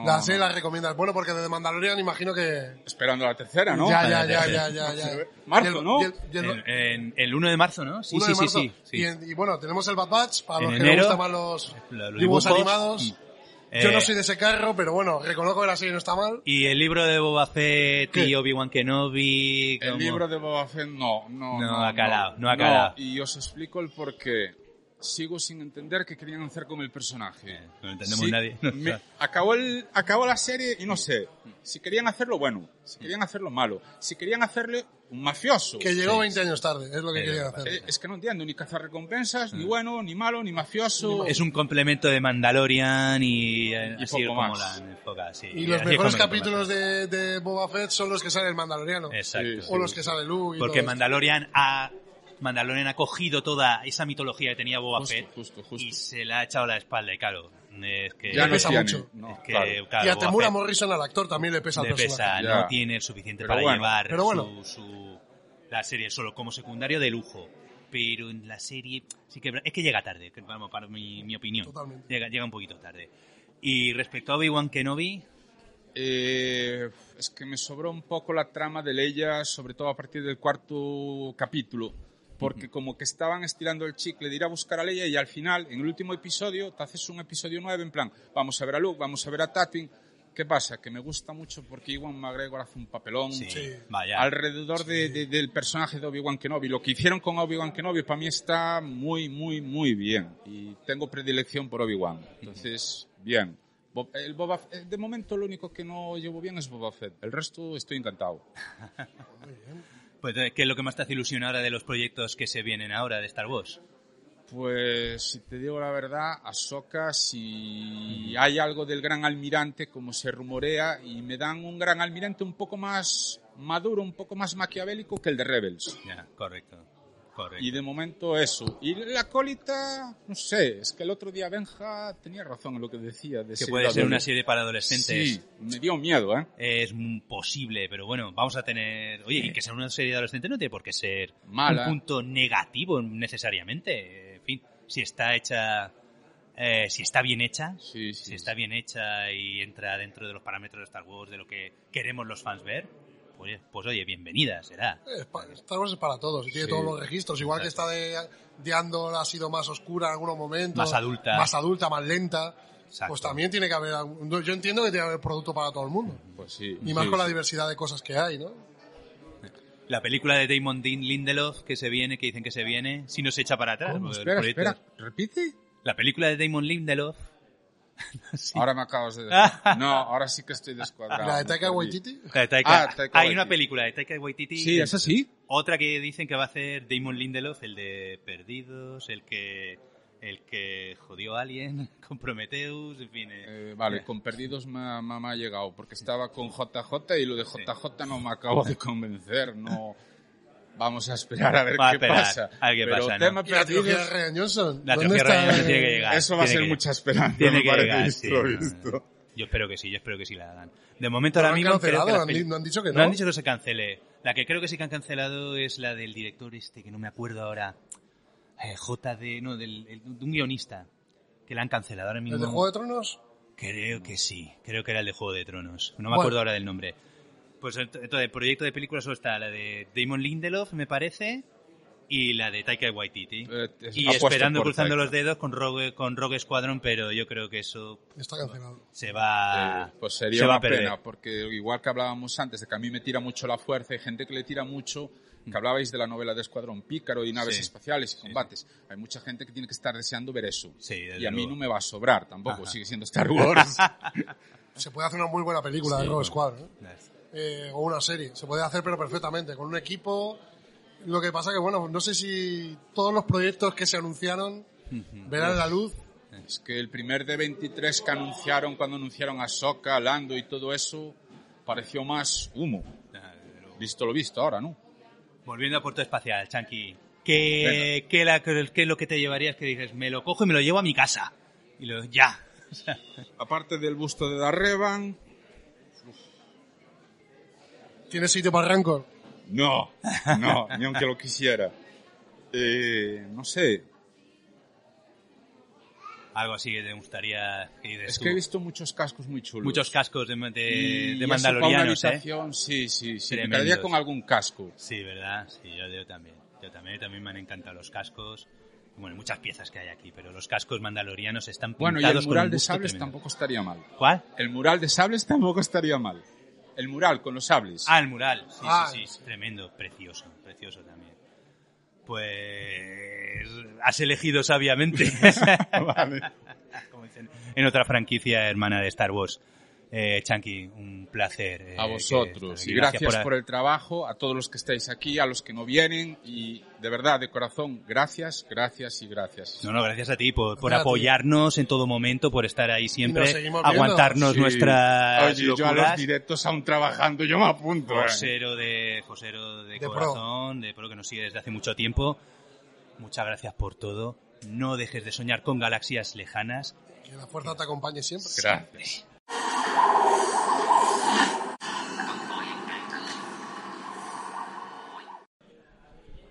La serie la recomiendas. Bueno, porque de The Mandalorian imagino que... Esperando la tercera, ¿no? Ya. Marzo, ¿no? El 1 de marzo, ¿no? Sí. Y bueno, tenemos el Bad Batch, para los que les gustan más los dibujos animados. Yo no soy de ese carro, pero bueno, reconozco que la serie no está mal. ¿Y el libro de Boba Fett y Obi-Wan Kenobi? ¿Cómo? El libro de Boba Fett no ha calado. Y os explico el porqué. Sigo sin entender qué querían hacer con el personaje. No entendemos nadie. Acabó la serie y no sé. Si querían hacerlo bueno, si querían hacerlo malo, si querían hacerle un mafioso. Que llegó 20 años tarde, es lo que quería hacer. Es que no entiendo, ni cazarrecompensas, ni bueno, ni malo, ni mafioso. Es un complemento de Mandalorian y así poco como más. La enfoca, sí. Y los mejores capítulos de Boba Fett son los que sale el mandaloriano. Exacto. Sí, o los que sale Luke. Porque Mandalorian ha cogido toda esa mitología que tenía Boba Fett y se la ha echado a la espalda, y claro. Es que ya no pesa mucho. Es que, claro. Claro, y a Temura Morrison, al actor, también le pesa al personaje. No tiene suficiente llevar la serie solo como secundario de lujo. Pero en la serie sí que es que llega tarde, vamos, para mi opinión. Totalmente. Llega un poquito tarde. Y respecto a Obi-Wan Kenobi, es que me sobró un poco la trama de Leia, sobre todo a partir del cuarto capítulo. Porque como que estaban estirando el chicle de ir a buscar a Leia, y al final, en el último episodio, te haces un episodio 9 en plan, vamos a ver a Luke, vamos a ver a Tatooine. ¿Qué pasa? Que me gusta mucho porque Iwan McGregor hace un papelón alrededor del personaje de Obi-Wan Kenobi. Lo que hicieron con Obi-Wan Kenobi para mí está muy, muy, muy bien. Y tengo predilección por Obi-Wan. Entonces, bien. De momento lo único que no llevo bien es Boba Fett. El resto estoy encantado. Muy bien. Pues, ¿qué es lo que más te hace ilusión ahora de los proyectos que se vienen ahora de Star Wars? Pues, si te digo la verdad, Ahsoka, si hay algo del Gran Almirante, como se rumorea, y me dan un Gran Almirante un poco más maduro, un poco más maquiavélico que el de Rebels. Ya, correcto. Y de momento eso. Y la colita, no sé, es que el otro día Benja tenía razón en lo que decía. De que puede ser una serie para adolescentes. Sí, me dio miedo, ¿eh? Es posible, pero bueno, vamos a tener... Oye, y que sea una serie de adolescentes no tiene por qué ser mala. Un punto negativo necesariamente. En fin, si está hecha... si está bien hecha, si está bien hecha y entra dentro de los parámetros de Star Wars, de lo que queremos los fans ver... Pues oye, bienvenida será. Star Wars es para todos, y tiene todos los registros. Igual que está de Andor ha sido más oscura en algunos momentos, más adulta, más lenta. Exacto. Pues también tiene que haber, yo entiendo que tiene que haber producto para todo el mundo. Pues sí. Y más con la diversidad de cosas que hay, ¿no? La película de Damon Lindelof que se viene, que dicen que se viene, si no se echa para atrás. Espera, repite. La película de Damon Lindelof. Sí. Ahora me acabas de decir. No, ahora sí que estoy descuadrado. ¿La de Taika Waititi? Taika Waititi. Una película de Taika Waititi. Sí, esa sí. Otra que dicen que va a hacer Damon Lindelof, el de Perdidos, el que jodió a Alien, con Prometheus, en fin. Vale, con Perdidos me ha llegado, porque estaba con JJ y lo de JJ no me acabo de convencer, no... Vamos a esperar a ver qué pasa. A ver qué pasa, ¿no? Tema Perdidos, la trilogía Ryan Johnson. La trilogía Ryan Johnson tiene que llegar. Eso va a ser mucha esperanza. Tiene que llegar, visto. Yo espero que sí la hagan. De momento ahora mismo... ¿Han dicho que no? No han dicho que se cancele. La que creo que sí que han cancelado es la del director que no me acuerdo ahora. De un guionista. Que la han cancelado ahora mismo. ¿El de Juego de Tronos? Creo que sí. Creo que era el de Juego de Tronos. No me acuerdo ahora del nombre. Pues entonces, el proyecto de película solo está la de Damon Lindelof, me parece, y la de Taika Waititi. Y esperando, cruzando los dedos con Rogue Squadron, pero yo creo que eso está cancelado. Pues sería una pena, porque igual que hablábamos antes de que a mí me tira mucho la fuerza, hay gente que le tira mucho, que hablabais de la novela de Escuadrón Pícaro y naves espaciales y combates. Sí. Hay mucha gente que tiene que estar deseando ver eso. Sí, y a mí no me va a sobrar tampoco, sigue siendo Star Wars. Se puede hacer una muy buena película de Rogue Squadron, ¿eh? O una serie, se puede hacer pero perfectamente con un equipo. Lo que pasa que no sé si todos los proyectos que se anunciaron verán la luz. Es que el primer de 23 que anunciaron, cuando anunciaron a Ahsoka, Lando y todo eso, pareció más humo, visto lo visto ahora, ¿no? Volviendo a Puerto Espacial, Chanqui, ¿qué es lo que te llevarías que dices, me lo cojo y me lo llevo a mi casa? Y ya. Aparte del busto de Darth Revan, ¿tienes sitio para el Rancor? No, ni aunque lo quisiera. No sé. Algo así que te gustaría... Es que he visto muchos cascos muy chulos. Muchos cascos de mandalorianos, ¿eh? Sí. Me quedaría con algún casco. Sí, ¿verdad? Sí, yo también. Yo también me han encantado los cascos. Bueno, muchas piezas que hay aquí, pero los cascos mandalorianos están pintados con un gusto tremendo. Bueno, y el mural de sables tampoco estaría mal. ¿Cuál? El mural de sables tampoco estaría mal. El mural con los sables. El mural. Sí. Tremendo, precioso también. Pues has elegido sabiamente. Vale. Como dicen en otra franquicia hermana de Star Wars. Chanqui, un placer. A vosotros. Y gracias por el trabajo, a todos los que estáis aquí, a los que no vienen. Y de verdad, de corazón, gracias, gracias y gracias. No, gracias a ti por apoyarnos en todo momento, por estar ahí siempre, aguantarnos nuestras locuras. Yo a los directos aún trabajando, yo me apunto. Fosero de corazón, de pro que nos sigue desde hace mucho tiempo. Muchas gracias por todo. No dejes de soñar con galaxias lejanas. Que la fuerza te acompañe siempre. Gracias.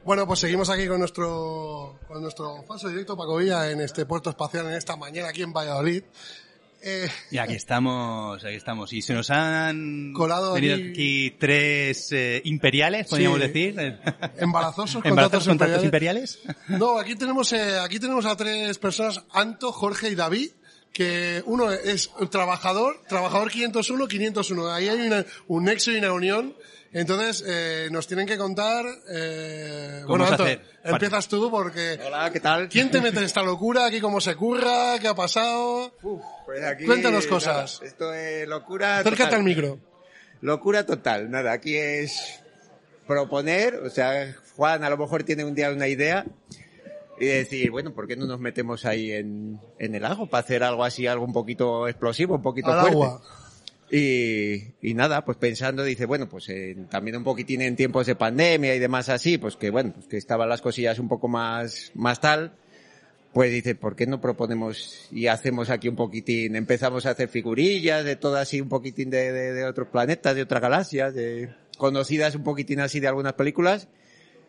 Bueno, pues seguimos aquí con nuestro falso directo Paco Villa en este puerto espacial en esta mañana aquí en Valladolid. Y aquí estamos. Y se nos han colado venido aquí tres imperiales, podríamos decir. ¿Embarazosos contratos imperiales? No, aquí tenemos a tres personas, Anto, Jorge y David, que uno es trabajador 501, 501. Ahí hay un nexo y una unión. Entonces, nos tienen que contar... bueno, Anton, empiezas tú porque... Hola, ¿qué tal? ¿Quién te mete en esta locura? ¿Aquí cómo se curra? ¿Qué ha pasado? Pues aquí... Cuéntanos cosas. Nada, esto es locura total. Acércate al micro. Locura total. Nada, aquí es proponer. O sea, Juan a lo mejor tiene un día una idea y decir, bueno, ¿por qué no nos metemos ahí en el ajo para hacer algo así, algo un poquito explosivo, un poquito fuerte? Agua. Y nada, pues pensando, dice, bueno, pues también un poquitín en tiempos de pandemia y demás así, pues que bueno, pues que estaban las cosillas un poco más tal, pues dice, ¿por qué no proponemos y hacemos aquí un poquitín? Empezamos a hacer figurillas de todo así, un poquitín de otros planetas, de otras galaxias, conocidas un poquitín así de algunas películas.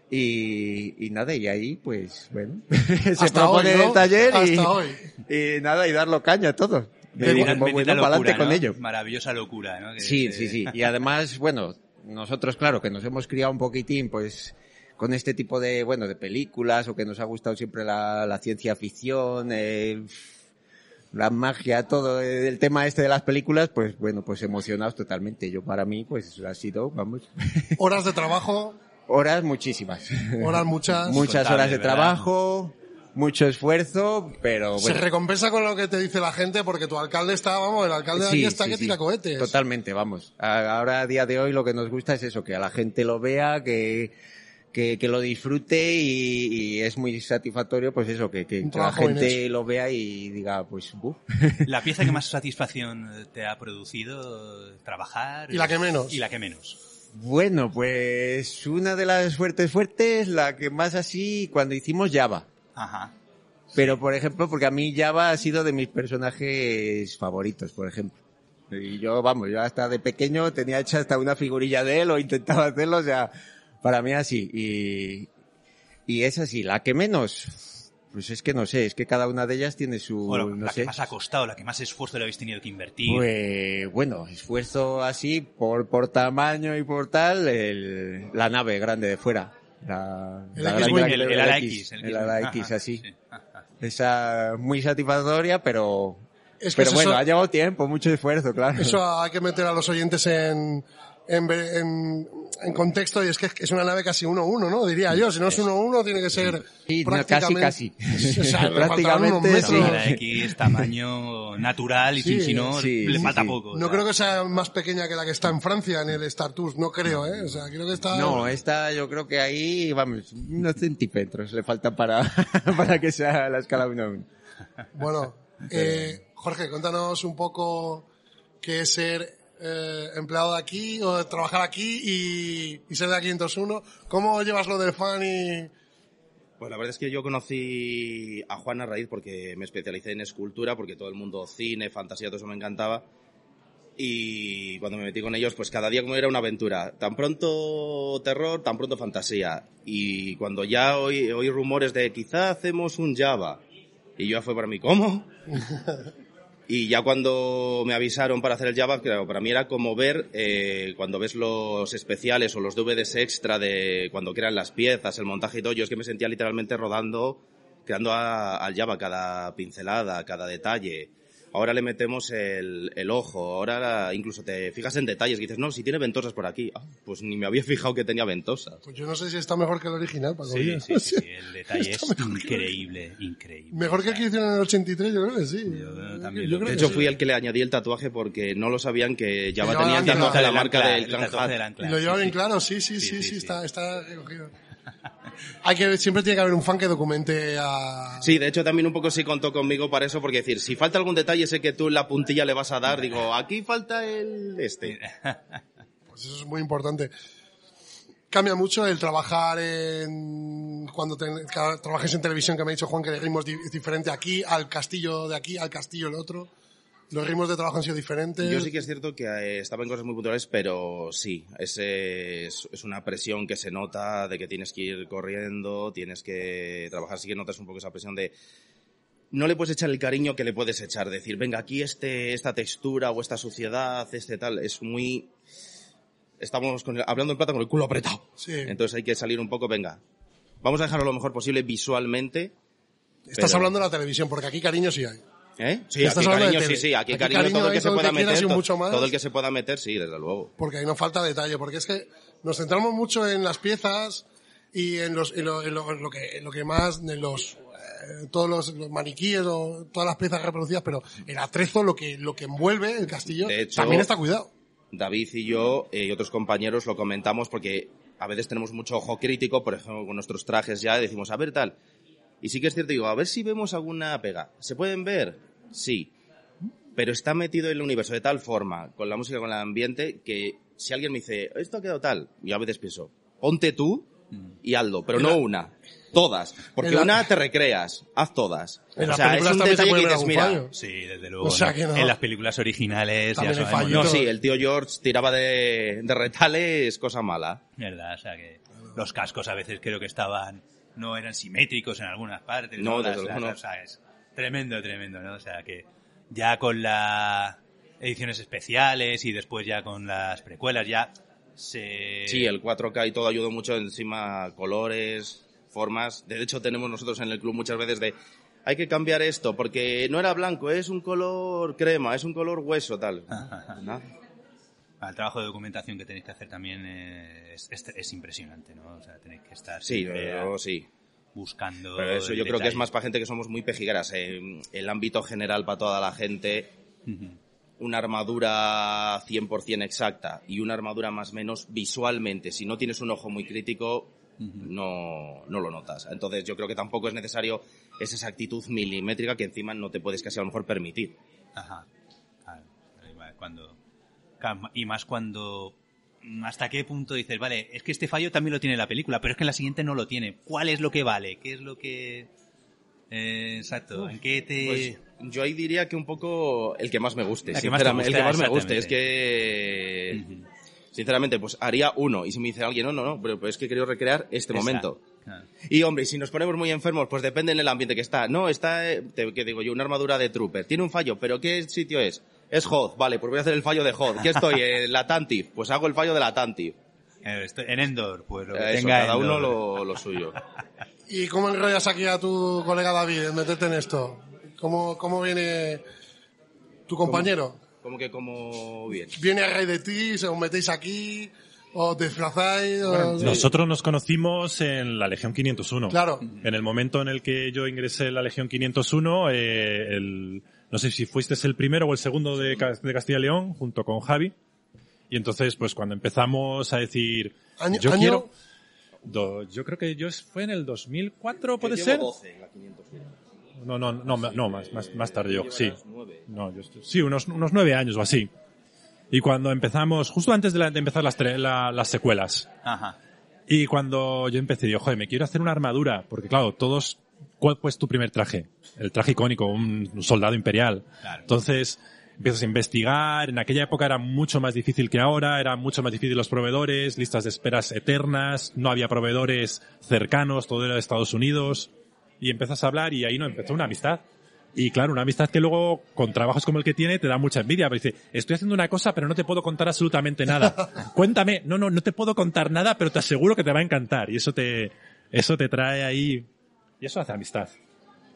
Y nada, y ahí pues bueno, se propone hoy, ¿no? El taller y nada, y darlo caña a todos. Bendita locura, ¿no? Con ello. Maravillosa locura, ¿no? Sí. Y además, bueno, nosotros, claro, que nos hemos criado un poquitín, pues, con este tipo de, bueno, de películas, o que nos ha gustado siempre la ciencia ficción, la magia, todo el tema este de las películas, pues, bueno, pues emocionados totalmente. Yo, para mí, pues, ha sido, vamos... Horas de trabajo. Horas muchísimas. Horas muchas. Muchas horas de trabajo... Mucho esfuerzo, pero bueno. Se recompensa con lo que te dice la gente, porque tu alcalde está, vamos, el alcalde de aquí está que tira cohetes. Totalmente, vamos. Ahora, a día de hoy, lo que nos gusta es eso, que a la gente lo vea, que lo disfrute y es muy satisfactorio, pues eso, que la gente lo vea y diga, pues... ¿La pieza que más satisfacción te ha producido trabajar? ¿Y la que menos? ¿Y la que menos? Bueno, pues una de las fuertes, la que más así, cuando hicimos Java. Ajá. Pero, por ejemplo, porque a mí Java ha sido de mis personajes favoritos, por ejemplo. Y yo hasta de pequeño tenía hecha hasta una figurilla de él o intentaba hacerlo, o sea, para mí así. Y es así, la que menos, pues es que no sé, es que cada una de ellas tiene su... Bueno, la que más ha costado, la que más esfuerzo le habéis tenido que invertir. Pues, bueno, esfuerzo así por tamaño y por tal, la nave grande de fuera. El ala X. El ala X, así. Sí. Esa muy satisfactoria, pero... Es que pero bueno, ha llevado tiempo, mucho esfuerzo, claro. Eso hay que meter a los oyentes en contexto, y es que es una nave casi 1-1, ¿no? Diría yo, si no es 1-1 tiene que ser... Sí, casi. O sea, prácticamente sí. La X, tamaño natural, y si no, le falta poco. No creo que sea más pequeña que la que está en Francia, en el Star Tours, no creo, ¿eh? O sea, creo que está... No, esta yo creo que ahí, vamos, unos centímetros le faltan para que sea la escala 1-1. Bueno, Jorge, cuéntanos un poco qué es ser... empleado de aquí o de trabajar aquí y ser de la 501. ¿Cómo llevas lo del fan? Pues la verdad es que yo conocí a Juan a raíz porque me especialicé en escultura, porque todo el mundo cine, fantasía, todo eso me encantaba, y cuando me metí con ellos pues cada día como era una aventura, tan pronto terror, tan pronto fantasía, y cuando ya oí rumores de quizá hacemos un Java, y yo fue para mí, ¿cómo? Y ya cuando me avisaron para hacer el Java, claro, para mí era como ver, cuando ves los especiales o los DVDs extra de cuando crean las piezas, el montaje y todo, yo es que me sentía literalmente rodando, creando al Java, cada pincelada, cada detalle. ahora le metemos el ojo, ahora incluso te fijas en detalles, que dices, no, si tiene ventosas por aquí, pues ni me había fijado que tenía ventosas. Pues yo no sé si está mejor que el original, Paco Villa. Sí, sí, sí, el detalle es increíble, increíble. Mejor que el que hicieron en el 83, yo creo que sí. Yo también lo creo. De hecho, fui el que le añadí el tatuaje porque no lo sabían que ya tenía el tatuaje de la marca del Clan Hat. Lo lleva bien claro, sí, está recogido. Hay que, siempre tiene que haber un fan que documente a... Sí, de hecho también un poco sí contó conmigo para eso, porque decir, si falta algún detalle sé que tú en la puntilla le vas a dar, digo, aquí falta este. Pues eso es muy importante. Cambia mucho el trabajar cuando trabajes en televisión, que me ha dicho Juan que el ritmo es diferente aquí, al castillo de aquí, al castillo el otro. ¿Los ritmos de trabajo han sido diferentes? Yo sí que es cierto que estaba en cosas muy puntuales, pero sí, es una presión que se nota de que tienes que ir corriendo, tienes que trabajar, sí que notas un poco esa presión de... No le puedes echar el cariño que le puedes echar, decir, venga, aquí esta textura o esta suciedad, tal, es muy... Estamos hablando en plata con el culo apretado. Sí. Entonces hay que salir un poco, venga, vamos a dejarlo lo mejor posible visualmente. Estás hablando de la televisión, porque aquí cariño sí hay. ¿Eh? Sí, aquí cariño, sí, aquí cariño todo el que se pueda meter, todo el que se pueda meter, sí, desde luego. Porque ahí no falta detalle, porque es que nos centramos mucho en las piezas y en todos los maniquíes o todas las piezas reproducidas, pero el atrezo, lo que envuelve el castillo, de hecho, también está cuidado. David y yo y otros compañeros lo comentamos porque a veces tenemos mucho ojo crítico, por ejemplo, con nuestros trajes ya decimos, a ver tal. Y sí que es cierto, digo, a ver si vemos alguna pega. ¿Se pueden ver? Sí. Pero está metido en el universo de tal forma, con la música, con el ambiente, que si alguien me dice, esto ha quedado tal, yo a veces pienso, ponte tú y hazlo, pero no una, todas. Porque una te recreas, haz todas. O sea, es un detalle que dices, mira... Sí, desde luego. O sea, no. En las películas originales... Ya sabemos, no, sí, el tío George tiraba de retales, cosa mala. Verdad, o sea que los cascos a veces creo que estaban... No eran simétricos en algunas partes. No, desde luego no. O sea, es tremendo, ¿no? O sea, que ya con las ediciones especiales y después ya con las precuelas ya se... Sí, el 4K y todo ayudó mucho, encima colores, formas. De hecho, tenemos nosotros en el club muchas veces de... Hay que cambiar esto porque no era blanco, es un color crema, es un color hueso, tal. ¿No? El trabajo de documentación que tenéis que hacer también es impresionante, ¿no? O sea, tenéis que estar buscando... Pero eso yo creo que es más para gente que somos muy pejigueras. El ámbito general para toda la gente, una armadura 100% exacta y una armadura más o menos visualmente. Si no tienes un ojo muy crítico, no lo notas. Entonces yo creo que tampoco es necesario esa exactitud milimétrica que encima no te puedes casi a lo mejor permitir. Ajá. Cuando... Y más cuando... ¿Hasta qué punto dices, vale, es que este fallo también lo tiene la película, pero es que en la siguiente no lo tiene? ¿Cuál es lo que vale? ¿Qué es lo que...? Exacto. ¿En qué te...? Pues yo ahí diría que un poco el que más me guste. El que más me guste. Es que... Sinceramente, pues haría uno. Y si me dice alguien, no, pero es que quiero recrear este momento. Claro. Y, hombre, si nos ponemos muy enfermos, pues depende del ambiente que está. No, que digo yo, una armadura de trooper. Tiene un fallo, pero ¿qué sitio es? Es Hoth, vale, pues voy a hacer el fallo de Hoth. ¿Qué estoy? La Tantif. Pues hago el fallo de la Tantif. En Endor, pues lo que eso, tenga cada Endor. Uno lo suyo. ¿Y cómo enrollas aquí a tu colega David en meterte en esto? ¿Cómo viene tu compañero? ¿Cómo viene? ¿Viene a raíz de ti? ¿Se os metéis aquí? ¿Os desplazáis? Bueno, nosotros nos conocimos en la Legión 501. Claro. En el momento en el que yo ingresé en la Legión 501, no sé si fuiste el primero o el segundo de Castilla y León, junto con Javi. Y entonces, pues cuando empezamos a decir... yo creo que fue en el 2004, ¿puede ser? 12 en la 501. No, más tarde yo, sí. No, unos 9 años o así. Y cuando empezamos, justo antes de empezar las secuelas. Ajá. Y cuando yo empecé, digo, joder, me quiero hacer una armadura, porque claro, todos... ¿Cuál fue tu primer traje? El traje icónico, un soldado imperial. Claro. Entonces empiezas a investigar. En aquella época era mucho más difícil que ahora. Era mucho más difícil los proveedores, listas de esperas eternas. No había proveedores cercanos, todo era de Estados Unidos. Y empiezas a hablar y ahí empezó una amistad. Y claro, una amistad que luego, con trabajos como el que tiene, te da mucha envidia. Pero dice, estoy haciendo una cosa, pero no te puedo contar absolutamente nada. Cuéntame. No te puedo contar nada, pero te aseguro que te va a encantar. Y eso te trae ahí... Y eso hace amistad.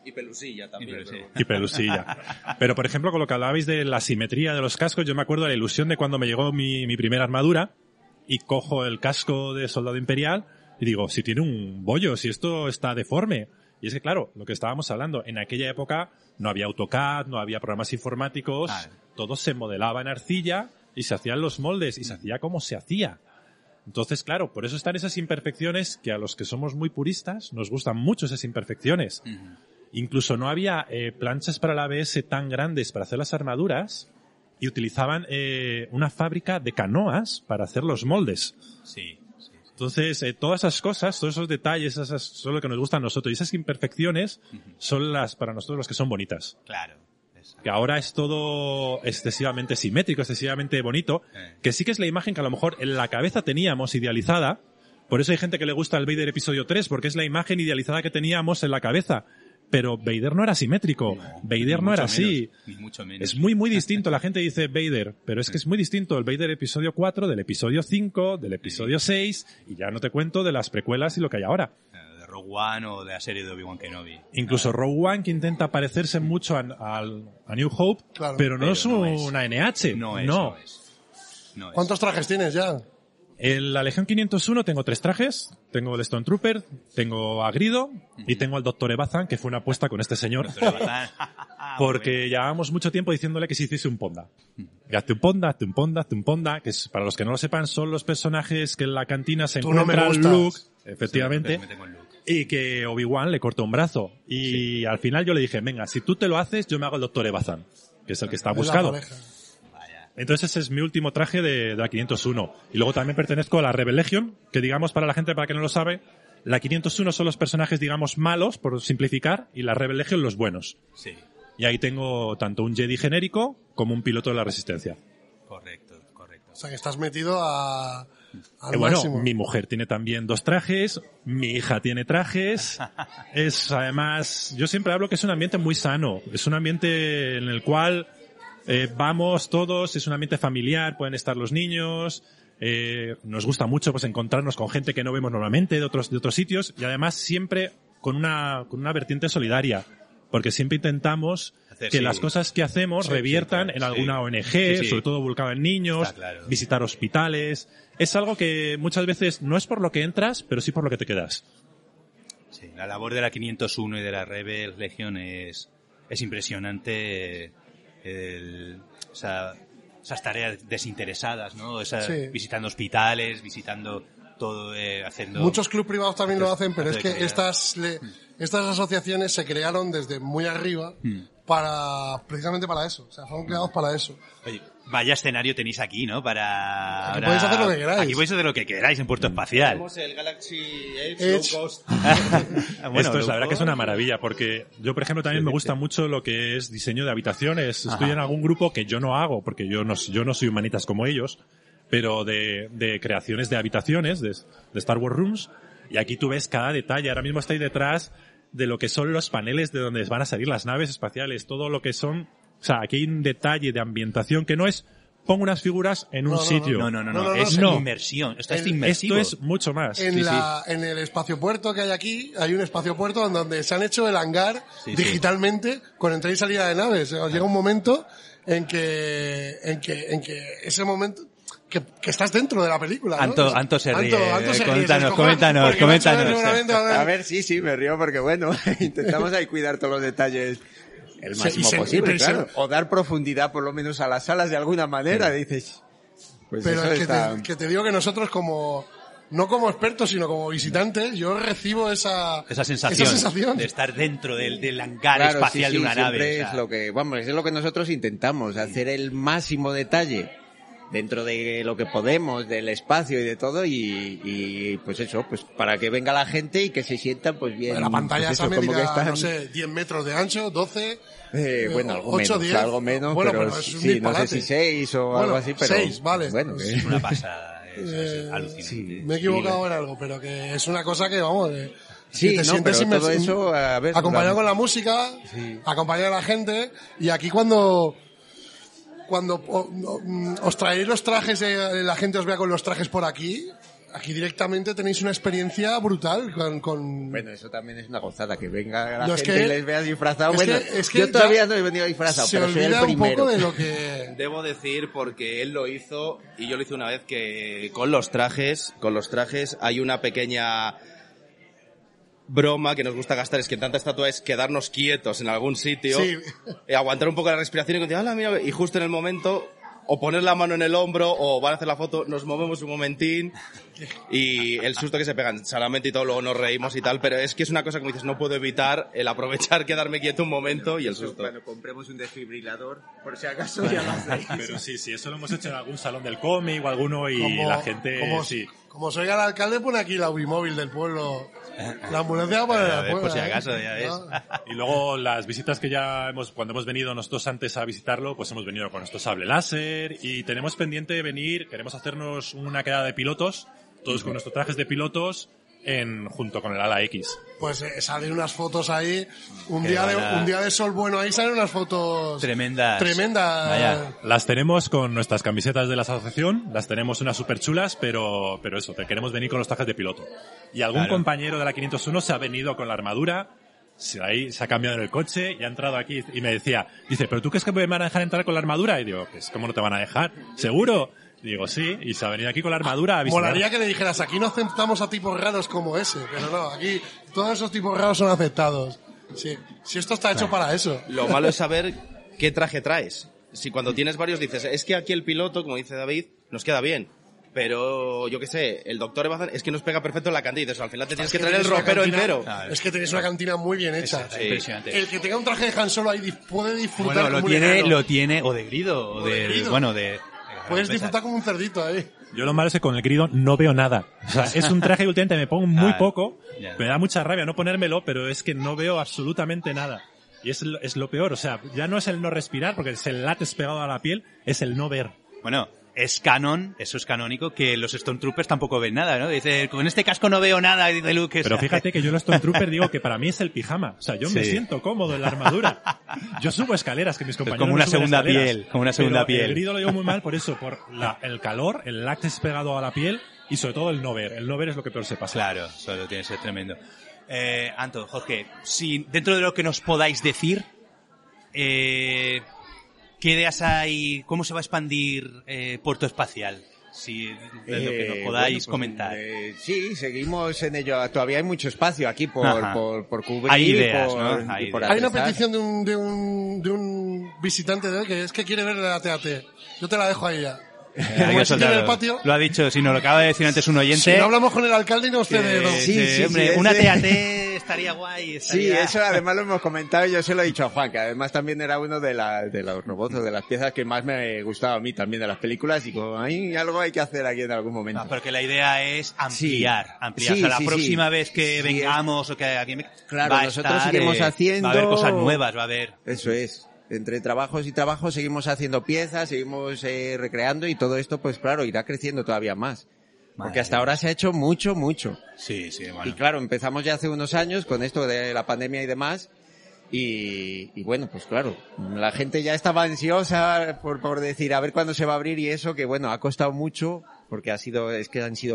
Y pelusilla también. Y pelusilla. Pero, por ejemplo, con lo que hablabais de la simetría de los cascos, yo me acuerdo de la ilusión de cuando me llegó mi primera armadura y cojo el casco de soldado imperial y digo, si tiene un bollo, si esto está deforme. Y es que, claro, lo que estábamos hablando, en aquella época no había AutoCAD, no había programas informáticos, todo se modelaba en arcilla y se hacían los moldes y se hacía como se hacía. Entonces, claro, por eso están esas imperfecciones que a los que somos muy puristas nos gustan mucho esas imperfecciones. Uh-huh. Incluso no había planchas para la ABS tan grandes para hacer las armaduras y utilizaban una fábrica de canoas para hacer los moldes. Sí. Entonces, todas esas cosas, todos esos detalles, esas son lo que nos gustan a nosotros. Y esas imperfecciones son las, para nosotros, las que son bonitas. Claro. Exacto. Que ahora es todo excesivamente simétrico, excesivamente bonito, que sí que es la imagen que a lo mejor en la cabeza teníamos idealizada. Por eso hay gente que le gusta el Vader episodio 3, porque es la imagen idealizada que teníamos en la cabeza. Pero Vader no era simétrico, Vader no era así. Ni mucho menos. Es muy, muy distinto. La gente dice Vader, pero es que es muy distinto el Vader episodio 4, del episodio 5, del episodio 6, y ya no te cuento de las precuelas y lo que hay ahora. De Rogue One o de la serie de Obi-Wan Kenobi. Incluso Rogue One, que intenta parecerse mucho a New Hope, claro, pero no es una NH. No es. ¿Cuántos trajes tienes ya? En la Legión 501 tengo 3 trajes, tengo el Stone Trooper, tengo a Grido y tengo al Dr. Evazan, que fue una apuesta con este señor, porque llevábamos mucho tiempo diciéndole que se hiciese un Ponda. Hazte un Ponda, que es, para los que no lo sepan, son los personajes que en la cantina se encuentran Luke, efectivamente, y que Obi-Wan le cortó un brazo. Y al final yo le dije, venga, si tú te lo haces, yo me hago el Dr. Evazan, que es el que está buscado. Entonces ese es mi último traje de la 501. Y luego también pertenezco a la Rebel Legion, que digamos, para la gente para que no lo sabe, la 501 son los personajes, digamos, malos, por simplificar, y la Rebel Legion los buenos. Sí. Y ahí tengo tanto un Jedi genérico como un piloto de la Resistencia. Correcto. O sea, que estás metido al máximo. Mi mujer tiene también 2 trajes, mi hija tiene trajes. Es, además, yo siempre hablo que es un ambiente muy sano. Es un ambiente en el cual... vamos todos, es un ambiente familiar, pueden estar los niños, nos gusta mucho pues encontrarnos con gente que no vemos normalmente de otros sitios, y además siempre con una vertiente solidaria, porque siempre intentamos que las cosas que hacemos reviertan en alguna ONG, sobre todo volcado en niños, visitar hospitales. Es algo que muchas veces no es por lo que entras, pero sí por lo que te quedas. Sí, la labor de la 501 y de la Rebel Legion es impresionante. Esas tareas desinteresadas, ¿no? Visitando hospitales, visitando todo, haciendo... Muchos clubes privados también lo hacen, pero es que estas asociaciones se crearon desde muy arriba precisamente para eso. O sea, fueron creados para eso. Oye, vaya escenario tenéis aquí, ¿no? Aquí ahora, podéis hacer lo que queráis. Aquí podéis hacer lo que queráis en Puerto Espacial. Tenemos el Galaxy Edge Low Cost. Esto es, la verdad que es una maravilla, porque yo, por ejemplo, también me gusta mucho lo que es diseño de habitaciones. Estoy en algún grupo que yo no hago, porque yo no soy humanitas como ellos, pero de creaciones de habitaciones, de Star Wars Rooms, y aquí tú ves cada detalle. Ahora mismo estáis detrás de lo que son los paneles de donde van a salir las naves espaciales, todo lo que son... O sea, aquí hay un detalle de ambientación que no es pongo unas figuras en un sitio. No. Es una inmersión. Esto es inmersivo. Esto es mucho más. En el espacio puerto que hay aquí, hay un espacio puerto donde se han hecho el hangar digitalmente con entrada y salida de naves. Llega un momento en que ese momento... Que estás dentro de la película, ¿no? Anto se ríe. Coméntanos. A ver, sí, me río porque, bueno, intentamos ahí cuidar todos los detalles el máximo posible, claro. O dar profundidad, por lo menos, a las salas de alguna manera, dices. Pues pero es que te digo que nosotros no como expertos, sino como visitantes, yo recibo esa sensación de estar dentro del hangar espacial de una nave. Es lo que nosotros intentamos, hacer el máximo detalle dentro de lo que podemos, del espacio y de todo, y pues eso, pues para que venga la gente y que se sientan pues bien. Bueno, la pantalla pues esa medida, no sé, 10 metros de ancho, 12, algo 8, menos, 10, algo menos, bueno, pero es un no sé si 6 o algo así, pero... 6, vale. Bueno, es una pasada, es alucinante. Sí, me he equivocado en algo, pero que es una cosa que, vamos... Sí, te sientes pero todo eso... A ver, acompañado con la música, acompañado a la gente, y aquí cuando os traéis los trajes, la gente os vea con los trajes por aquí, Aquí directamente tenéis una experiencia brutal con... Bueno, eso también es una gozada, que venga la gente y les veas disfrazado. Bueno, yo todavía no he venido disfrazado, pero soy el primero. Un poco de lo que... Debo decir, porque él lo hizo, y yo lo hice una vez, que con los trajes hay una pequeña... broma que nos gusta gastar, es que tanta estatua es quedarnos quietos en algún sitio, sí, aguantar un poco la respiración y continuar, ¡ah, mira! Y justo en el momento, o poner la mano en el hombro, o van a hacer la foto, nos movemos un momentín y el susto que se pegan, solamente y todo, luego nos reímos y tal, pero es que es una cosa que me dices, no puedo evitar el aprovechar, quedarme quieto un momento y el susto. Bueno, compremos un desfibrilador, por si acaso, ya lo hacéis. Pero sí, eso lo hemos hecho en algún salón del cómic o alguno y como, la gente... Como soy el alcalde, pone aquí la Ubimóvil del pueblo... La ambulancia para la pues si acaso, ya ves. Y luego las visitas que ya hemos, cuando hemos venido nosotros antes a visitarlo, pues hemos venido con nuestro sable láser y tenemos pendiente de venir, queremos hacernos una quedada de pilotos, todos con nuestros trajes de pilotos, junto con el ala X. Pues salen unas fotos ahí, un día de sol bueno ahí salen unas fotos tremendas. Vaya. Las tenemos con nuestras camisetas de la asociación, las tenemos unas súper chulas, pero eso, te queremos venir con los trajes de piloto. Y algún compañero de la 501 se ha venido con la armadura, se ha cambiado en el coche y ha entrado aquí y me dice, ¿pero tú crees que me van a dejar entrar con la armadura? Y digo, pues ¿cómo no te van a dejar? ¿Seguro? Digo, sí, y se ha venido aquí con la armadura a visitar. Molaría que le dijeras, aquí no aceptamos a tipos raros como ese, pero no, aquí todos esos tipos raros son aceptados. Sí, si esto está hecho para eso. Lo malo es saber qué traje traes. Si cuando tienes varios dices, es que aquí el piloto, como dice David, nos queda bien. Pero, yo qué sé, el doctor Evazán es que nos pega perfecto en la cantina. O sea, al final te tienes que traer el ropero entero. Es que tenéis una cantina muy bien hecha. Es impresionante. El que tenga un traje de Han Solo ahí puede disfrutar. Bueno, lo tiene o de grido, o de... Puedes disfrutar como un cerdito ahí. Yo lo malo es que con el grido no veo nada. O sea, es un traje que últimamente me pongo muy poco. Me da mucha rabia no ponérmelo, pero es que no veo absolutamente nada. Y es lo peor. O sea, ya no es el no respirar, porque es el látex pegado a la piel, es el no ver. Bueno, es canon, eso es canónico, que los Stormtroopers tampoco ven nada, ¿no? Dice, con este casco no veo nada, dice Luke. Pero fíjate que yo los Stormtrooper digo que para mí es el pijama. O sea, yo me siento cómodo en la armadura. Yo subo escaleras, que mis compañeros como una segunda piel, como una segunda piel. El grido lo llevo muy mal por eso, por el calor, el látex pegado a la piel y sobre todo el no ver. El no ver es lo que peor se pasa. Claro, solo tiene que ser tremendo. Anto, Jorge, si dentro de lo que nos podáis decir... ¿qué ideas hay? ¿Cómo se va a expandir Puerto Espacial? Si es lo que nos podáis comentar. Sí, seguimos en ello. Todavía hay mucho espacio aquí por cubrir. Hay ideas, ¿no? Hay una petición de un visitante de él que es que quiere ver la TAT. Yo te la dejo ahí ya. Lo ha dicho, si nos lo acaba de decir antes un oyente. Si no hablamos con el alcalde y nos cede. Sí, hombre, una TAT... Estaría guay. Sí, eso además lo hemos comentado y yo se lo he dicho a Juan, que además también era uno de los robots o de las piezas que más me gustaba a mí también de las películas y como hay algo hay que hacer aquí en algún momento. No, porque la idea es ampliar. Sí, o sea, la próxima vez que vengamos o que aquí nosotros iremos haciendo... Va a haber cosas nuevas, va a haber... Eso es. Entre trabajos y trabajos seguimos haciendo piezas, seguimos recreando y todo esto, pues claro, irá creciendo todavía más. Porque hasta ahora se ha hecho mucho. Sí, bueno. Y claro, empezamos ya hace unos años con esto de la pandemia y demás. Y bueno, pues claro, la gente ya estaba ansiosa por decir a ver cuándo se va a abrir y eso, que bueno, ha costado mucho, porque han sido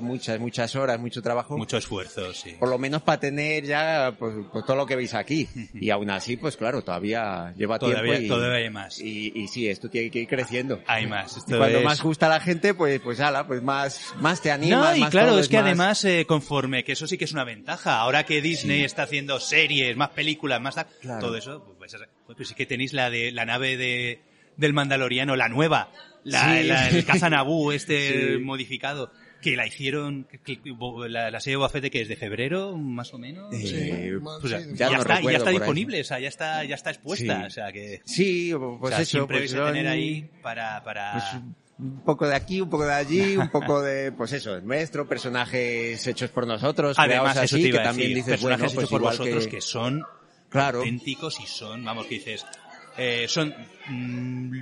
muchas horas, mucho trabajo. Mucho esfuerzo, sí. Por lo menos para tener ya, pues todo lo que veis aquí. Y aún así, pues claro, todavía lleva tiempo. Todavía hay más. Y sí, esto tiene que ir creciendo. Hay más. Cuando más gusta a la gente, pues ala, pues más te animas. No, y más claro, todo es que más... además, conforme, que eso sí que es una ventaja. Ahora que Disney está haciendo series, más películas, más tal... Claro. Todo eso, pues sí que tenéis la de la nave del Mandaloriano, la nueva, el Cazanabú modificado, que la hicieron, la serie Boba Fett, que es de febrero, más o menos. Ya está disponible, o sea, ya está expuesta. Sí, o sea, que, pues o sea, eso, siempre vais a tener ahí para... Pues, un poco de aquí, un poco de allí, un poco de, pues eso, nuestro, personajes hechos por nosotros, además así, que también dices, personajes hechos por vosotros que son... Claro. Auténticos y son, vamos, que dices, son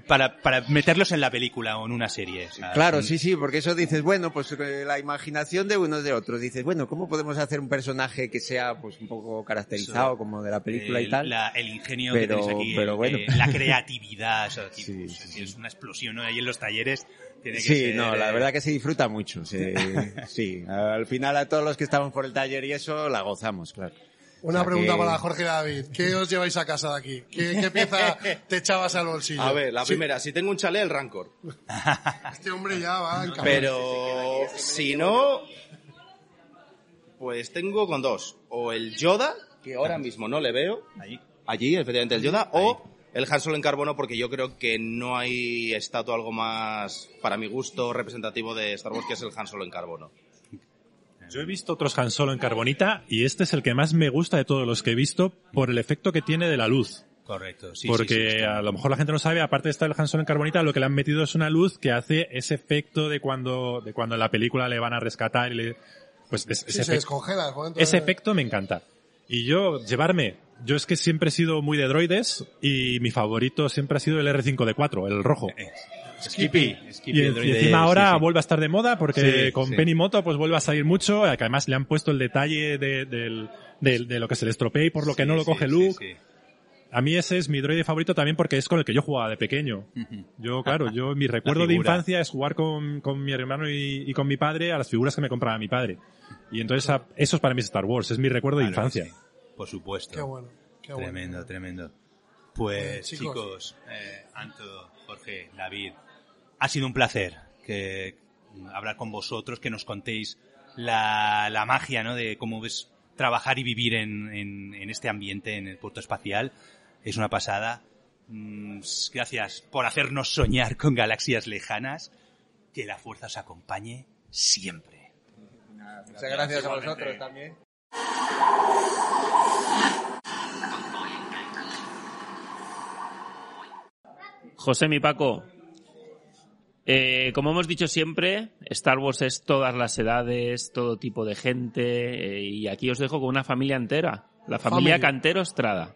para meterlos en la película o en una serie. O sea, claro, son... sí, porque eso dices, bueno, pues la imaginación de unos de otros. Dices, bueno, ¿cómo podemos hacer un personaje que sea pues un poco caracterizado eso, como de la película y tal? El ingenio pero, que tenéis aquí, pero bueno. La creatividad, o sea, tipo, sí, es una explosión, ¿no? Ahí en los talleres tiene que ser... no, la verdad que se disfruta mucho. Sí, al final a todos los que estamos por el taller y eso, la gozamos, claro. Una pregunta para Jorge y David. ¿Qué os lleváis a casa de aquí? ¿Qué pieza te echabas al bolsillo? A ver, la primera. Si tengo un chalet, el Rancor. Este hombre ya va en camino. Pero si no, pues tengo con dos. O el Yoda, que ahora mismo no le veo. Allí, efectivamente, el Yoda. O el Han Solo en carbono, porque yo creo que no hay estatua algo más, para mi gusto, representativo de Star Wars, que es el Han Solo en carbono. Yo he visto otros Han Solo en carbonita y este es el que más me gusta de todos los que he visto por el efecto que tiene de la luz. Correcto, sí. Porque a lo mejor la gente no sabe, aparte de estar el Han Solo en carbonita, lo que le han metido es una luz que hace ese efecto de cuando en la película le van a rescatar y le... Pues ese se descongela. Ese efecto me encanta. Y yo es que siempre he sido muy de droides y mi favorito siempre ha sido el R5D4, el rojo. Skippy. Y encima ahora vuelve a estar de moda porque Penny Moto pues vuelve a salir mucho, que además le han puesto el detalle de lo que se le estropea y por lo que no lo coge Luke. Sí. A mí ese es mi droide favorito también porque es con el que yo jugaba de pequeño. Yo mi recuerdo de infancia es jugar con mi hermano y con mi padre a las figuras que me compraba mi padre. Y entonces eso es para mí Star Wars, es mi recuerdo de infancia. Sí. Por supuesto. Qué bueno. Tremendo. Pues chicos, Anto, Jorge, David, ha sido un placer que hablar con vosotros, que nos contéis la magia, ¿no? De cómo ves trabajar y vivir en este ambiente, en el puerto espacial. Es una pasada. Gracias por hacernos soñar con galaxias lejanas. Que la fuerza os acompañe siempre. Muchas gracias a vosotros también. Josemi, Paco, como hemos dicho siempre, Star Wars es todas las edades, todo tipo de gente, y aquí os dejo con una familia entera, la familia Cantero Estrada.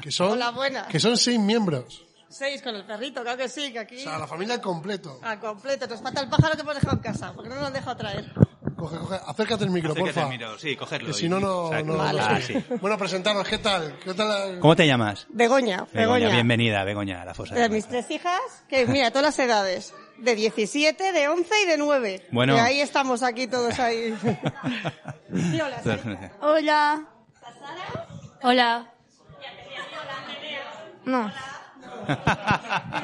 Que son 6 miembros. 6 con el perrito, claro que sí, que aquí... O sea, la familia al completo. Al completo, nos mata el pájaro que hemos dejado en casa, porque no nos deja traer. Coge, acércate el micro, porfa. Cogerlo. Que si no. Vale. Bueno, presentarnos, ¿qué tal? ¿Cómo te llamas? Begoña. Bienvenida, Begoña, a la Fosa. De mis 3 hijas, que mira, todas las edades, de 17, de 11 y de 9. Bueno. Y ahí estamos aquí todos ahí. Sí, hola, sí. Hola. ¿Sara? Hola. No.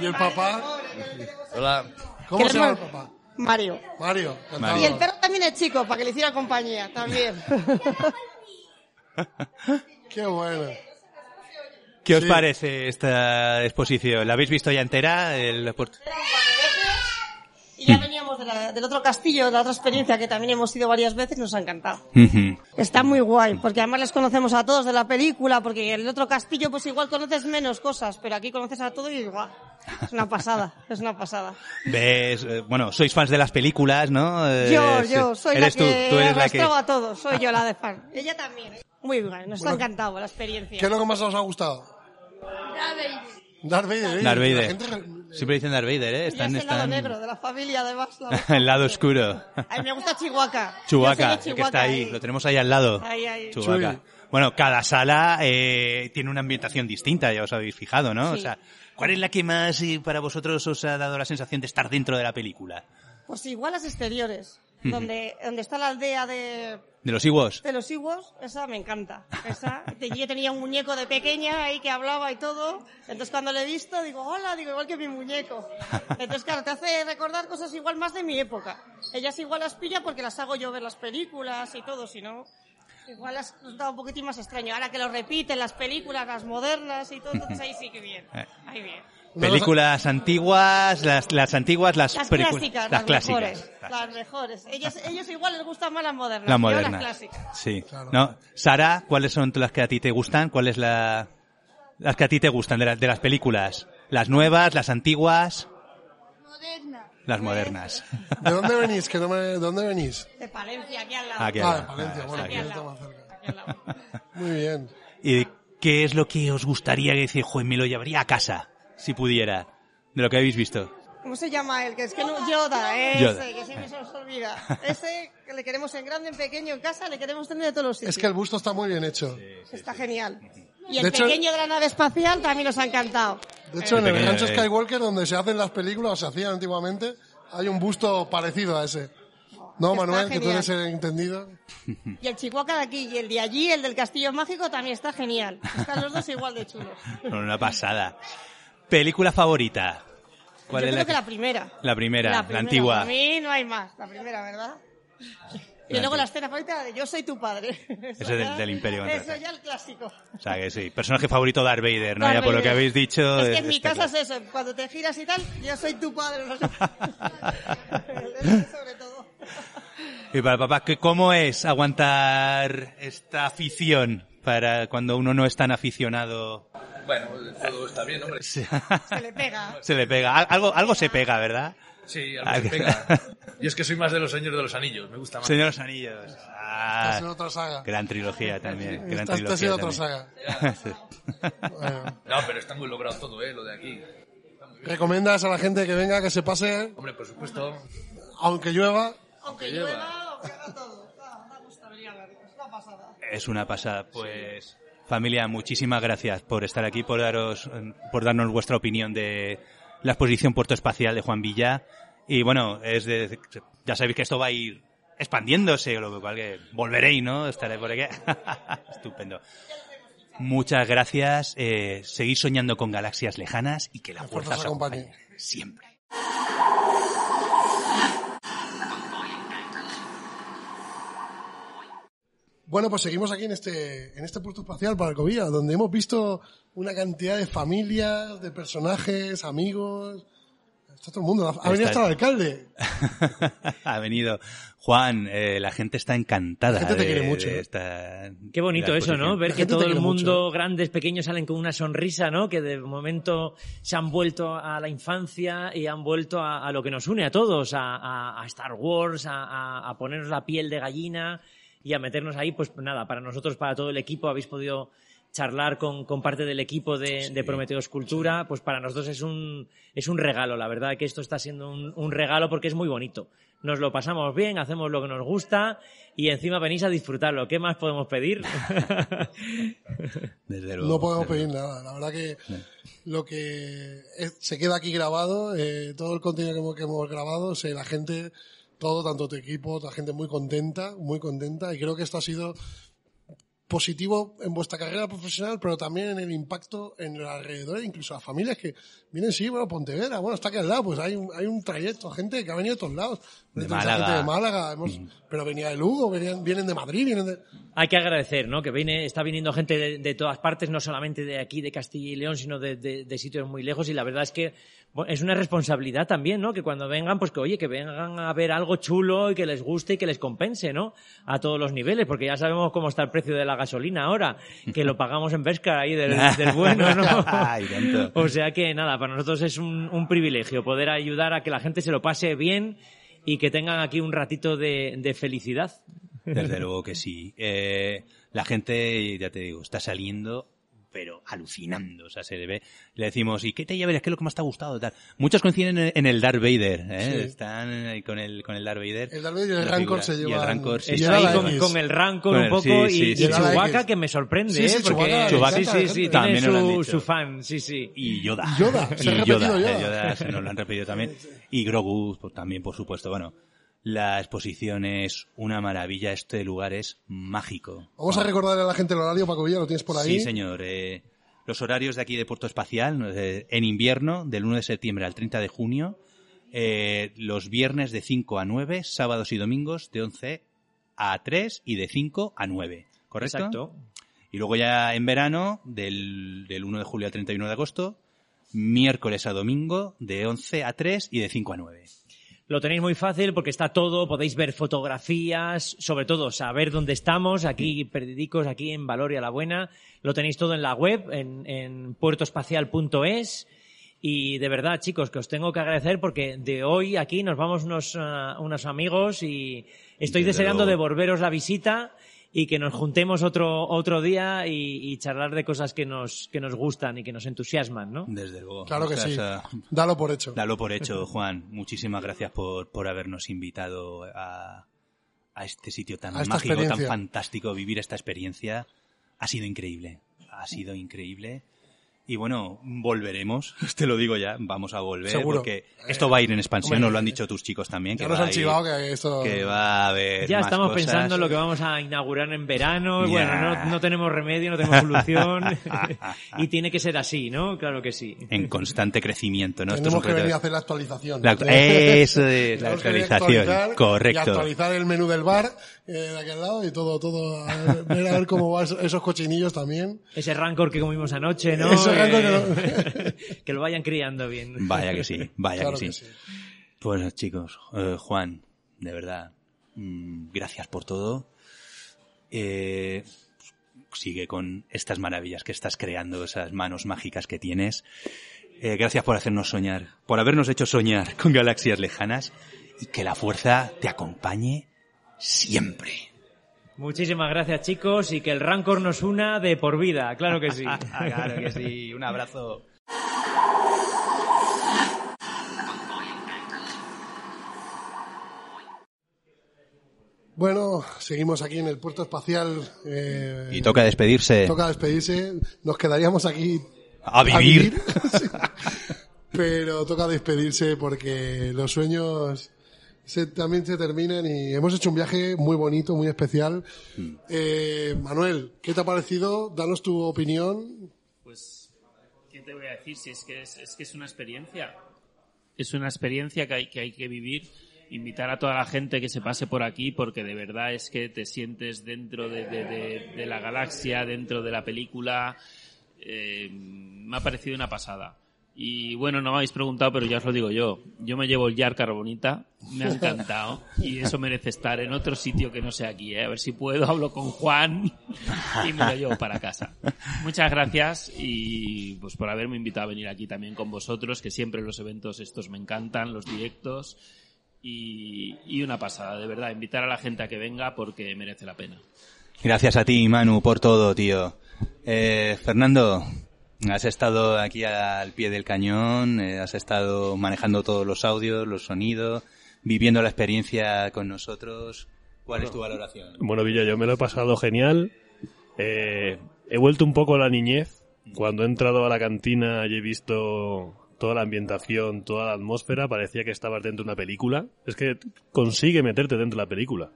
¿Y el papá? Hola. ¿Cómo se llama el papá? Mario. Y el perro también es chico, para que le hiciera compañía, también. Qué bueno. ¿Qué os parece esta exposición? ¿La habéis visto ya entera? Y ya veníamos del otro castillo, de la otra experiencia, que también hemos ido varias veces, nos ha encantado. Está muy guay, porque además les conocemos a todos de la película, porque en el otro castillo pues igual conoces menos cosas, pero aquí conoces a todos y igual. Es una pasada. ¿Ves? Bueno, sois fans de las películas, ¿no? Yo soy la que arrastraba a todos, soy yo la de fan. Ella también. Muy bien, nos ha encantado la experiencia. ¿Qué es lo que más os ha gustado? Darth Vader. Siempre dicen Darth Vader, ¿eh? El lado negro de la familia, además. El lado oscuro. A mí me gusta Chihuahua, que está ahí. Lo tenemos ahí al lado. Ahí. Chihuahua. Bueno, cada sala tiene una ambientación distinta, ya os habéis fijado, ¿no? Sí. O sea, ¿cuál es la que más para vosotros os ha dado la sensación de estar dentro de la película? Pues igual las exteriores, donde está la aldea de los Ewoks. De los Ewoks, esa me encanta. Yo tenía un muñeco de pequeña ahí que hablaba y todo. Entonces cuando lo he visto digo, hola, igual que mi muñeco. Entonces claro, te hace recordar cosas igual más de mi época. Ellas igual las pilla porque las hago yo ver las películas y todo, si no... Igual has resultado un poquitín más extraño. Ahora que lo repiten las películas, las modernas y todo, entonces ahí sí que bien. Ahí bien. Películas antiguas, las antiguas, las clásicas. Las mejores. Ellos igual les gustan más las modernas. Las clásicas. Sí. Claro. ¿No? Sara, ¿cuáles son las que a ti te gustan? ¿Cuáles las que a ti te gustan de las películas? ¿Las nuevas, las antiguas? Las modernas. ¿De dónde venís? ¿De dónde venís? De Palencia, aquí al lado. De Palencia, bueno, aquí al lado. Muy bien. ¿Y ¿Qué es lo que os gustaría que dice, joder, me lo llevaría a casa, si pudiera, de lo que habéis visto? ¿Cómo se llama él? Que es que no, Yoda, ese, Yoda, que siempre se nos olvida. Ese que le queremos en grande, en pequeño, en casa, le queremos tener de todos los sitios. Es que el busto está muy bien hecho. Sí, sí, está genial. Y el de pequeño hecho, de la nave espacial también nos ha encantado. De hecho, en el rancho Skywalker, donde se hacen las películas, o se hacían antiguamente, hay un busto parecido a ese. No, Manuel, genial, que tú eres el entendido. Y el Chihuahua de aquí y el de allí, el del Castillo Mágico, también está genial. Están los dos igual de chulos. Una pasada. ¿Película favorita? ¿Cuál es creo que la primera. La primera, la antigua. Para mí no hay más, la primera, ¿verdad? Y luego la escena favorita de Yo soy tu padre. Eso es del Imperio. Eso ya el clásico. O sea que sí, personaje favorito Darth Vader, ¿no? Darth Vader. Por lo que habéis dicho... Es que en mi casa claro, es eso, cuando te giras y tal, yo soy tu padre. ¿No? Sobre todo. Y para papá, ¿cómo es aguantar esta afición para cuando uno no es tan aficionado? Bueno, todo está bien, hombre. Se le pega. Se le pega. Algo se pega, ¿verdad? Sí, algo se pega. Yo es que soy más de los Señores de los Anillos, me gusta más. Señor de los Anillos. Ah, esta es otra saga. Gran trilogía también. Gran trilogía esta es otra saga. No, pero está muy logrado todo, lo de aquí. ¿Recomiendas a la gente que venga, que se pase? Hombre, por supuesto. Aunque llueva. Aunque llueva, aunque haga todo. Es una pasada. Es una pasada, pues... Sí. Familia, muchísimas gracias por estar aquí, por darnos vuestra opinión de la exposición Puerto Espacial de Juan Villa. Y bueno, ya sabéis que esto va a ir expandiéndose, lo cual que volveréis, ¿no? Estaré por aquí. Estupendo. Muchas gracias. Seguid soñando con galaxias lejanas y que la fuerza os acompañe siempre. Bueno, pues seguimos aquí en este puerto espacial para Alcobilla, donde hemos visto una cantidad de familias, de personajes, amigos. Está todo el mundo. Ha venido hasta el alcalde. Ha venido. Juan, la gente está encantada. La gente te quiere mucho. Qué bonito eso, ¿no? Ver que todo el mundo, mucho. Grandes, pequeños, salen con una sonrisa, ¿no? Que de momento se han vuelto a la infancia y han vuelto a lo que nos une a todos, a Star Wars, a ponernos la piel de gallina... Y a meternos ahí, pues nada, para nosotros, para todo el equipo, habéis podido charlar con parte del equipo de Prometeos Cultura, pues para nosotros es un regalo, la verdad que esto está siendo un regalo porque es muy bonito. Nos lo pasamos bien, hacemos lo que nos gusta y encima venís a disfrutarlo. ¿Qué más podemos pedir? Desde luego. No podemos pedir nada, la verdad que lo que se queda aquí grabado, todo el contenido que hemos grabado, la gente... Todo, tanto tu equipo, la gente muy contenta, y creo que esto ha sido positivo en vuestra carrera profesional, pero también en el impacto en los alrededores, incluso las familias que vienen, sí, bueno, Pontevedra, bueno, está aquí al lado, pues hay un trayecto, gente que ha venido de todos lados, de Málaga. Gente de Málaga, pero venía de Lugo, vienen de Madrid, Hay que agradecer, ¿no? Que está viniendo gente de todas partes, no solamente de aquí, de Castilla y León, sino de sitios muy lejos, y la verdad es que es una responsabilidad también, ¿no? Que cuando vengan, pues que vengan a ver algo chulo y que les guste y que les compense, ¿no? A todos los niveles, porque ya sabemos cómo está el precio de la gasolina ahora, que lo pagamos en Vesca ahí del bueno, ¿no? Ay, tanto. O sea que nada, para nosotros es un privilegio poder ayudar a que la gente se lo pase bien y que tengan aquí un ratito de felicidad. Desde luego que sí. La gente, ya te digo, está saliendo... pero alucinando, se le ve. Le decimos, ¿y qué te llevarías? ¿Qué es lo que más te ha gustado? Tal. Muchos coinciden en el Darth Vader, sí. Están con el Darth Vader. El Darth Vader y el Rancor se llevan. Y el Rancor, sí. Con el Rancor un poco, sí, y Chewbacca, que me sorprende, porque Chewbacca, también tiene su fan, sí. Y Yoda. Yoda se nos lo han repetido también. Y Grogu, pues, también, por supuesto, bueno. La exposición es una maravilla, este lugar es mágico. Vamos a recordarle a la gente el horario, Paco Villa, lo tienes por ahí. Sí, señor. Los horarios de aquí de Puerto Espacial, en invierno, del 1 de septiembre al 30 de junio, los viernes de 5 a 9, sábados y domingos de 11 a 3 y de 5 a 9, ¿correcto? Exacto. Y luego ya en verano, del 1 de julio al 31 de agosto, miércoles a domingo, de 11 a 3 y de 5 a 9. Lo tenéis muy fácil porque está todo, podéis ver fotografías, sobre todo saber dónde estamos, aquí periódicos, aquí en Valoria la Buena. Lo tenéis todo en la web, en puertoespacial.es. Y de verdad, chicos, que os tengo que agradecer porque de hoy aquí nos vamos unos amigos y estoy deseando devolveros la visita y que nos juntemos otro día y charlar de cosas que nos gustan y que nos entusiasman, ¿no? Desde luego. Claro que sí. Dalo por hecho. Dalo por hecho, Juan. Muchísimas gracias por habernos invitado a este sitio tan mágico, tan fantástico. Vivir esta experiencia ha sido increíble. Ha sido increíble. Y bueno, volveremos, te lo digo ya, vamos a volver. Seguro. Porque esto va a ir en expansión, nos lo han dicho tus chicos también. Ya nos han chivado que esto... Que va a haber ya más estamos cosas. Pensando en lo que vamos a inaugurar en verano, yeah. Bueno, no tenemos remedio, no tenemos solución, y tiene que ser así, ¿no? Claro que sí. En constante crecimiento, ¿no? Tenemos que venir a hacer la actualización. Eso es, la actualización, correcto. Y actualizar el menú del bar de aquel lado y todo, a ver cómo van esos cochinillos también. Ese rancor que comimos anoche, ¿no? Eso, que lo vayan criando bien. Vaya que sí, claro que sí. Pues chicos, Juan, de verdad, gracias por todo. Sigue con estas maravillas que estás creando, esas manos mágicas que tienes. Gracias por hacernos soñar, por habernos hecho soñar con galaxias lejanas, y que la fuerza te acompañe siempre. Muchísimas gracias, chicos, y que el rancor nos una de por vida, claro que sí. Claro que sí, un abrazo. Bueno, seguimos aquí en el puerto espacial. Y toca despedirse. Nos quedaríamos aquí a vivir. Sí. Pero toca despedirse porque los sueños... también se terminan y hemos hecho un viaje muy bonito, muy especial. Manuel, ¿qué te ha parecido? Danos tu opinión. Pues, ¿qué te voy a decir? Si es que es una experiencia. Es una experiencia que hay que vivir. Invitar a toda la gente que se pase por aquí, porque de verdad es que te sientes dentro de la galaxia, dentro de la película. Me ha parecido una pasada. Y bueno, no me habéis preguntado, pero ya os lo digo yo. Yo me llevo el Yar Carbonita, me ha encantado. Y eso merece estar en otro sitio que no sea aquí, ¿eh? A ver si puedo, hablo con Juan y me lo llevo para casa. Muchas gracias y pues por haberme invitado a venir aquí también con vosotros, que siempre los eventos estos me encantan, los directos. Y una pasada, de verdad, invitar a la gente a que venga porque merece la pena. Gracias a ti, Manu, por todo, tío. Fernando... Has estado aquí al pie del cañón, has estado manejando todos los audios, los sonidos, viviendo la experiencia con nosotros. ¿Cuál es tu valoración? Bueno, Villa, yo me lo he pasado genial. He vuelto un poco a la niñez. Cuando he entrado a la cantina y he visto toda la ambientación, toda la atmósfera, parecía que estabas dentro de una película. Es que consigue meterte dentro de la película,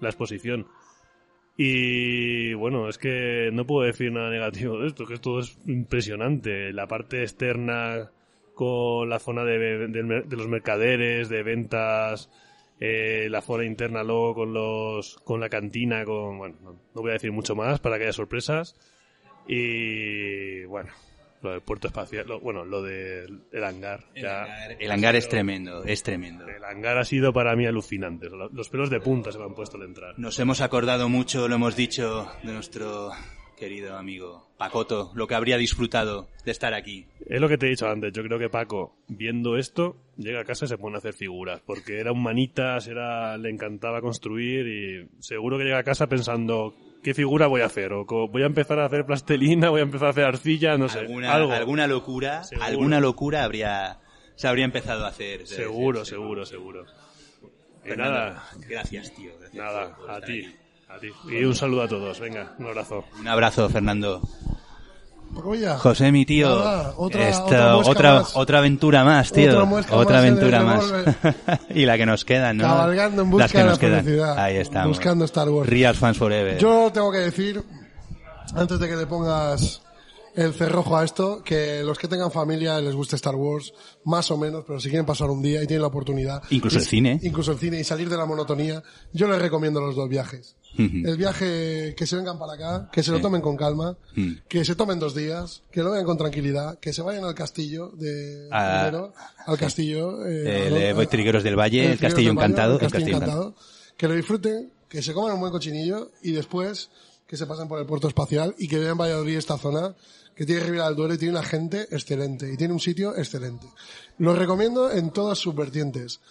la exposición. Y bueno, es que no puedo decir nada negativo de esto, que esto es impresionante. La parte externa con la zona de los mercaderes, de ventas, la zona interna luego con la cantina, bueno, no voy a decir mucho más para que haya sorpresas. Y bueno, lo del puerto espacial, lo del hangar. El hangar es tremendo, El hangar ha sido para mí alucinante. Los pelos de punta se me han puesto al entrar. Nos hemos acordado mucho, lo hemos dicho, de nuestro querido amigo Pacoto, lo que habría disfrutado de estar aquí. Es lo que te he dicho antes, yo creo que Paco, viendo esto, llega a casa y se pone a hacer figuras, porque era un manitas, le encantaba construir y seguro que llega a casa pensando... ¿Qué figura voy a hacer? ¿O voy a empezar a hacer plastilina? ¿Voy a empezar a hacer arcilla? No sé, algo. Alguna locura, seguro. Alguna locura se habría empezado a hacer. Seguro. Fernando, nada. Gracias, tío. Gracias, nada, tío, a ti. Y un saludo a todos. Venga, un abrazo. Un abrazo, Fernando. José, mi tío. Nada, otra aventura más, tío. Otra aventura más. Y la que nos queda, ¿no? Cabalgando en busca de la felicidad. Ahí estamos. Buscando Star Wars. Real Fans Forever. Yo tengo que decir, antes de que le pongas el cerrojo a esto, que los que tengan familia les guste Star Wars, más o menos, pero si quieren pasar un día y tienen la oportunidad. Incluso el cine y salir de la monotonía, yo les recomiendo los dos viajes. El viaje, que se vengan para acá, que se lo tomen con calma, que se tomen 2 días, que lo vean con tranquilidad, que se vayan al castillo de primero, al castillo Trigueros del Valle, el Castillo Encantado, que lo disfruten, que se coman un buen cochinillo y después que se pasen por el puerto espacial y que vean Valladolid, esta zona que tiene Ribera del Duero y tiene una gente excelente y tiene un sitio excelente. Los recomiendo en todas sus vertientes.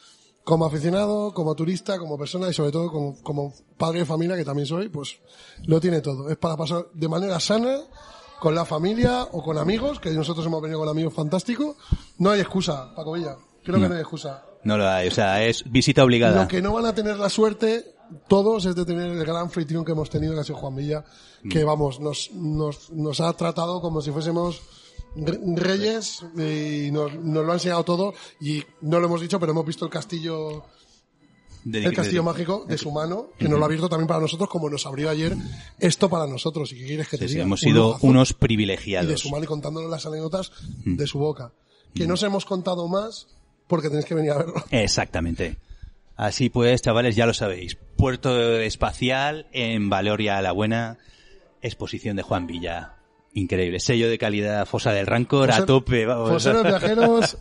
Como aficionado, como turista, como persona y sobre todo como padre de familia, que también soy, pues lo tiene todo. Es para pasar de manera sana, con la familia o con amigos, que nosotros hemos venido con amigos fantásticos. No hay excusa, Paco Villa. Creo que no hay excusa. No lo hay, o sea, es visita obligada. Lo que no van a tener la suerte todos es de tener el gran anfitrión que hemos tenido, que ha sido Juan Villa, que vamos, nos ha tratado como si fuésemos reyes y nos lo ha enseñado todo, y no lo hemos dicho, pero hemos visto el castillo mágico de su mano, que nos lo ha abierto también para nosotros, como nos abrió ayer esto para nosotros. ¿Y qué quieres que te diga? Hemos sido unos privilegiados. Y de su mano, y contándonos las anécdotas de su boca, que no os hemos contado más porque tenéis que venir a verlo. Exactamente. Así pues, chavales, ya lo sabéis. Puerto Espacial en Valoria la Buena, exposición de Juan Villa. Increíble, sello de calidad, Fosa del Rancor, a tope, vamos. Foseros viajeros,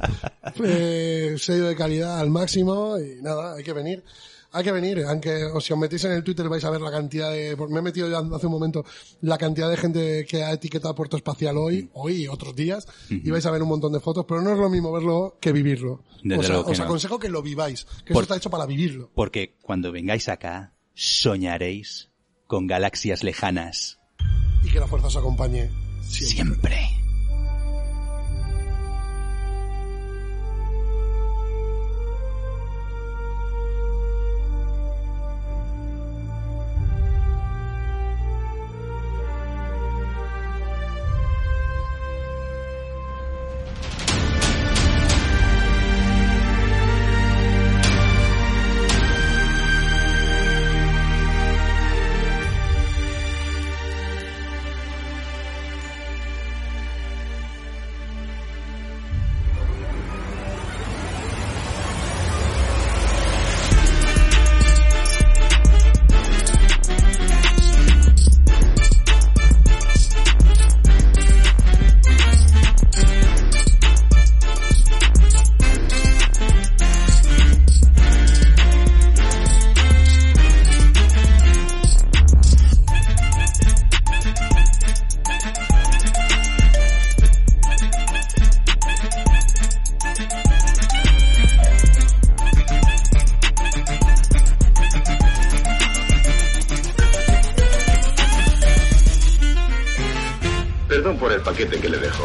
sello de calidad al máximo, y nada, hay que venir, aunque si os metéis en el Twitter vais a ver la cantidad de, me he metido ya hace un momento, la cantidad de gente que ha etiquetado Puerto Espacial hoy y otros días, y vais a ver un montón de fotos, pero no es lo mismo verlo que vivirlo. Os aconsejo que lo viváis, que eso está hecho para vivirlo. Porque cuando vengáis acá, soñaréis con galaxias lejanas. Y que la fuerza os acompañe siempre. Por el paquete que le dejo.